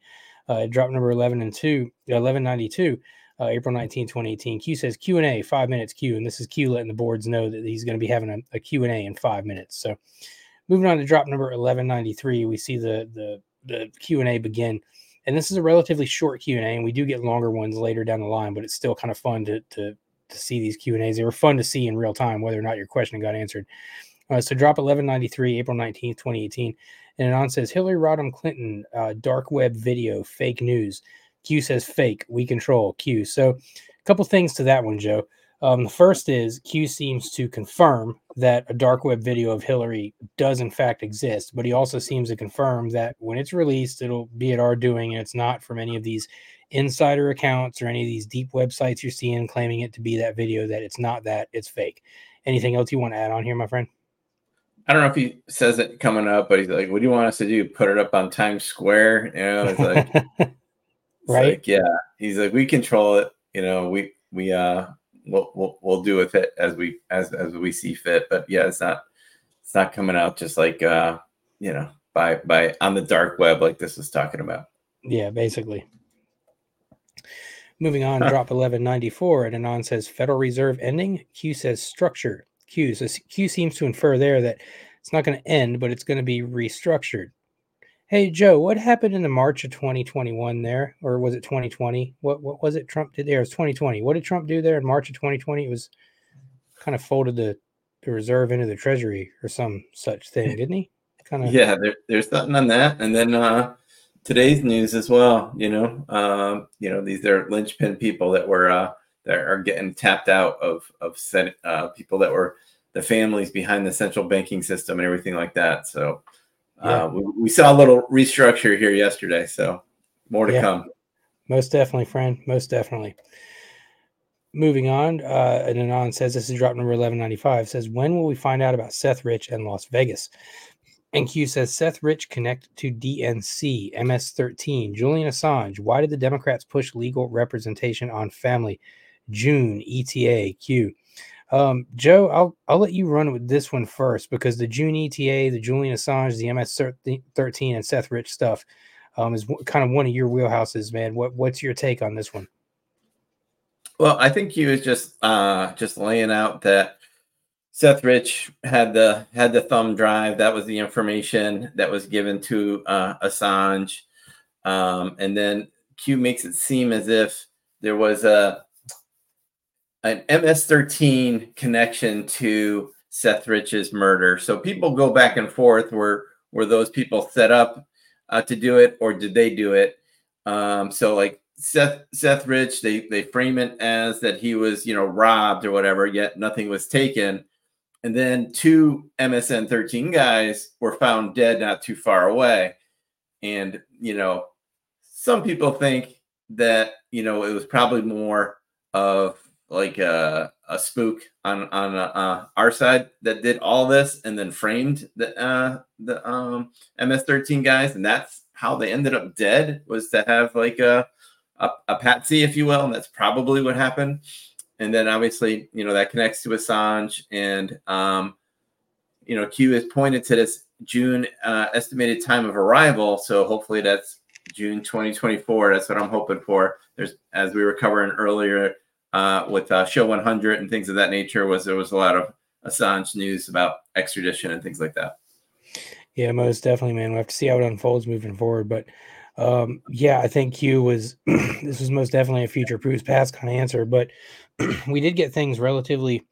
Drop number 1192, April 19, 2018. Q says Q&A, 5 minutes Q, and this is Q letting the boards know that he's going to be having a Q&A in 5 minutes. So, moving on to drop number 1193, we see the Q&A begin, and this is a relatively short Q&A, and we do get longer ones later down the line, but it's still kind of fun to see these Q&As. They were fun to see in real time, whether or not your question got answered. So drop 1193, April 19th, 2018. And Anon says, Hillary Rodham Clinton, dark web video, fake news. Q says fake, we control Q. So a couple things to that one, Joe. The first is Q seems to confirm that a dark web video of Hillary does in fact exist, but he also seems to confirm that when it's released, it'll be at our doing and it's not from any of these insider accounts or any of these deep websites you're seeing claiming it to be that video, that it's not that, it's fake. Anything else you want to add on here, my friend? I don't know if he says it coming up, but he's like, what do you want us to do? Put it up on Times Square? You know, it's like, right? Like, yeah. He's like, we control it. You know, we'll do with it as we see fit. But yeah, it's not coming out just like, you know, by on the dark web, like this is talking about. Yeah, basically. Moving on, drop 1194, and Anon says Federal Reserve ending. Q says structure. Q seems to infer there that it's not going to end, but it's going to be restructured. Hey, Joe, what happened in the March of 2021 there? Or was it 2020? What was it Trump did there? It was 2020. What did Trump do there in March of 2020? It was kind of folded the reserve into the Treasury or some such thing, didn't he? Kind of. Yeah, there's something on that. And then today's news as well, you know, these are linchpin people that were that are getting tapped out of people that were the families behind the central banking system and everything like that. So we saw a little restructure here yesterday. So more to come. Most definitely, friend. Most definitely. Moving on, and Anon says this is drop number 1195. Says when will we find out about Seth Rich and Las Vegas? And Q says, Seth Rich connect to DNC, MS-13, Julian Assange. Why did the Democrats push legal representation on family? June, ETA, Q. Joe, I'll let you run with this one first because the June ETA, the Julian Assange, the MS-13, and Seth Rich stuff is kind of one of your wheelhouses, man. What's your take on this one? Well, I think Q is just laying out that Seth Rich had the thumb drive. That was the information that was given to Assange, and then Q makes it seem as if there was an MS-13 connection to Seth Rich's murder. So people go back and forth. Were those people set up to do it, or did they do it? So like Seth Rich, they frame it as that he was, you know, robbed or whatever. Yet nothing was taken. And then two MSN13 guys were found dead not too far away. And, you know, some people think that, you know, it was probably more of like a spook on our side that did all this and then framed the MS-13 guys. And that's how they ended up dead, was to have like a patsy, if you will. And that's probably what happened. And then obviously, you know, that connects to Assange, and, you know, Q has pointed to this June estimated time of arrival. So hopefully that's June 2024. That's what I'm hoping for. There's, as we were covering earlier with Show 100 and things of that nature, was there was a lot of Assange news about extradition and things like that. Yeah, most definitely, man. We'll have to see how it unfolds moving forward. But yeah, I think Q was this was most definitely a future proves past kind of answer. But we did get things relatively,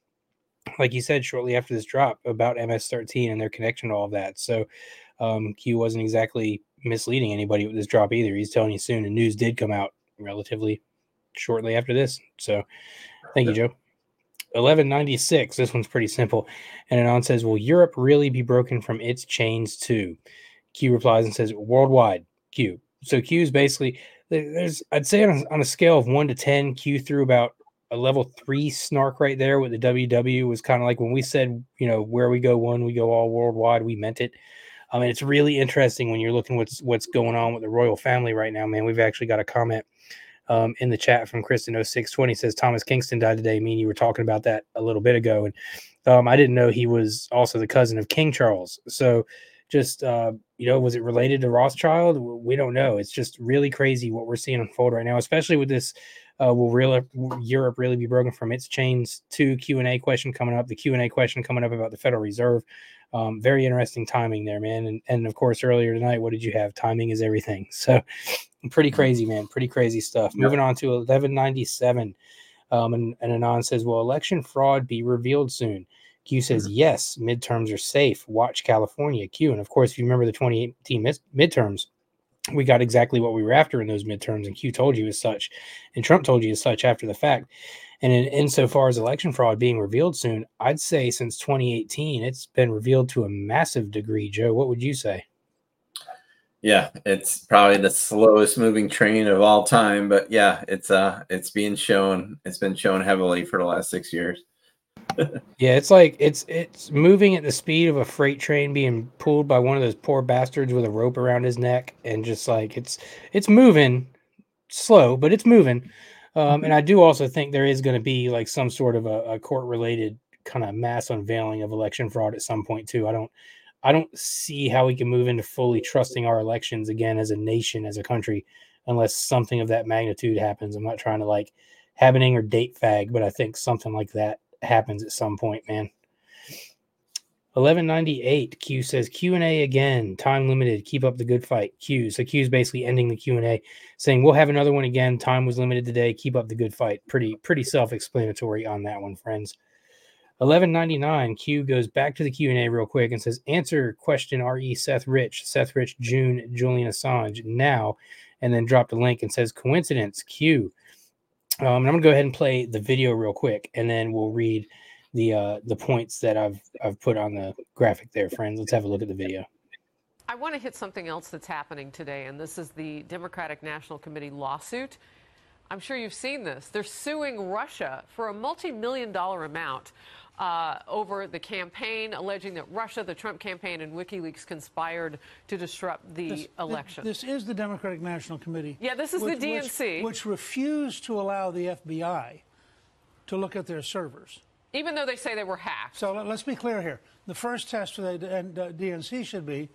like you said, shortly after this drop about MS-13 and their connection to all of that. So Q wasn't exactly misleading anybody with this drop either. He's telling you soon, and news did come out relatively shortly after this. So thank you, Joe. 1196, this one's pretty simple. And Anon says, will Europe really be broken from its chains too? Q replies and says, worldwide, Q. So Q is basically, there's, I'd say on a scale of 1 to 10, Q threw about a level 3 snark right there with the WW. Was kind of like when we said, you know, where we go one, we go all worldwide, we meant it. I mean, it's really interesting when you're looking what's going on with the royal family right now, man. We've actually got a comment in the chat from Kristen0620 says Thomas Kingston died today. Me and you were talking about that a little bit ago, and I didn't know he was also the cousin of King Charles. So, just you know, was it related to Rothschild? We don't know. It's just really crazy what we're seeing unfold right now, especially with this. Will Europe really be broken from its chains? Q&A question coming up. The Q&A question coming up about the Federal Reserve. Very interesting timing there, man. And of course, earlier tonight, what did you have? Timing is everything. So. Pretty crazy, man. Pretty crazy stuff. Yep. Moving on to 1197. And Anon says, will election fraud be revealed soon? Q says, yes, midterms are safe. Watch California, Q. And of course, if you remember the 2018 midterms, we got exactly what we were after in those midterms. And Q told you as such. And Trump told you as such after the fact. And insofar as election fraud being revealed soon, I'd say since 2018, it's been revealed to a massive degree. Joe, what would you say? Yeah, it's probably the slowest moving train of all time, but yeah, it's being shown. It's been shown heavily for the last 6 years. Yeah, it's like it's moving at the speed of a freight train being pulled by one of those poor bastards with a rope around his neck, and just like it's moving slow, but it's moving. And I do also think there is going to be like some sort of a court-related kind of mass unveiling of election fraud at some point too. I don't see how we can move into fully trusting our elections again as a nation, as a country, unless something of that magnitude happens. I'm not trying to like happening or date fag, but I think something like that happens at some point, man. 1198, Q says, Q&A again, time limited, keep up the good fight, Q. So Q's basically ending the Q&A, saying, we'll have another one again, time was limited today, keep up the good fight. Pretty self-explanatory on that one, friends. 1199, Q goes back to the Q&A real quick and says, answer question RE Seth Rich, June, Julian Assange, now, and then dropped a link and says, coincidence, Q. And I'm going to go ahead and play the video real quick, and then we'll read the points that I've put on the graphic there, friends. Let's have a look at the video. I want to hit something else that's happening today, and this is the Democratic National Committee lawsuit. I'm sure you've seen this. They're suing Russia for a multi-million-dollar amount over the campaign, alleging that Russia, the Trump campaign, and WikiLeaks conspired to disrupt the election. This is the Democratic National Committee. Yeah, this is the DNC. Which refused to allow the FBI to look at their servers. Even though they say they were hacked. So let's be clear here. The first test for the DNC should be,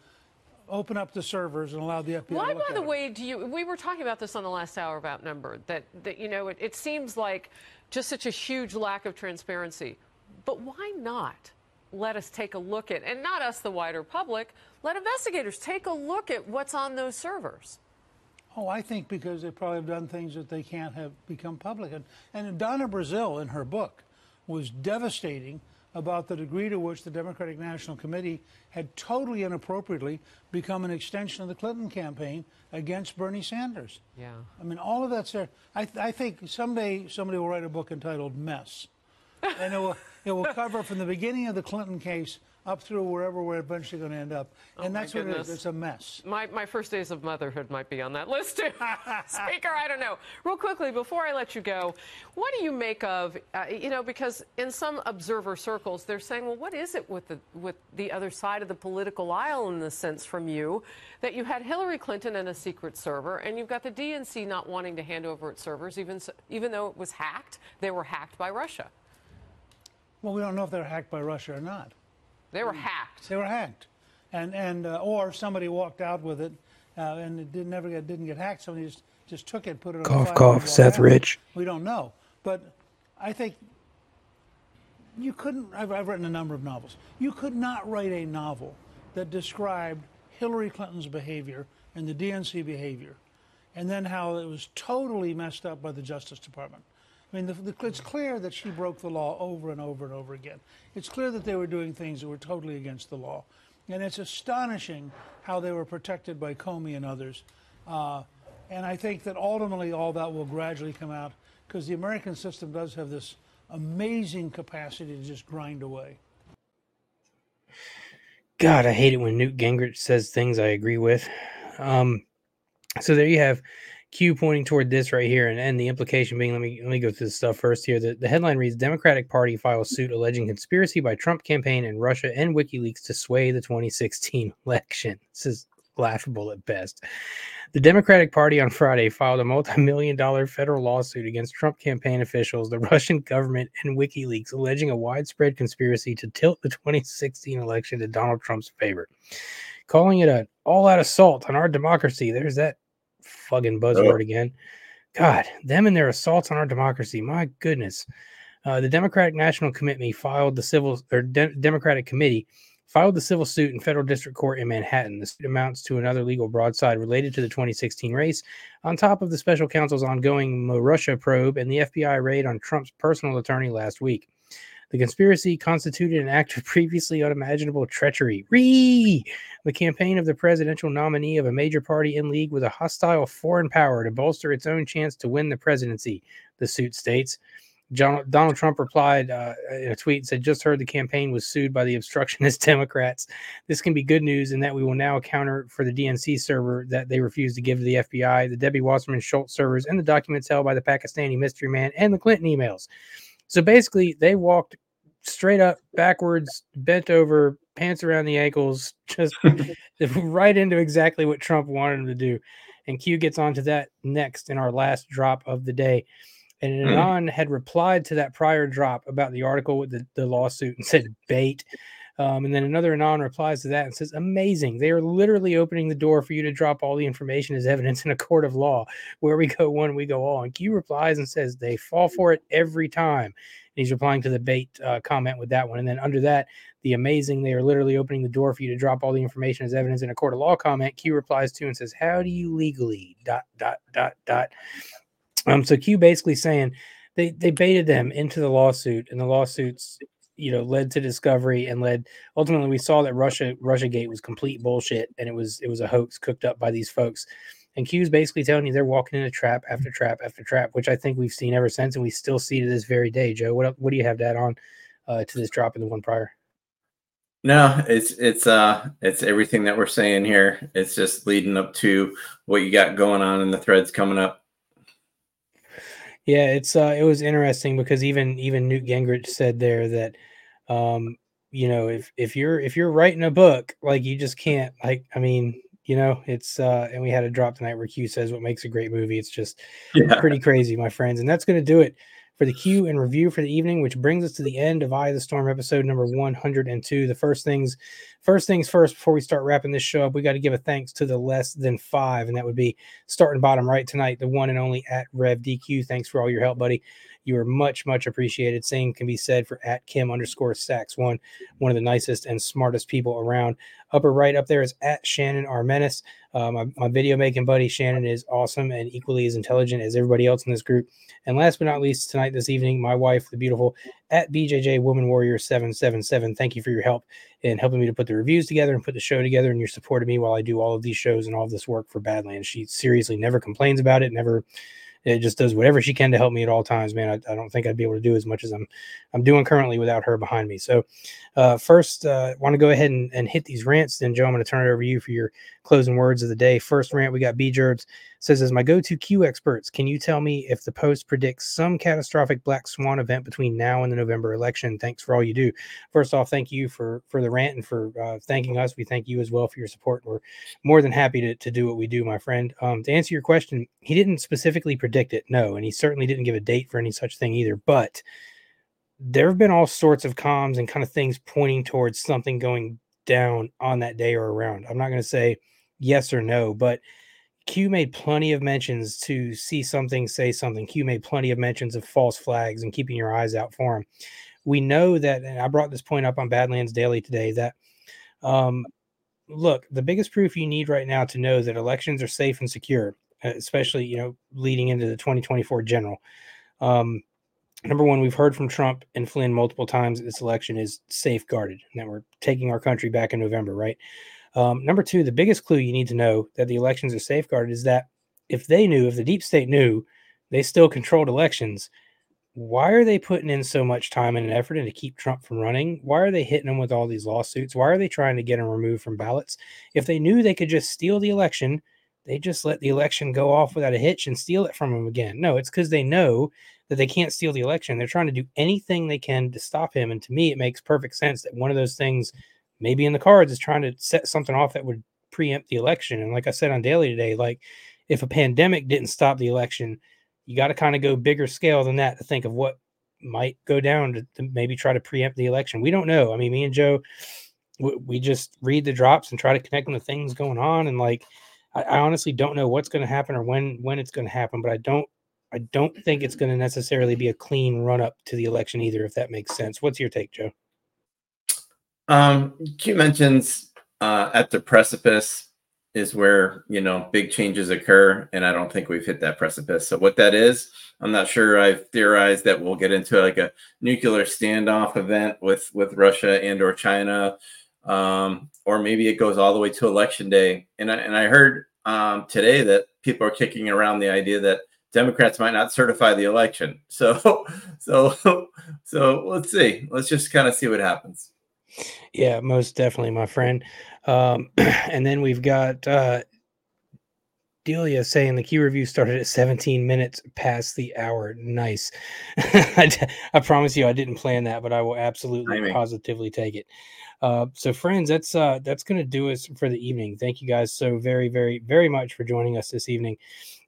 open up the servers and allow the FBI. Why, by the way, do you? We were talking about this on the last hour about Numbered. That you know, it seems like just such a huge lack of transparency. But why not let us take a look at, and not us, the wider public, let investigators take a look at what's on those servers? Oh, I think because they probably have done things that they can't have become public. And Donna Brazile, in her book, was devastating about the degree to which the Democratic National Committee had totally inappropriately become an extension of the Clinton campaign against Bernie Sanders. Yeah. I mean, all of that's there. I think someday somebody will write a book entitled Mess. And it will cover from the beginning of the Clinton case up through wherever we're eventually going to end up. And that's what it is. It's a mess. My first days of motherhood might be on that list, too. Speaker, I don't know. Real quickly, before I let you go, what do you make of, you know, because in some observer circles, they're saying, well, what is it with the other side of the political aisle in the sense from you that you had Hillary Clinton and a secret server, and you've got the DNC not wanting to hand over its servers, even though it was hacked, they were hacked by Russia. Well, we don't know if they're hacked by Russia or not. They were hacked. or somebody walked out with it and it didn't get hacked. Somebody just took it, put it on. Cough, cough. Seth Rich. We don't know, but I think you couldn't. I've written a number of novels. You could not write a novel that described Hillary Clinton's behavior and the DNC behavior, and then how it was totally messed up by the Justice Department. I mean, it's clear that she broke the law over and over and over again. It's clear that they were doing things that were totally against the law. And it's astonishing how they were protected by Comey and others. And I think that ultimately all that will gradually come out, because the American system does have this amazing capacity to just grind away. God, I hate it when Newt Gingrich says things I agree with. So there you have Q pointing toward this right here, and the implication being, let me go through this stuff first here. The headline reads, Democratic Party files suit alleging conspiracy by Trump campaign and Russia and WikiLeaks to sway the 2016 election. This is laughable at best. The Democratic Party on Friday filed a multi-million-dollar federal lawsuit against Trump campaign officials, the Russian government, and WikiLeaks, alleging a widespread conspiracy to tilt the 2016 election to Donald Trump's favor. Calling it an all-out assault on our democracy. There's that fucking buzzword again. God, them and their assaults on our democracy. My goodness. The Democratic National Committee filed the Democratic Committee filed the civil suit in federal district court in Manhattan. The suit amounts to another legal broadside related to the 2016 race, on top of the special counsel's ongoing Russia probe and the FBI raid on Trump's personal attorney last week. The conspiracy constituted an act of previously unimaginable treachery. The campaign of the presidential nominee of a major party in league with a hostile foreign power to bolster its own chance to win the presidency, the suit states. Donald Trump replied in a tweet and said, just heard the campaign was sued by the obstructionist Democrats. This can be good news in that we will now counter for the DNC server that they refused to give to the FBI, the Debbie Wasserman Schultz servers, and the documents held by the Pakistani mystery man and the Clinton emails. So basically, they walked straight up, backwards, bent over, pants around the ankles, just right into exactly what Trump wanted them to do. And Q gets onto that next in our last drop of the day. And Anon had replied to that prior drop about the article with the lawsuit and said bait. And then another Anon replies to that and says, amazing. They are literally opening the door for you to drop all the information as evidence in a court of law. Where we go one, we go all. And Q replies and says, they fall for it every time. And he's replying to the bait comment with that one. And then under that, the amazing, they are literally opening the door for you to drop all the information as evidence in a court of law comment, Q replies to and says, how do you legally ... So Q basically saying they baited them into the lawsuit, and the lawsuits, led to discovery and led ultimately we saw that Russiagate was complete bullshit, and it was a hoax cooked up by these folks. And Q's basically telling you they're walking in a trap after trap after trap, which I think we've seen ever since, and we still see to this very day. Joe, what do you have that on to this drop in the one prior? No, it's everything that we're saying here. It's just leading up to what you got going on in the threads coming up. Yeah, it was interesting because even Newt Gingrich said there that, if you're writing a book, like you just can't, and we had a drop tonight where Q says what makes a great movie. It's just pretty crazy, my friends. And that's going to do it for the Q and review for the evening, which brings us to the end of Eye of the Storm episode number 102. The first things first, before we start wrapping this show up, we got to give a thanks to the less than five, and that would be starting bottom right tonight, the one and only at Rev DQ. Thanks for all your help, buddy. You are much, much appreciated. Same can be said for at Kim_Sachs1, one of the nicest and smartest people around. Upper right up there is at Shannon Armenis. My video making buddy Shannon is awesome and equally as intelligent as everybody else in this group. And last but not least, tonight, this evening, my wife, the beautiful at BJJ Woman Warrior 777. Thank you for your help in helping me to put the reviews together and put the show together, and your support of me while I do all of these shows and all of this work for Badlands. She seriously never complains about it, It just does whatever she can to help me at all times, man. I don't think I'd be able to do as much as I'm doing currently without her behind me. So first, want to go ahead and hit these rants. Then, Joe, I'm going to turn it over to you for your closing words of the day. First rant, we got B-Gerbs. Says, as my go-to Q experts, can you tell me if the Post predicts some catastrophic black swan event between now and the November election? Thanks for all you do. First off, thank you for the rant and for thanking us. We thank you as well for your support. We're more than happy to do what we do, my friend. To answer your question, he didn't specifically predict it, no, and he certainly didn't give a date for any such thing either, but there have been all sorts of comms and kind of things pointing towards something going down on that day or around. I'm not going to say yes or no, but Q made plenty of mentions to see something, say something. Q made plenty of mentions of false flags and keeping your eyes out for them. We know that, and I brought this point up on Badlands Daily today, that look, the biggest proof you need right now to know that elections are safe and secure, especially, you know, leading into the 2024 general. Number one, we've heard from Trump and Flynn multiple times that this election is safeguarded and that we're taking our country back in November, right? Number two, the biggest clue you need to know that the elections are safeguarded is that if they knew, if the deep state knew, they still controlled elections. Why are they putting in so much time and effort into keep Trump from running? Why are they hitting him with all these lawsuits? Why are they trying to get him removed from ballots? If they knew they could just steal the election, they just let the election go off without a hitch and steal it from him again. No, it's because they know that they can't steal the election. They're trying to do anything they can to stop him. And to me, it makes perfect sense that one of those things maybe in the cards is trying to set something off that would preempt the election. And like I said on Daily today, like if a pandemic didn't stop the election, you got to kind of go bigger scale than that to think of what might go down to maybe try to preempt the election. We don't know. I mean, me and Joe, we just read the drops and try to connect them to things going on. And like, I honestly don't know what's going to happen or when it's going to happen, but I don't think it's going to necessarily be a clean run up to the election either, if that makes sense. What's your take, Joe? Q mentions at the precipice is where, you know, big changes occur. And I don't think we've hit that precipice. So what that is, I'm not sure. I've theorized that we'll get into like a nuclear standoff event with Russia and or China. Or maybe it goes all the way to election day. And I heard today that people are kicking around the idea that Democrats might not certify the election. So let's see. Let's just kind of see what happens. Yeah, most definitely, my friend. And then we've got Delia saying the Q review started at 17 minutes past the hour. Nice. I promise you I didn't plan that, but I will absolutely positively take it. So friends, that's going to do us for the evening. Thank you guys so very, very, very much for joining us this evening.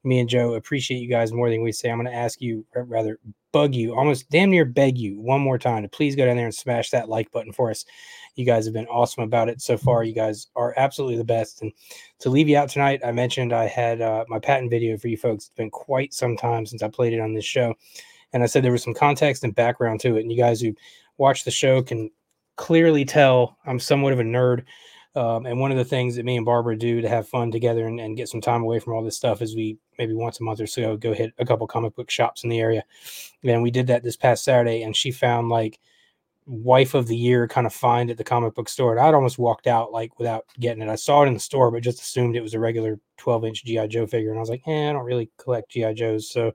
Me and Joe appreciate you guys more than we say. I'm going to ask you, or rather bug you, almost damn near beg you one more time to please go down there and smash that like button for us. You guys have been awesome about it so far. You guys are absolutely the best. And to leave you out tonight, I mentioned I had my patent video for you folks. It's been quite some time since I played it on this show. And I said there was some context and background to it. And you guys who watch the show can clearly tell I'm somewhat of a nerd. And one of the things that me and Barbara do to have fun together and get some time away from all this stuff is we maybe once a month or so go hit a couple comic book shops in the area. And we did that this past Saturday, and she found like wife of the year kind of find at the comic book store. And I'd almost walked out like without getting it. I saw it in the store, but just assumed it was a regular 12-inch G.I. Joe figure. And I was like, I don't really collect G.I. Joes. So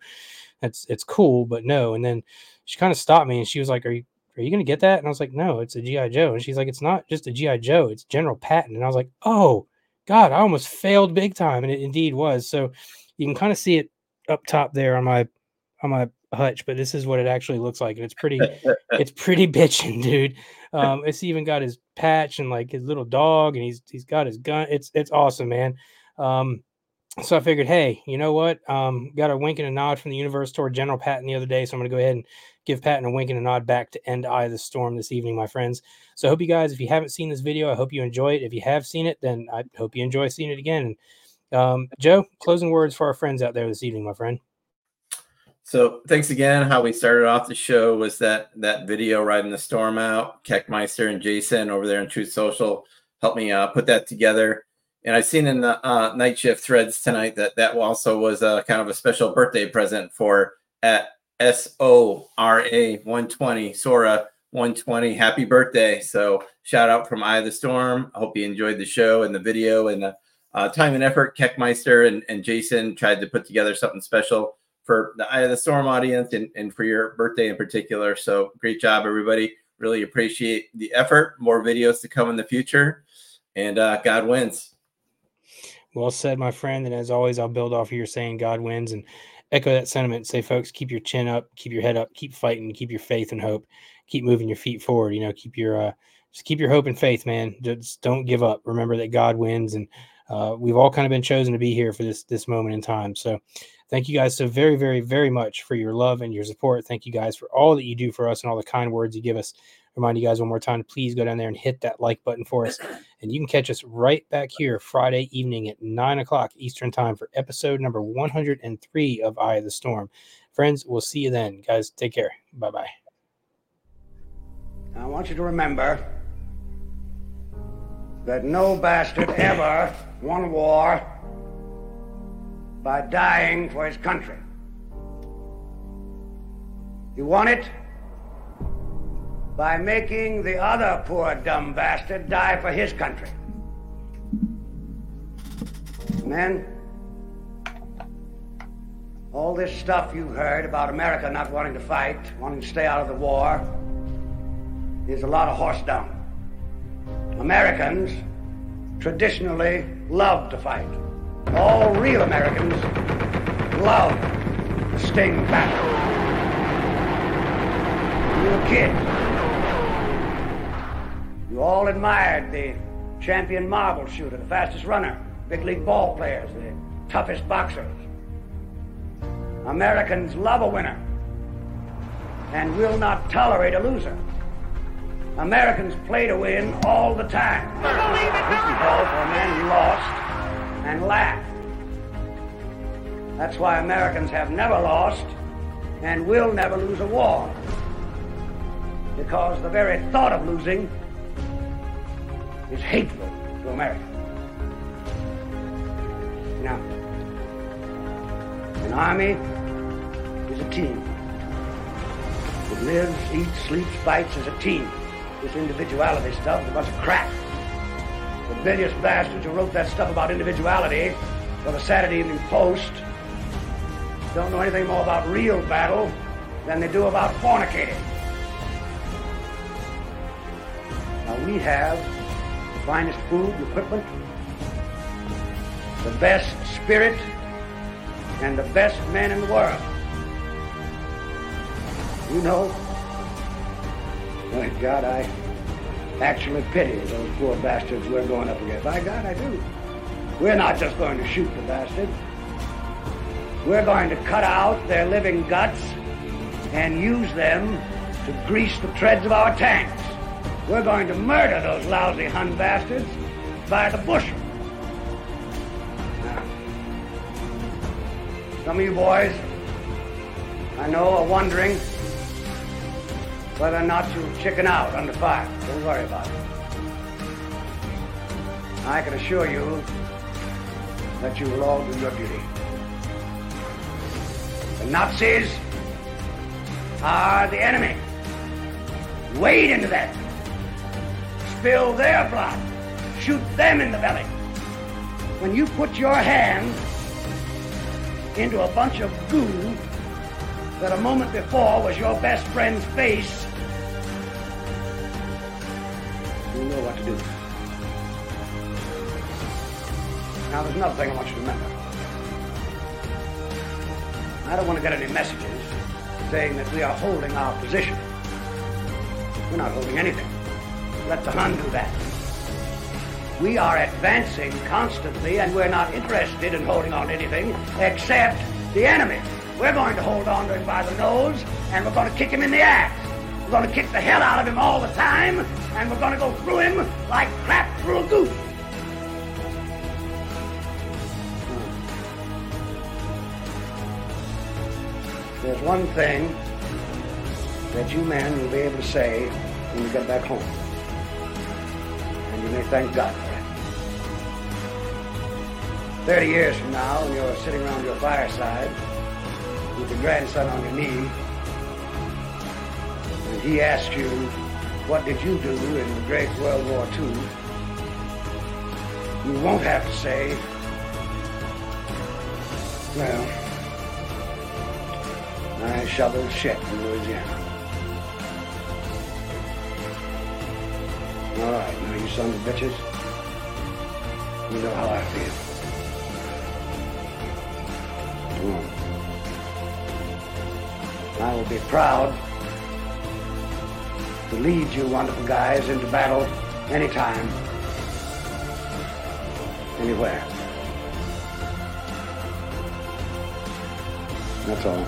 it's cool, but no. And then she kind of stopped me and she was like, Are you going to get that? And I was like, no, it's a G.I. Joe. And she's like, it's not just a G.I. Joe, it's General Patton. And I was like, oh, God, I almost failed big time. And it indeed was. So you can kind of see it up top there on my hutch, but this is what it actually looks like. And it's pretty bitching, dude. It's even got his patch and like his little dog, and he's got his gun. It's awesome, man. So I figured, hey, you know what? Got a wink and a nod from the universe toward General Patton the other day. So I'm going to go ahead and give Patton a wink and a nod back to End Eye of the Storm this evening, my friends. So I hope you guys, if you haven't seen this video, I hope you enjoy it. If you have seen it, then I hope you enjoy seeing it again. Joe, closing words for our friends out there this evening, my friend. So thanks again. How we started off the show was that video, Riding the Storm Out. Keckmeister and Jason over there on Truth Social helped me put that together. And I've seen in the night shift threads tonight that also was a kind of a special birthday present for at SORA120, Sora120. Happy birthday. So shout out from Eye of the Storm. I hope you enjoyed the show and the video and the time and effort. Keckmeister and Jason tried to put together something special for the Eye of the Storm audience and for your birthday in particular. So great job, everybody. Really appreciate the effort. More videos to come in the future. And God wins. Well said, my friend. And as always, I'll build off of your saying, God wins, and echo that sentiment and say, folks, keep your chin up, keep your head up, keep fighting, keep your faith and hope, keep moving your feet forward. You know, keep your hope and faith, man. Just don't give up. Remember that God wins. And We've all kind of been chosen to be here for this moment in time. So thank you guys so very, very, very much for your love and your support. Thank you guys for all that you do for us and all the kind words you give us. Remind you guys one more time, please go down there and hit that like button for us. And you can catch us right back here Friday evening at 9 o'clock Eastern time for episode number 103 of Eye of the Storm. Friends, we'll see you then. Guys, take care. Bye-bye. I want you to remember that no bastard ever won a war by dying for his country. He won it by making the other poor dumb bastard die for his country. And then, all this stuff you've heard about America not wanting to fight, wanting to stay out of the war, is a lot of horse dung. Americans traditionally love to fight. All real Americans love the sting of battle. You were kids. You all admired the champion marble shooter, the fastest runner, big league ball players, the toughest boxers. Americans love a winner and will not tolerate a loser. Americans play to win all the time. You can call for a man who lost and laughed. That's why Americans have never lost and will never lose a war. Because the very thought of losing is hateful to America. Now, an army is a team. It lives, eats, sleeps, fights as a team. This individuality stuff is a bunch of crap. The rebellious bastards who wrote that stuff about individuality for the Saturday Evening Post don't know anything more about real battle than they do about fornicating. Now, we have the finest food and equipment, the best spirit, and the best men in the world. You know, my God, I actually pity those poor bastards we're going up against. By God, I do. We're not just going to shoot the bastards. We're going to cut out their living guts and use them to grease the treads of our tanks. We're going to murder those lousy Hun bastards by the bushel. Now, some of you boys, I know, are wondering whether or not you chicken out under fire. Don't worry about it. I can assure you that you will all do your duty. The Nazis are the enemy. Wade into that. Spill their blood. Shoot them in the belly. When you put your hand into a bunch of goo that a moment before was your best friend's face, you know what to do. Now, there's another thing I want you to remember. I don't want to get any messages saying that we are holding our position. We're not holding anything. Let the Hun do that. We are advancing constantly, and we're not interested in holding on to anything except the enemy. We're going to hold on to him by the nose, and we're going to kick him in the ass. We're going to kick the hell out of him all the time, and we're going to go through him like crap through a goop. There's one thing that you men will be able to say when you get back home, and you may thank God for it. 30 years from now, when you're sitting around your fireside with your grandson on your knee, and he asks you, what did you do in the great World War II? You won't have to say, well, I shoveled shit in Louisiana. All right, now you sons of bitches, you know how I feel. Come on. I will be proud to lead you wonderful guys into battle anytime. anywhere. That's all.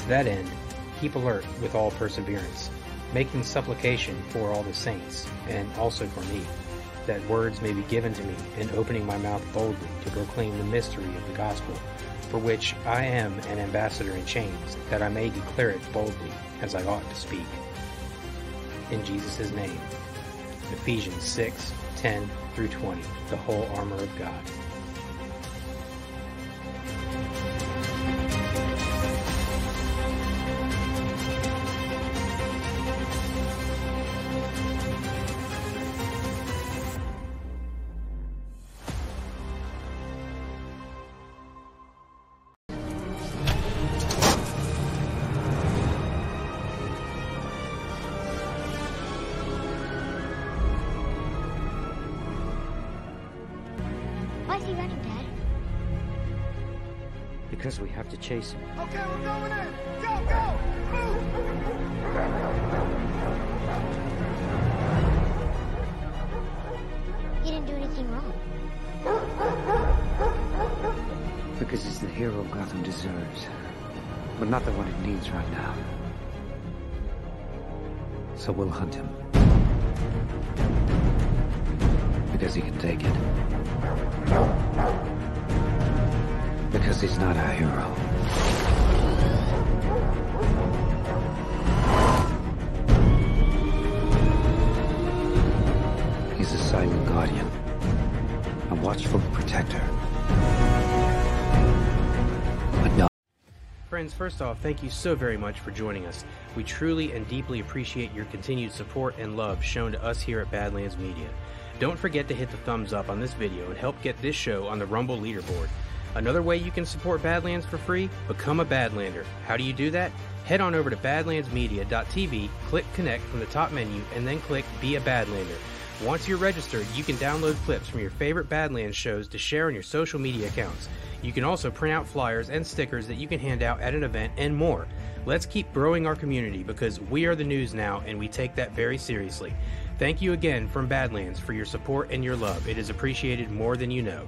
To that end, keep alert with all perseverance, making supplication for all the saints, and also for me, that words may be given to me in opening my mouth boldly to proclaim the mystery of the gospel, for which I am an ambassador in chains, that I may declare it boldly as I ought to speak. In Jesus' name. Ephesians 6, 10 through 20, the whole armor of God. Because we have to chase him. Okay, we're going in! Go, go! Move! He didn't do anything wrong. Because he's the hero Gotham deserves, but not the one it needs right now. So we'll hunt him. Because he can take it. Because he's not our hero. He's a silent guardian, a watchful protector. But no. Friends, first off, thank you so very much for joining us. We truly and deeply appreciate your continued support and love shown to us here at Badlands Media. Don't forget to hit the thumbs up on this video and help get this show on the Rumble leaderboard. Another way you can support Badlands for free? Become a Badlander. How do you do that? Head on over to badlandsmedia.tv, click Connect from the top menu, and then click Be a Badlander. Once you're registered, you can download clips from your favorite Badlands shows to share on your social media accounts. You can also print out flyers and stickers that you can hand out at an event and more. Let's keep growing our community because we are the news now and we take that very seriously. Thank you again from Badlands for your support and your love. It is appreciated more than you know.